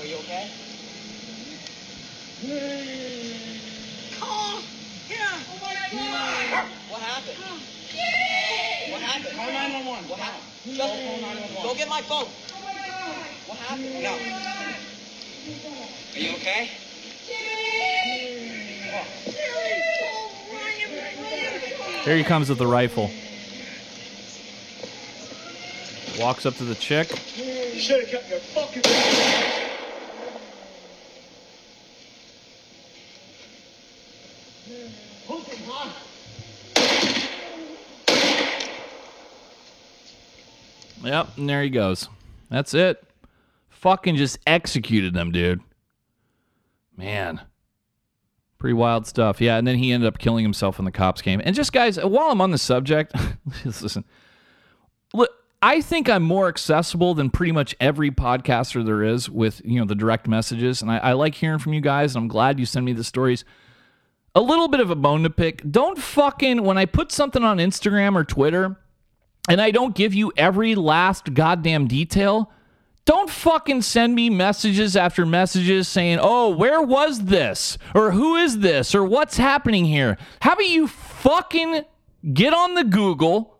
Are you okay? Call! Yeah! Oh my God! What happened? What happened? Call nine one one. What happened? Just call nine one one. Go get my phone. Oh my God! What happened? No. Are you okay? Here he comes with the rifle. Walks up to the chick. You should have kept your fucking... Yep, and there he goes. That's it. Fucking just executed them, dude. Man. Pretty wild stuff. Yeah, and then he ended up killing himself when the cops came. And just, guys, while I'm on the subject, listen. Look, I think I'm more accessible than pretty much every podcaster there is with, you know, the direct messages. And I, I like hearing from you guys, and I'm glad you send me the stories. A little bit of a bone to pick. Don't fucking, when I put something on Instagram or Twitter... and I don't give you every last goddamn detail, don't fucking send me messages after messages saying, oh, where was this? Or who is this? Or what's happening here? How about you fucking get on the Google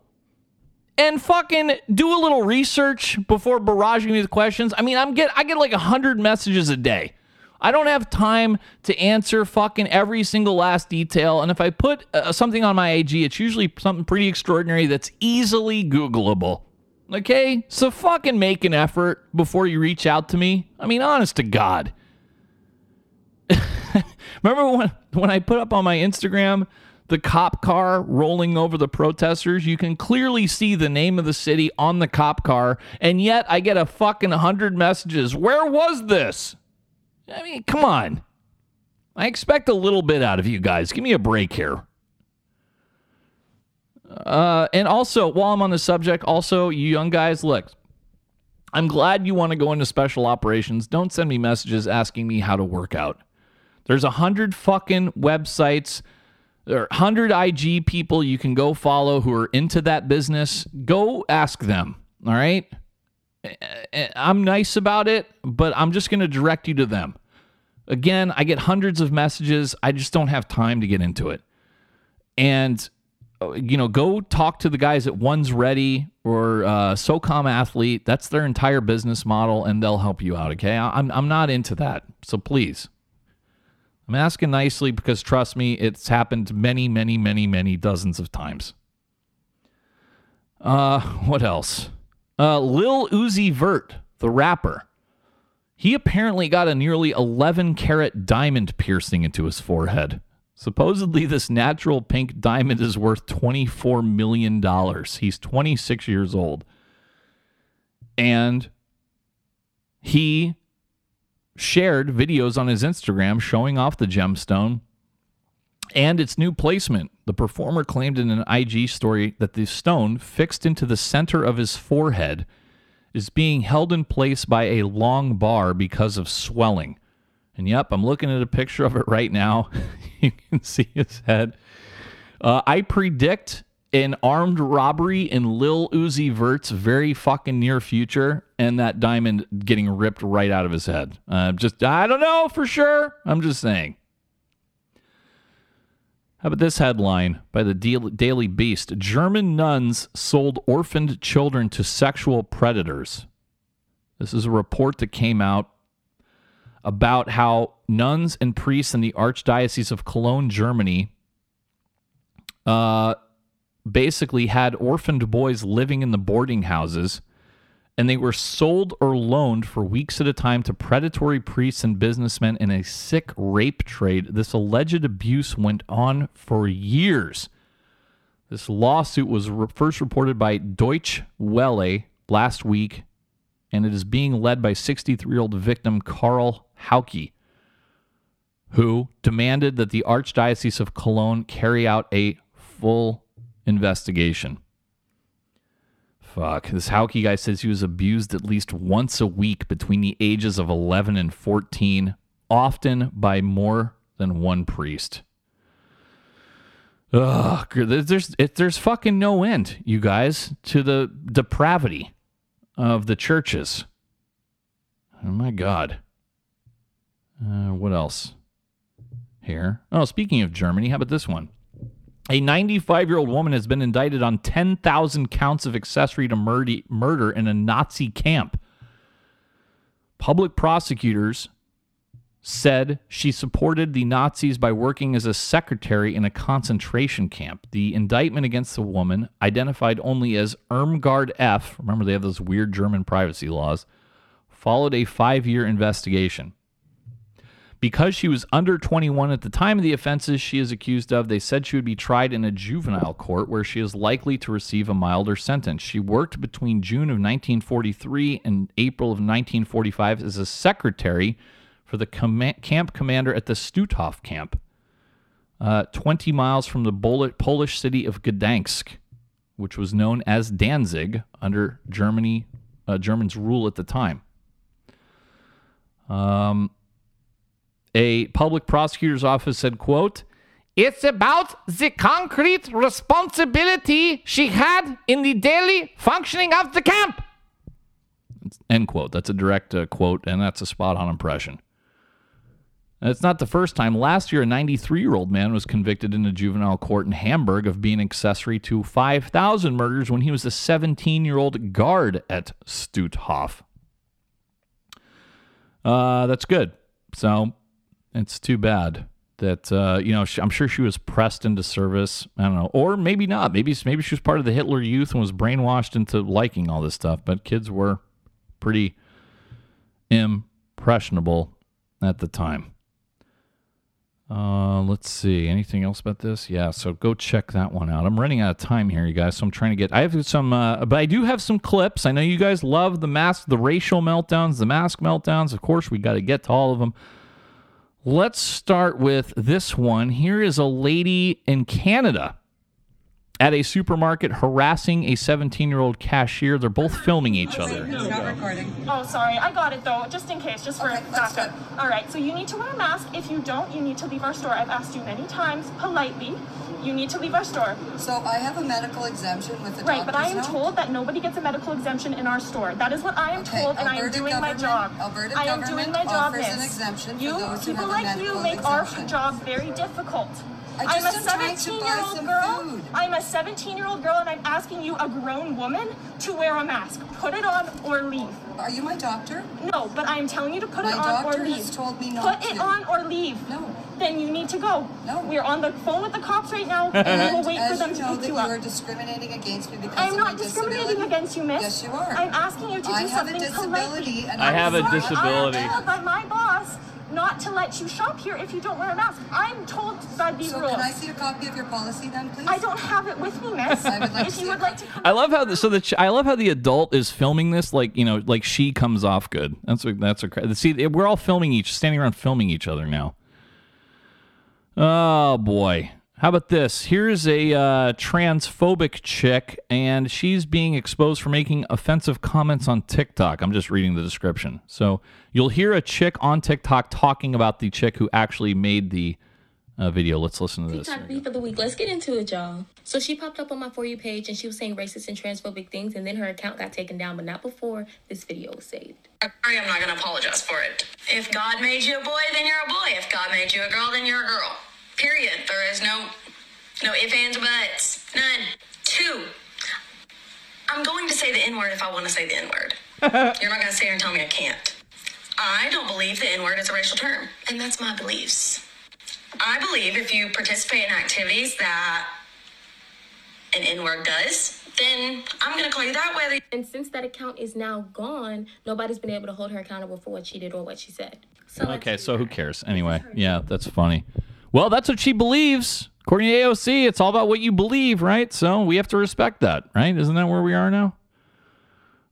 and fucking do a little research before barraging me with questions? I mean, I'm get, I get like one hundred messages a day. I don't have time to answer fucking every single last detail. And if I put uh, something on my I G, it's usually something pretty extraordinary that's easily Googleable. Okay? So fucking make an effort before you reach out to me. I mean, honest to God. Remember when, when I put up on my Instagram the cop car rolling over the protesters? You can clearly see the name of the city on the cop car. And yet I get a fucking one hundred messages. Where was this? I mean, come on. I expect a little bit out of you guys. Give me a break here. Uh, and also, while I'm on the subject, also, you young guys, look, I'm glad you want to go into special operations. Don't send me messages asking me how to work out. There's a hundred fucking websites. There are a hundred I G people you can go follow who are into that business. Go ask them, all right? I'm nice about it, but I'm just going to direct you to them. Again, I get hundreds of messages. I just don't have time to get into it. And you know, go talk to the guys at One's Ready or uh, SOCOM Athlete. That's their entire business model, and they'll help you out, okay? I'm I'm not into that, so please. I'm asking nicely because, trust me, it's happened many, many, many, many dozens of times. Uh, what else? Uh, Lil Uzi Vert, the rapper. He apparently got a nearly eleven-carat diamond piercing into his forehead. Supposedly, this natural pink diamond is worth twenty-four million dollars. He's twenty-six years old. And he shared videos on his Instagram showing off the gemstone and its new placement. The performer claimed in an I G story that the stone, fixed into the center of his forehead, is being held in place by a long bar because of swelling. And yep, I'm looking at a picture of it right now. You can see his head. Uh, I predict an armed robbery in Lil Uzi Vert's very fucking near future and that diamond getting ripped right out of his head. Uh, just, I don't know for sure. I'm just saying. How about this headline by the Daily Beast? German nuns sold orphaned children to sexual predators. This is a report that came out about how nuns and priests in the Archdiocese of Cologne, Germany, uh, basically had orphaned boys living in the boarding houses, and they were sold or loaned for weeks at a time to predatory priests and businessmen in a sick rape trade. This alleged abuse went on for years. This lawsuit was re- first reported by Deutsche Welle last week, and it is being led by sixty-three-year-old victim Carl Hauke, who demanded that the Archdiocese of Cologne carry out a full investigation. Fuck, this Hauke guy says he was abused at least once a week between the ages of eleven and fourteen, often by more than one priest. Ugh, there's, there's fucking no end, you guys, to the depravity of the churches. Oh my God. Uh, what else here? Oh, speaking of Germany, how about this one? A ninety-five-year-old woman has been indicted on ten thousand counts of accessory to murder, murder in a Nazi camp. Public prosecutors said she supported the Nazis by working as a secretary in a concentration camp. The indictment against the woman, identified only as Irmgard F., remember they have those weird German privacy laws, followed a five-year investigation. Because she was under twenty-one at the time of the offenses she is accused of, they said she would be tried in a juvenile court where she is likely to receive a milder sentence. She worked between June of nineteen forty-three and April of nineteen forty-five as a secretary for the com- camp commander at the Stutthof camp, uh, twenty miles from the Bol- Polish city of Gdansk, which was known as Danzig under Germany, uh, Germans' rule at the time. Um... A public prosecutor's office said, quote, "It's about the concrete responsibility she had in the daily functioning of the camp." End quote. That's a direct uh, quote, and that's a spot-on impression. And it's not the first time. Last year, a ninety-three-year-old man was convicted in a juvenile court in Hamburg of being accessory to five thousand murders when he was a seventeen-year-old guard at Stutthof. Uh, that's good. So... it's too bad that, uh, you know, she, I'm sure she was pressed into service. I don't know. Or maybe not. Maybe maybe she was part of the Hitler Youth and was brainwashed into liking all this stuff. But kids were pretty impressionable at the time. Uh, let's see. Anything else about this? Yeah, so go check that one out. I'm running out of time here, you guys. So I'm trying to get... I have some... Uh, but I do have some clips. I know you guys love the mask, the racial meltdowns, the mask meltdowns. Of course, we got to get to all of them. Let's start with this one. Here is a lady in Canada at a supermarket harassing a seventeen-year-old cashier. They're both filming each other. It's not recording. Oh, sorry. I got it, though, just in case, just for okay, backup. All right, so you need to wear a mask. If you don't, you need to leave our store. I've asked you many times, politely. You need to leave our store. So I have a medical exemption with the doctor's Right, but I am now? told that nobody gets a medical exemption in our store. That is what I am okay, told, and Alberta I am doing my job. Alberta I am doing my job. Offers an exemption for you, those people who have like a you make exemption. Our job very difficult. I I'm a seventeen-year-old girl. Food. I'm a seventeen-year-old girl, and I'm asking you, a grown woman, to wear a mask. Put it on or leave. Are you my doctor? No, but I'm telling you to put my it on or leave. Told me not put to. It on or leave. No. Then you need to go. No. We're on the phone with the cops right now, and we'll wait for them you to know pick that you up. You are discriminating against me because I'm of not discriminating disability. Against you, miss. Yes, you are. I'm asking you to I do something politely. I have a disability. I'm told by my boss not to let you shop here if you don't wear a mask. I'm told by these so rules. So can I see a copy of your policy then, please? I don't have it with me, miss. I would like if to you would like to come I love how the, so the ch- I love how the adult is filming this, like, you know, like she comes off good. That's what, that's what, see, we're all filming each, standing around filming each other now. Oh boy. How about this? Here's a uh, transphobic chick, and she's being exposed for making offensive comments on TikTok. I'm just reading the description. So you'll hear a chick on TikTok talking about the chick who actually made the uh, video. Let's listen to this. TikTok beef of the week. Let's get into it, y'all. So she popped up on my For You page, and she was saying racist and transphobic things, and then her account got taken down, but not before this video was saved. I'm sorry, I'm not going to apologize for it. If God made you a boy, then you're a boy. If God made you a girl, then you're a girl. Period. There is no, no ifs, ands, or buts. None. Two, I'm going to say the N-word if I want to say the N-word. You're not going to sit here and tell me I can't. I don't believe the N-word is a racial term, and that's my beliefs. I believe if you participate in activities that an N-word does, then I'm going to call you that way. And since that account is now gone, nobody's been able to hold her accountable for what she did or what she said. So okay, so who cares? Anyway, yeah, that's funny. Well, that's what she believes. According to A O C, it's all about what you believe, right? So we have to respect that, right? Isn't that where we are now?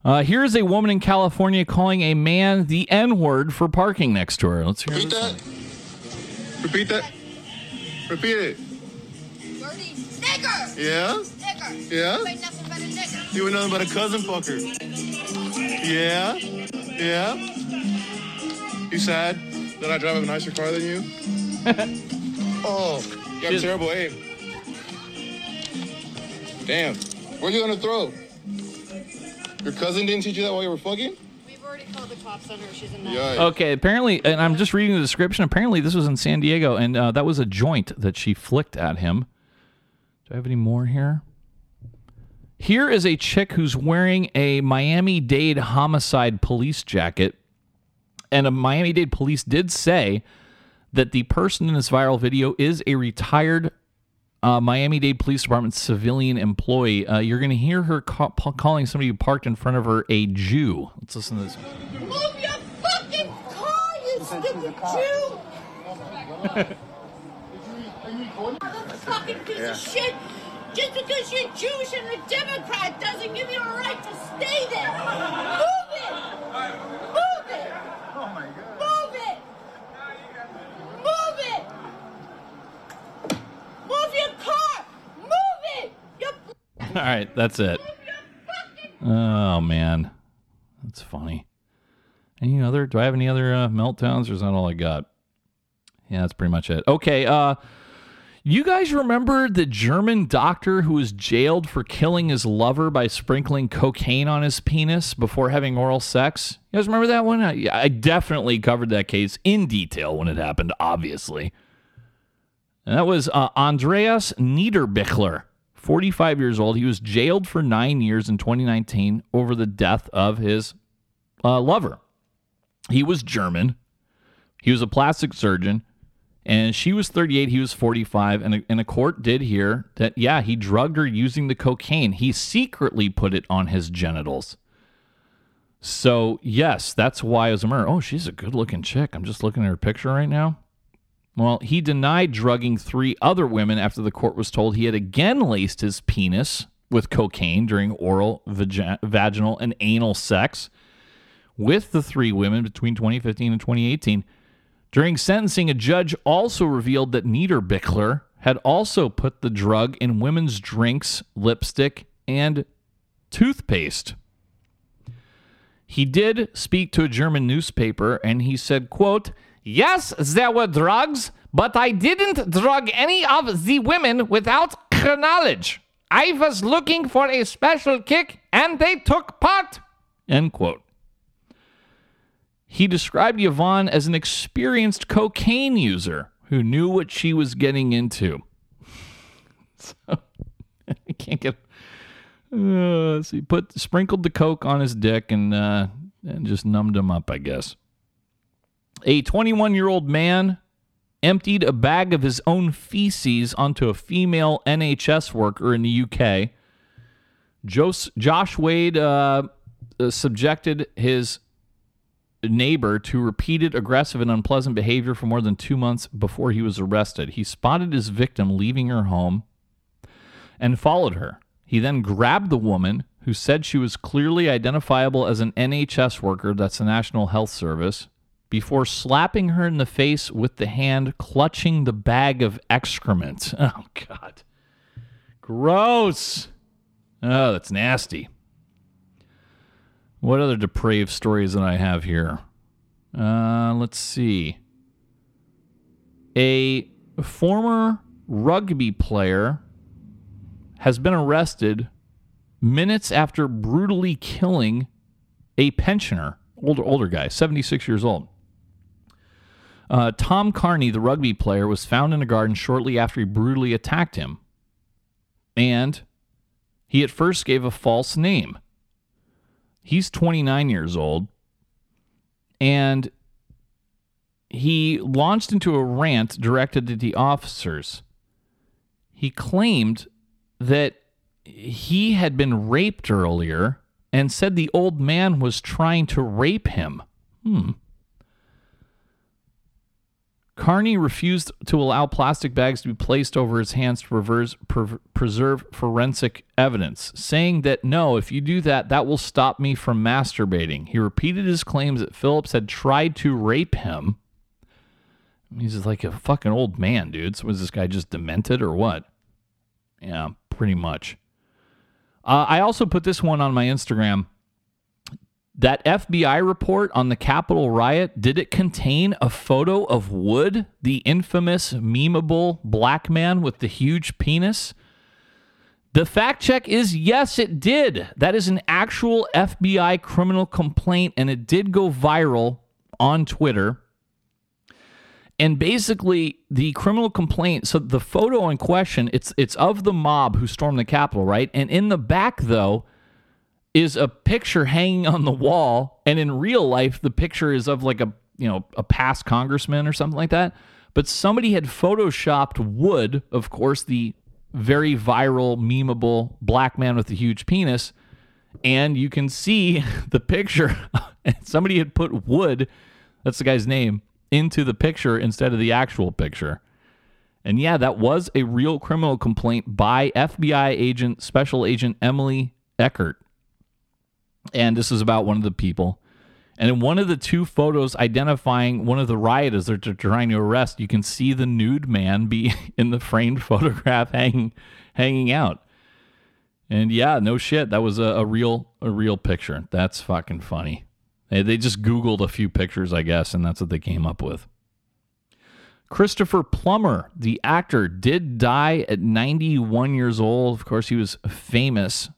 Uh, here's a woman in California calling a man the N-word for parking next to her. Let's hear Repeat this. That. Repeat that. Repeat it. Dirty nigger. Yeah? Nigger. Yeah? You ain't nothing but a nigger. You ain't nothing but a cousin fucker. Yeah? Yeah? You sad that I drive a nicer car than you? Oh, you have terrible aim. Damn. Where are you gonna throw? Your cousin didn't teach you that while you were fucking? We've already called the cops on her. She's in that. Okay, apparently, and I'm just reading the description. Apparently, this was in San Diego, and uh, that was a joint that she flicked at him. Do I have any more here? Here is a chick who's wearing a Miami-Dade homicide police jacket, and a Miami-Dade police did say that the person in this viral video is a retired uh, Miami-Dade Police Department civilian employee. Uh, you're going to hear her ca- pa- calling somebody who parked in front of her a Jew. Let's listen to this. Move your fucking car, you stupid Jew! Motherfucking piece yeah. of shit! Just because you're Jewish and a Democrat doesn't give you a right to stay there! Move it! Move it! Oh my God. Move it! Move your car! Move it! Your... All right, that's it. Fucking... Oh, man. That's funny. Any other? Do I have any other uh, meltdowns, or is that all I got? Yeah, that's pretty much it. Okay, uh, you guys remember the German doctor who was jailed for killing his lover by sprinkling cocaine on his penis before having oral sex? You guys remember that one? I, I definitely covered that case in detail when it happened, obviously. And that was uh, Andreas Niederbichler, forty-five years old. He was jailed for nine years in twenty nineteen over the death of his uh, lover. He was German. He was a plastic surgeon. And she was thirty-eight. He was forty-five. And a, and a court did hear that, yeah, he drugged her using the cocaine. He secretly put it on his genitals. So, yes, that's why it was a murder. Oh, she's a good-looking chick. I'm just looking at her picture right now. Well, he denied drugging three other women after the court was told he had again laced his penis with cocaine during oral, vag- vaginal, and anal sex with the three women between twenty fifteen and twenty eighteen. During sentencing, a judge also revealed that Niederbichler had also put the drug in women's drinks, lipstick, and toothpaste. He did speak to a German newspaper, and he said, quote, "Yes, there were drugs, but I didn't drug any of the women without her knowledge. I was looking for a special kick, and they took part," end quote. He described Yvonne as an experienced cocaine user who knew what she was getting into. So I can't get. Uh, so he put sprinkled the coke on his dick and uh, and just numbed him up, I guess. A twenty-one-year-old man emptied a bag of his own feces onto a female N H S worker in the U K. Josh, Josh Wade uh, subjected his neighbor to repeated aggressive and unpleasant behavior for more than two months before he was arrested. He spotted his victim leaving her home and followed her. He then grabbed the woman, who said she was clearly identifiable as an N H S worker, that's the National Health Service, before slapping her in the face with the hand clutching the bag of excrement. Oh, God. Gross. Oh, that's nasty. What other depraved stories that I have here? Uh, let's see. A former rugby player has been arrested minutes after brutally killing a pensioner, older older guy, seventy-six years old. Uh, Tom Carney, the rugby player, was found in a garden shortly after he brutally attacked him. And he at first gave a false name. He's twenty-nine years old, and he launched into a rant directed at the officers. He claimed that he had been raped earlier and said the old man was trying to rape him. Hmm. Carney refused to allow plastic bags to be placed over his hands to reverse, pre- preserve forensic evidence, saying that, no, if you do that, that will stop me from masturbating. He repeated his claims that Phillips had tried to rape him. He's like a fucking old man, dude. So was this guy just demented or what? Yeah, pretty much. Uh, I also put this one on my Instagram. That F B I report on the Capitol riot, did it contain a photo of Wood, the infamous, memeable black man with the huge penis? The fact check is yes, it did. That is an actual F B I criminal complaint, and it did go viral on Twitter. And basically, the criminal complaint, so the photo in question, it's it's of the mob who stormed the Capitol, right? And in the back, though, is a picture hanging on the wall, and in real life, the picture is of like a, you know, a past congressman or something like that. But somebody had photoshopped Wood, of course, the very viral, memeable black man with the huge penis, and you can see the picture. Somebody had put Wood, that's the guy's name, into the picture instead of the actual picture. And yeah, that was a real criminal complaint by F B I agent, Special Agent Emily Eckert. And this is about one of the people. And in one of the two photos identifying one of the rioters that they're trying to arrest, you can see the nude man be in the framed photograph hanging hanging out. And yeah, no shit. That was a, a real a real picture. That's fucking funny. They, they just Googled a few pictures, I guess, and that's what they came up with. Christopher Plummer, the actor, did die at ninety-one years old. Of course, he was famous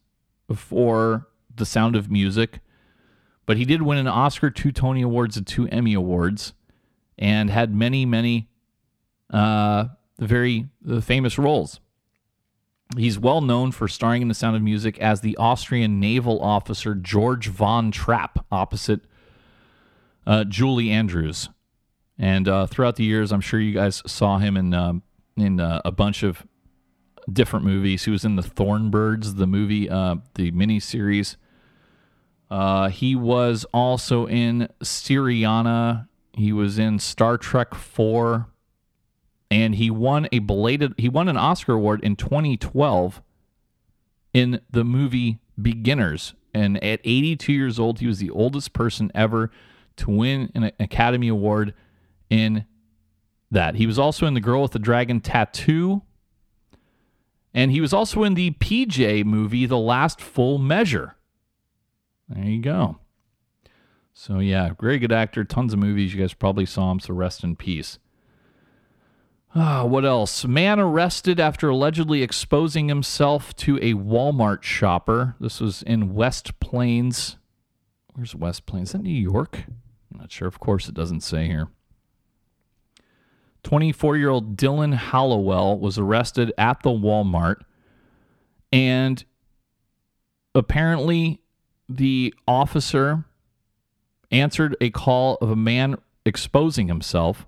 for The Sound of Music, but he did win an Oscar, two Tony Awards, and two Emmy Awards, and had many, many uh, very famous roles. He's well known for starring in The Sound of Music as the Austrian naval officer George von Trapp, opposite uh, Julie Andrews. And uh, throughout the years, I'm sure you guys saw him in uh, in uh, a bunch of different movies. He was in The Thornbirds, the movie, uh, the miniseries. Uh, he was also in Syriana. He was in Star Trek four, and he won a belated. He won an Oscar award in twenty twelve in the movie Beginners. And at eighty-two years old, he was the oldest person ever to win an Academy Award in that. He was also in The Girl with the Dragon Tattoo, and he was also in the P J movie, The Last Full Measure. There you go. So yeah, very good actor. Tons of movies. You guys probably saw him, so rest in peace. Ah, what else? Man arrested after allegedly exposing himself to a Walmart shopper. This was in West Plains. Where's West Plains? Is that New York? I'm not sure. Of course it doesn't say here. twenty-four-year-old Dylan Hallowell was arrested at the Walmart, and apparently the officer answered a call of a man exposing himself.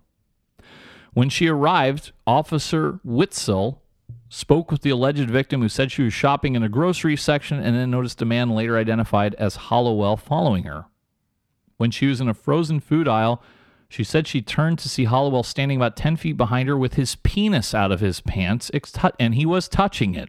When she arrived, Officer Witzel spoke with the alleged victim, who said she was shopping in a grocery section and then noticed a man later identified as Hallowell following her. When she was in a frozen food aisle, she said she turned to see Hallowell standing about ten feet behind her with his penis out of his pants, and he was touching it.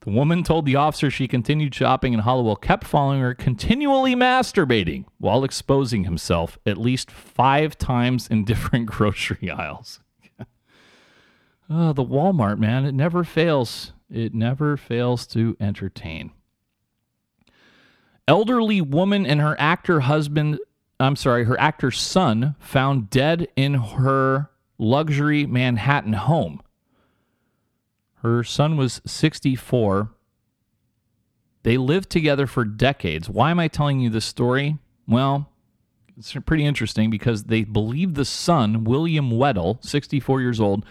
The woman told the officer she continued shopping, and Hallowell kept following her, continually masturbating while exposing himself at least five times in different grocery aisles. Oh, the Walmart, man, it never fails. It never fails to entertain. Elderly woman and her actor husband, I'm sorry, her actor son, found dead in her luxury Manhattan home. Her son was sixty-four. They lived together for decades. Why am I telling you this story? Well, it's pretty interesting because they believe the son, William Weddle, sixty-four years old,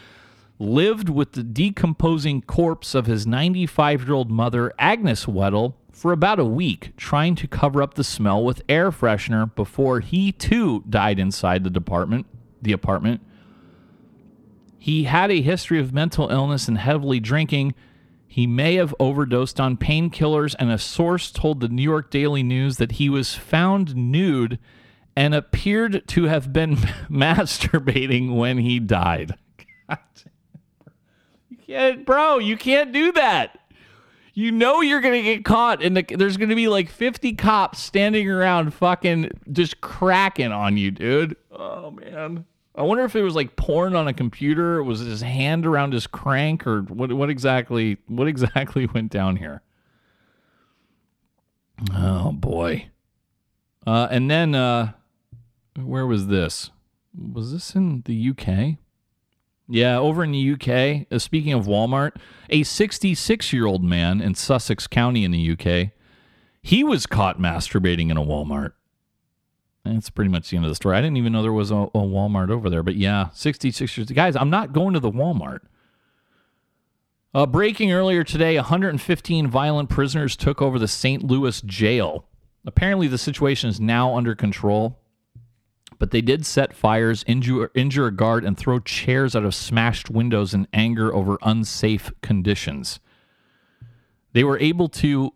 lived with the decomposing corpse of his ninety-five-year-old mother, Agnes Weddle, for about a week, trying to cover up the smell with air freshener before he, too, died inside the department, the apartment. He had a history of mental illness and heavily drinking. He may have overdosed on painkillers, and a source told the New York Daily News that he was found nude and appeared to have been masturbating when he died. God. Yeah, bro, you can't do that. You know you're going to get caught, and the, there's going to be like fifty cops standing around fucking just cracking on you, dude. Oh, man. I wonder if it was like porn on a computer. Was his hand around his crank, or what What exactly What exactly went down here? Oh, boy. Uh, and then, uh, where was this? Was this in the U K? Yeah, over in the U K, uh, speaking of Walmart, a sixty-six-year-old man in Sussex County in the U K, he was caught masturbating in a Walmart. That's pretty much the end of the story. I didn't even know there was a, a Walmart over there, but yeah, sixty-six years. Guys, I'm not going to the Walmart. Uh, breaking earlier today, one hundred fifteen violent prisoners took over the Saint Louis jail. Apparently, the situation is now under control. But they did set fires, injure, injure a guard, and throw chairs out of smashed windows in anger over unsafe conditions. They were able to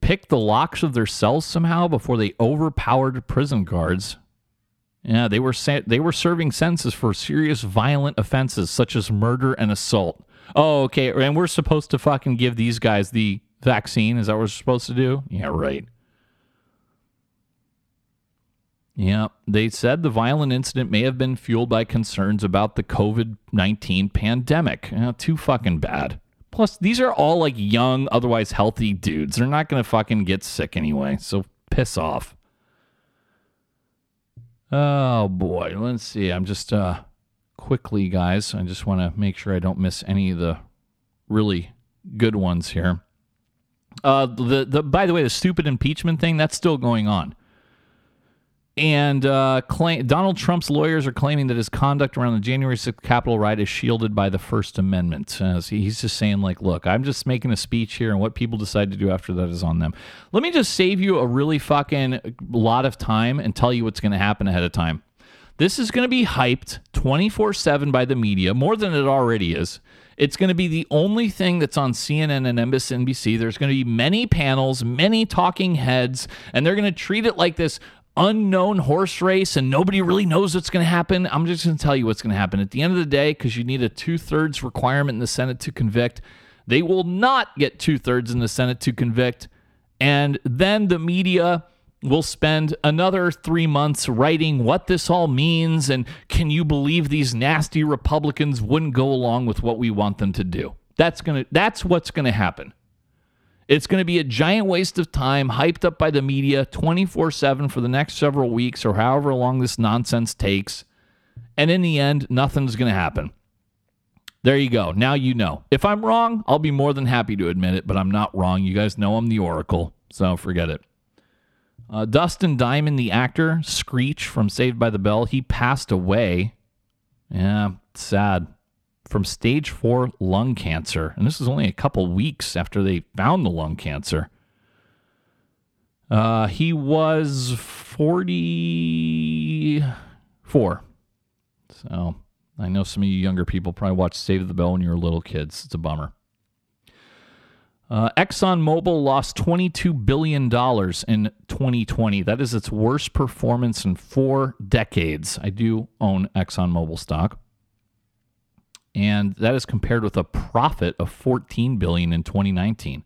pick the locks of their cells somehow before they overpowered prison guards. Yeah, they were they were serving sentences for serious violent offenses such as murder and assault. Oh, okay, and we're supposed to fucking give these guys the vaccine? Is that what we're supposed to do? Yeah, right. Yeah, they said the violent incident may have been fueled by concerns about the covid nineteen pandemic. Oh, too fucking bad. Plus, these are all like young, otherwise healthy dudes. They're not going to fucking get sick anyway, so piss off. Oh, boy. Let's see. I'm just uh, quickly, guys. I just want to make sure I don't miss any of the really good ones here. Uh, the the by the way, the stupid impeachment thing, that's still going on. And uh, claim, Donald Trump's lawyers are claiming that his conduct around the January sixth Capitol riot is shielded by the First Amendment. Uh, so he's just saying, like, look, I'm just making a speech here, and what people decide to do after that is on them. Let me just save you a really fucking lot of time and tell you what's going to happen ahead of time. This is going to be hyped twenty-four seven by the media, more than it already is. It's going to be the only thing that's on C N N and M S N B C. There's going to be many panels, many talking heads, and they're going to treat it like this unknown horse race, and nobody really knows what's going to happen. I'm just going to tell you what's going to happen. At the end of the day, because you need a two-thirds requirement in the Senate to convict, they will not get two-thirds in the Senate to convict, and then the media will spend another three months writing what this all means, and can you believe these nasty Republicans wouldn't go along with what we want them to do? That's gonna. That's what's going to happen. It's going to be a giant waste of time, hyped up by the media twenty-four seven for the next several weeks or however long this nonsense takes. And in the end, nothing's going to happen. There you go. Now you know. If I'm wrong, I'll be more than happy to admit it, but I'm not wrong. You guys know I'm the oracle, so forget it. Uh, Dustin Diamond, the actor, Screech from Saved by the Bell, he passed away Yeah, sad. From stage four lung cancer. And this is only a couple weeks after they found the lung cancer. Uh, he was forty-four. So I know some of you younger people probably watched Save the Bell when you were little kids. It's a bummer. Uh, ExxonMobil lost twenty-two billion dollars in twenty twenty. That is its worst performance in four decades. I do own ExxonMobil stock. And that is compared with a profit of fourteen billion dollars in twenty nineteen.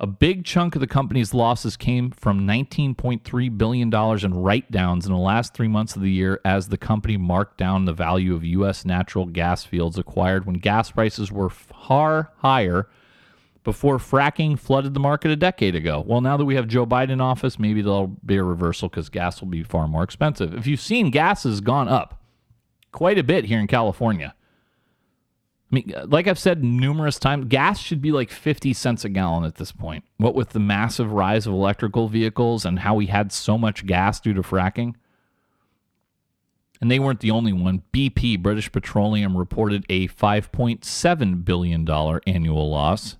A big chunk of the company's losses came from nineteen point three billion dollars in write-downs in the last three months of the year as the company marked down the value of U S natural gas fields acquired when gas prices were far higher before fracking flooded the market a decade ago. Well, now that we have Joe Biden in office, maybe there'll be a reversal because gas will be far more expensive. If you've seen, gas has gone up quite a bit here in California. I mean, like I've said numerous times, gas should be like fifty cents a gallon at this point. What with the massive rise of electrical vehicles and how we had so much gas due to fracking. And they weren't the only one. B P, British Petroleum, reported a five point seven billion dollars annual loss.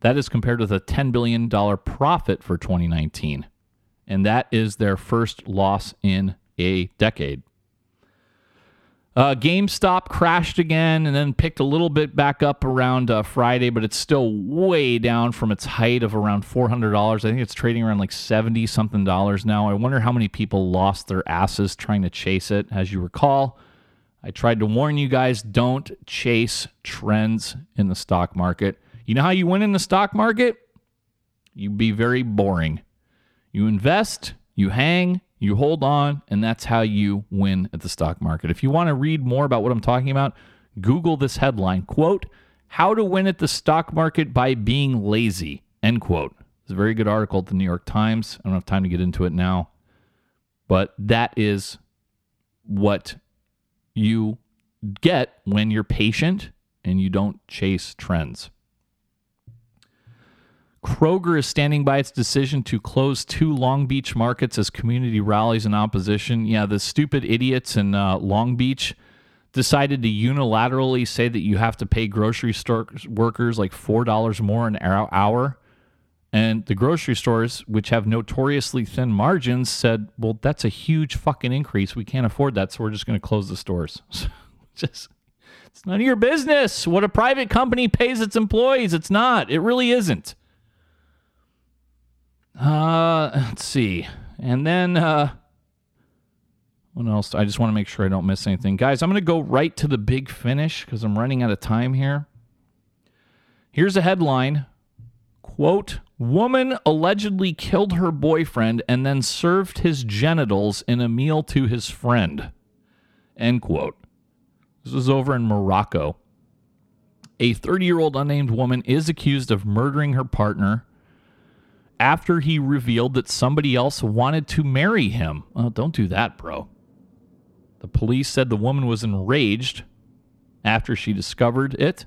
That is compared with a ten billion dollars profit for twenty nineteen. And that is their first loss in a decade. Uh, GameStop crashed again and then picked a little bit back up around uh, Friday, but it's still way down from its height of around four hundred dollars. I think it's trading around like seventy-something dollars now. I wonder how many people lost their asses trying to chase it. As you recall, I tried to warn you guys, don't chase trends in the stock market. You know how you win in the stock market? You be very boring. You invest, you hang, you hold on, and that's how you win at the stock market. If you want to read more about what I'm talking about, Google this headline, quote, "How to Win at the Stock Market by Being Lazy," end quote. It's a very good article at the New York Times. I don't have time to get into it now, but that is what you get when you're patient and you don't chase trends. Kroger is standing by its decision to close two Long Beach markets as community rallies in opposition. Yeah, the stupid idiots in uh, Long Beach decided to unilaterally say that you have to pay grocery store workers like four dollars more an hour. And the grocery stores, which have notoriously thin margins, said, well, that's a huge fucking increase. We can't afford that, so we're just going to close the stores. Just, it's none of your business. What a private company pays its employees. It's not. It really isn't. Uh, let's see. And then, uh, what else? I just want to make sure I don't miss anything. Guys, I'm going to go right to the big finish because I'm running out of time here. Here's a headline. Quote, "Woman allegedly killed her boyfriend and then served his genitals in a meal to his friend." End quote. This was over in Morocco. A thirty-year-old unnamed woman is accused of murdering her partner after he revealed that somebody else wanted to marry him. Oh, don't do that, bro. The police said the woman was enraged after she discovered it,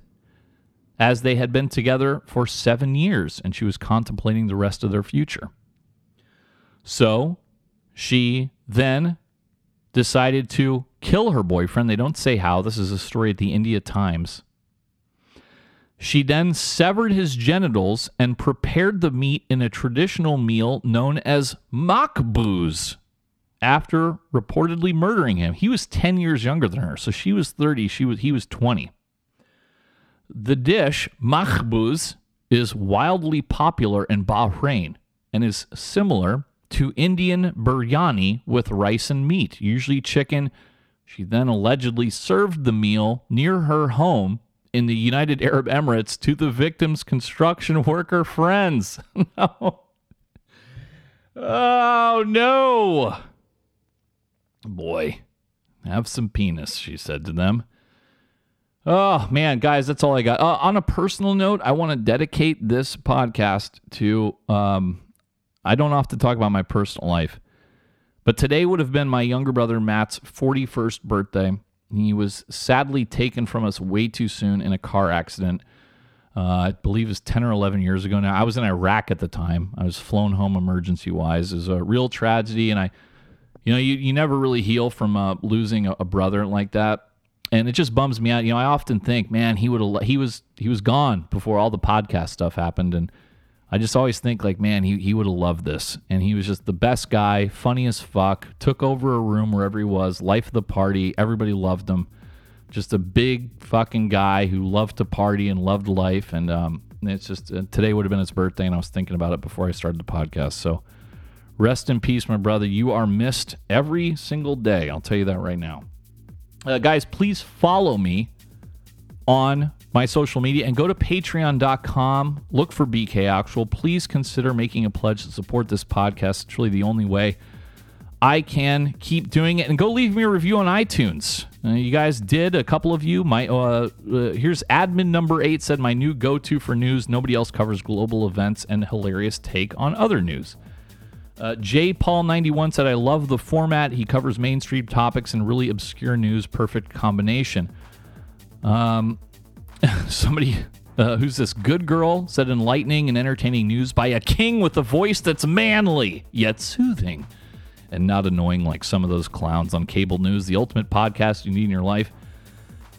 as they had been together for seven years, and she was contemplating the rest of their future. So she then decided to kill her boyfriend. They don't say how. This is a story at the India Times. She then severed his genitals and prepared the meat in a traditional meal known as makbuz after reportedly murdering him. He was ten years younger than her, so she was thirty. She was, he was twenty. The dish, makbuz, is wildly popular in Bahrain and is similar to Indian biryani with rice and meat, usually chicken. She then allegedly served the meal near her home in the United Arab Emirates to the victim's construction worker friends. No. Oh, no. Boy, have some penis, she said to them. Oh, man, guys, that's all I got. Uh, on a personal note, I want to dedicate this podcast to, um, I don't often talk about my personal life, but today would have been my younger brother Matt's forty-first birthday. He was sadly taken from us way too soon in a car accident. Uh, I believe it was ten or eleven years ago now. I was in Iraq at the time. I was flown home emergency-wise. It was a real tragedy, and I You know, you, you never really heal from uh, losing a, a brother like that. And it just bums me out. You know, I often think, man, he would he was he was gone before all the podcast stuff happened. And I just always think, like, man, he, he would have loved this. And he was just the best guy, funny as fuck, took over a room wherever he was, life of the party. Everybody loved him. Just a big fucking guy who loved to party and loved life. And um, it's just uh, today would have been his birthday, and I was thinking about it before I started the podcast. So rest in peace, my brother. You are missed every single day. I'll tell you that right now. Uh, guys, please follow me on my social media and go to patreon dot com. Look for B K Actual. Please consider making a pledge to support this podcast. It's really the only way I can keep doing it. And go leave me a review on iTunes. Uh, you guys did, a couple of you. My uh, uh, here's admin number eight said, my new go-to for news. Nobody else covers global events and hilarious take on other news. Uh, J. Paul ninety-one said, I love the format. He covers mainstream topics and really obscure news. Perfect combination. Um, somebody uh, who's this good girl said, enlightening and entertaining news by a king with a voice that's manly yet soothing and not annoying like some of those clowns on cable news. The ultimate podcast you need in your life.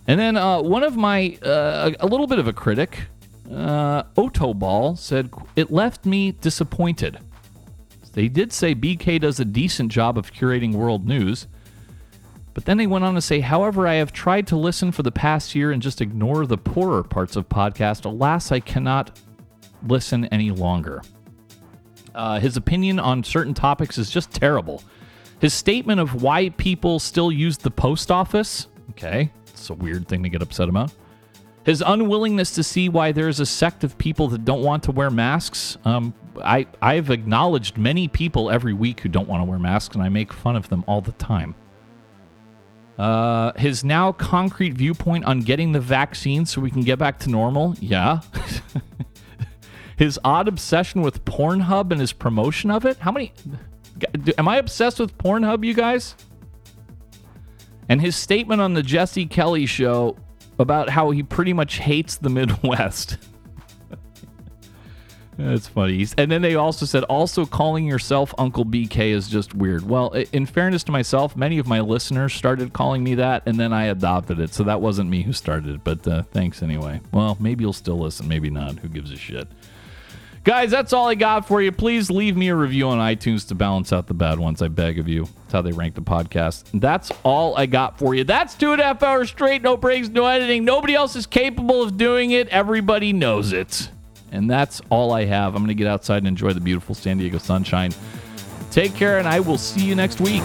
And then uh, one of my, uh, a little bit of a critic, uh, Otto Ball said, it left me disappointed. They did say B K does a decent job of curating world news, but then they went on to say, however, I have tried to listen for the past year and just ignore the poorer parts of podcast. Alas, I cannot listen any longer. Uh, his opinion on certain topics is just terrible. His statement of why people still use the post office, okay, it's a weird thing to get upset about. His unwillingness to see why there is a sect of people that don't want to wear masks. Um, I, I've acknowledged many people every week who don't want to wear masks, and I make fun of them all the time. Uh, his now concrete viewpoint on getting the vaccine so we can get back to normal. Yeah. His odd obsession with Pornhub and his promotion of it. How many... Am I obsessed with Pornhub, you guys? And his statement on the Jesse Kelly show about how he pretty much hates the Midwest. That's funny. And then they also said, also calling yourself Uncle B K is just weird. Well, in fairness to myself, many of my listeners started calling me that, and then I adopted it. So that wasn't me who started it, but uh, thanks anyway. Well, maybe you'll still listen. Maybe not. Who gives a shit? Guys, that's all I got for you. Please leave me a review on iTunes to balance out the bad ones, I beg of you. That's how they rank the podcast. That's all I got for you. That's two and a half hours straight, no breaks, no editing. Nobody else is capable of doing it. Everybody knows it. And that's all I have. I'm going to get outside and enjoy the beautiful San Diego sunshine. Take care, and I will see you next week.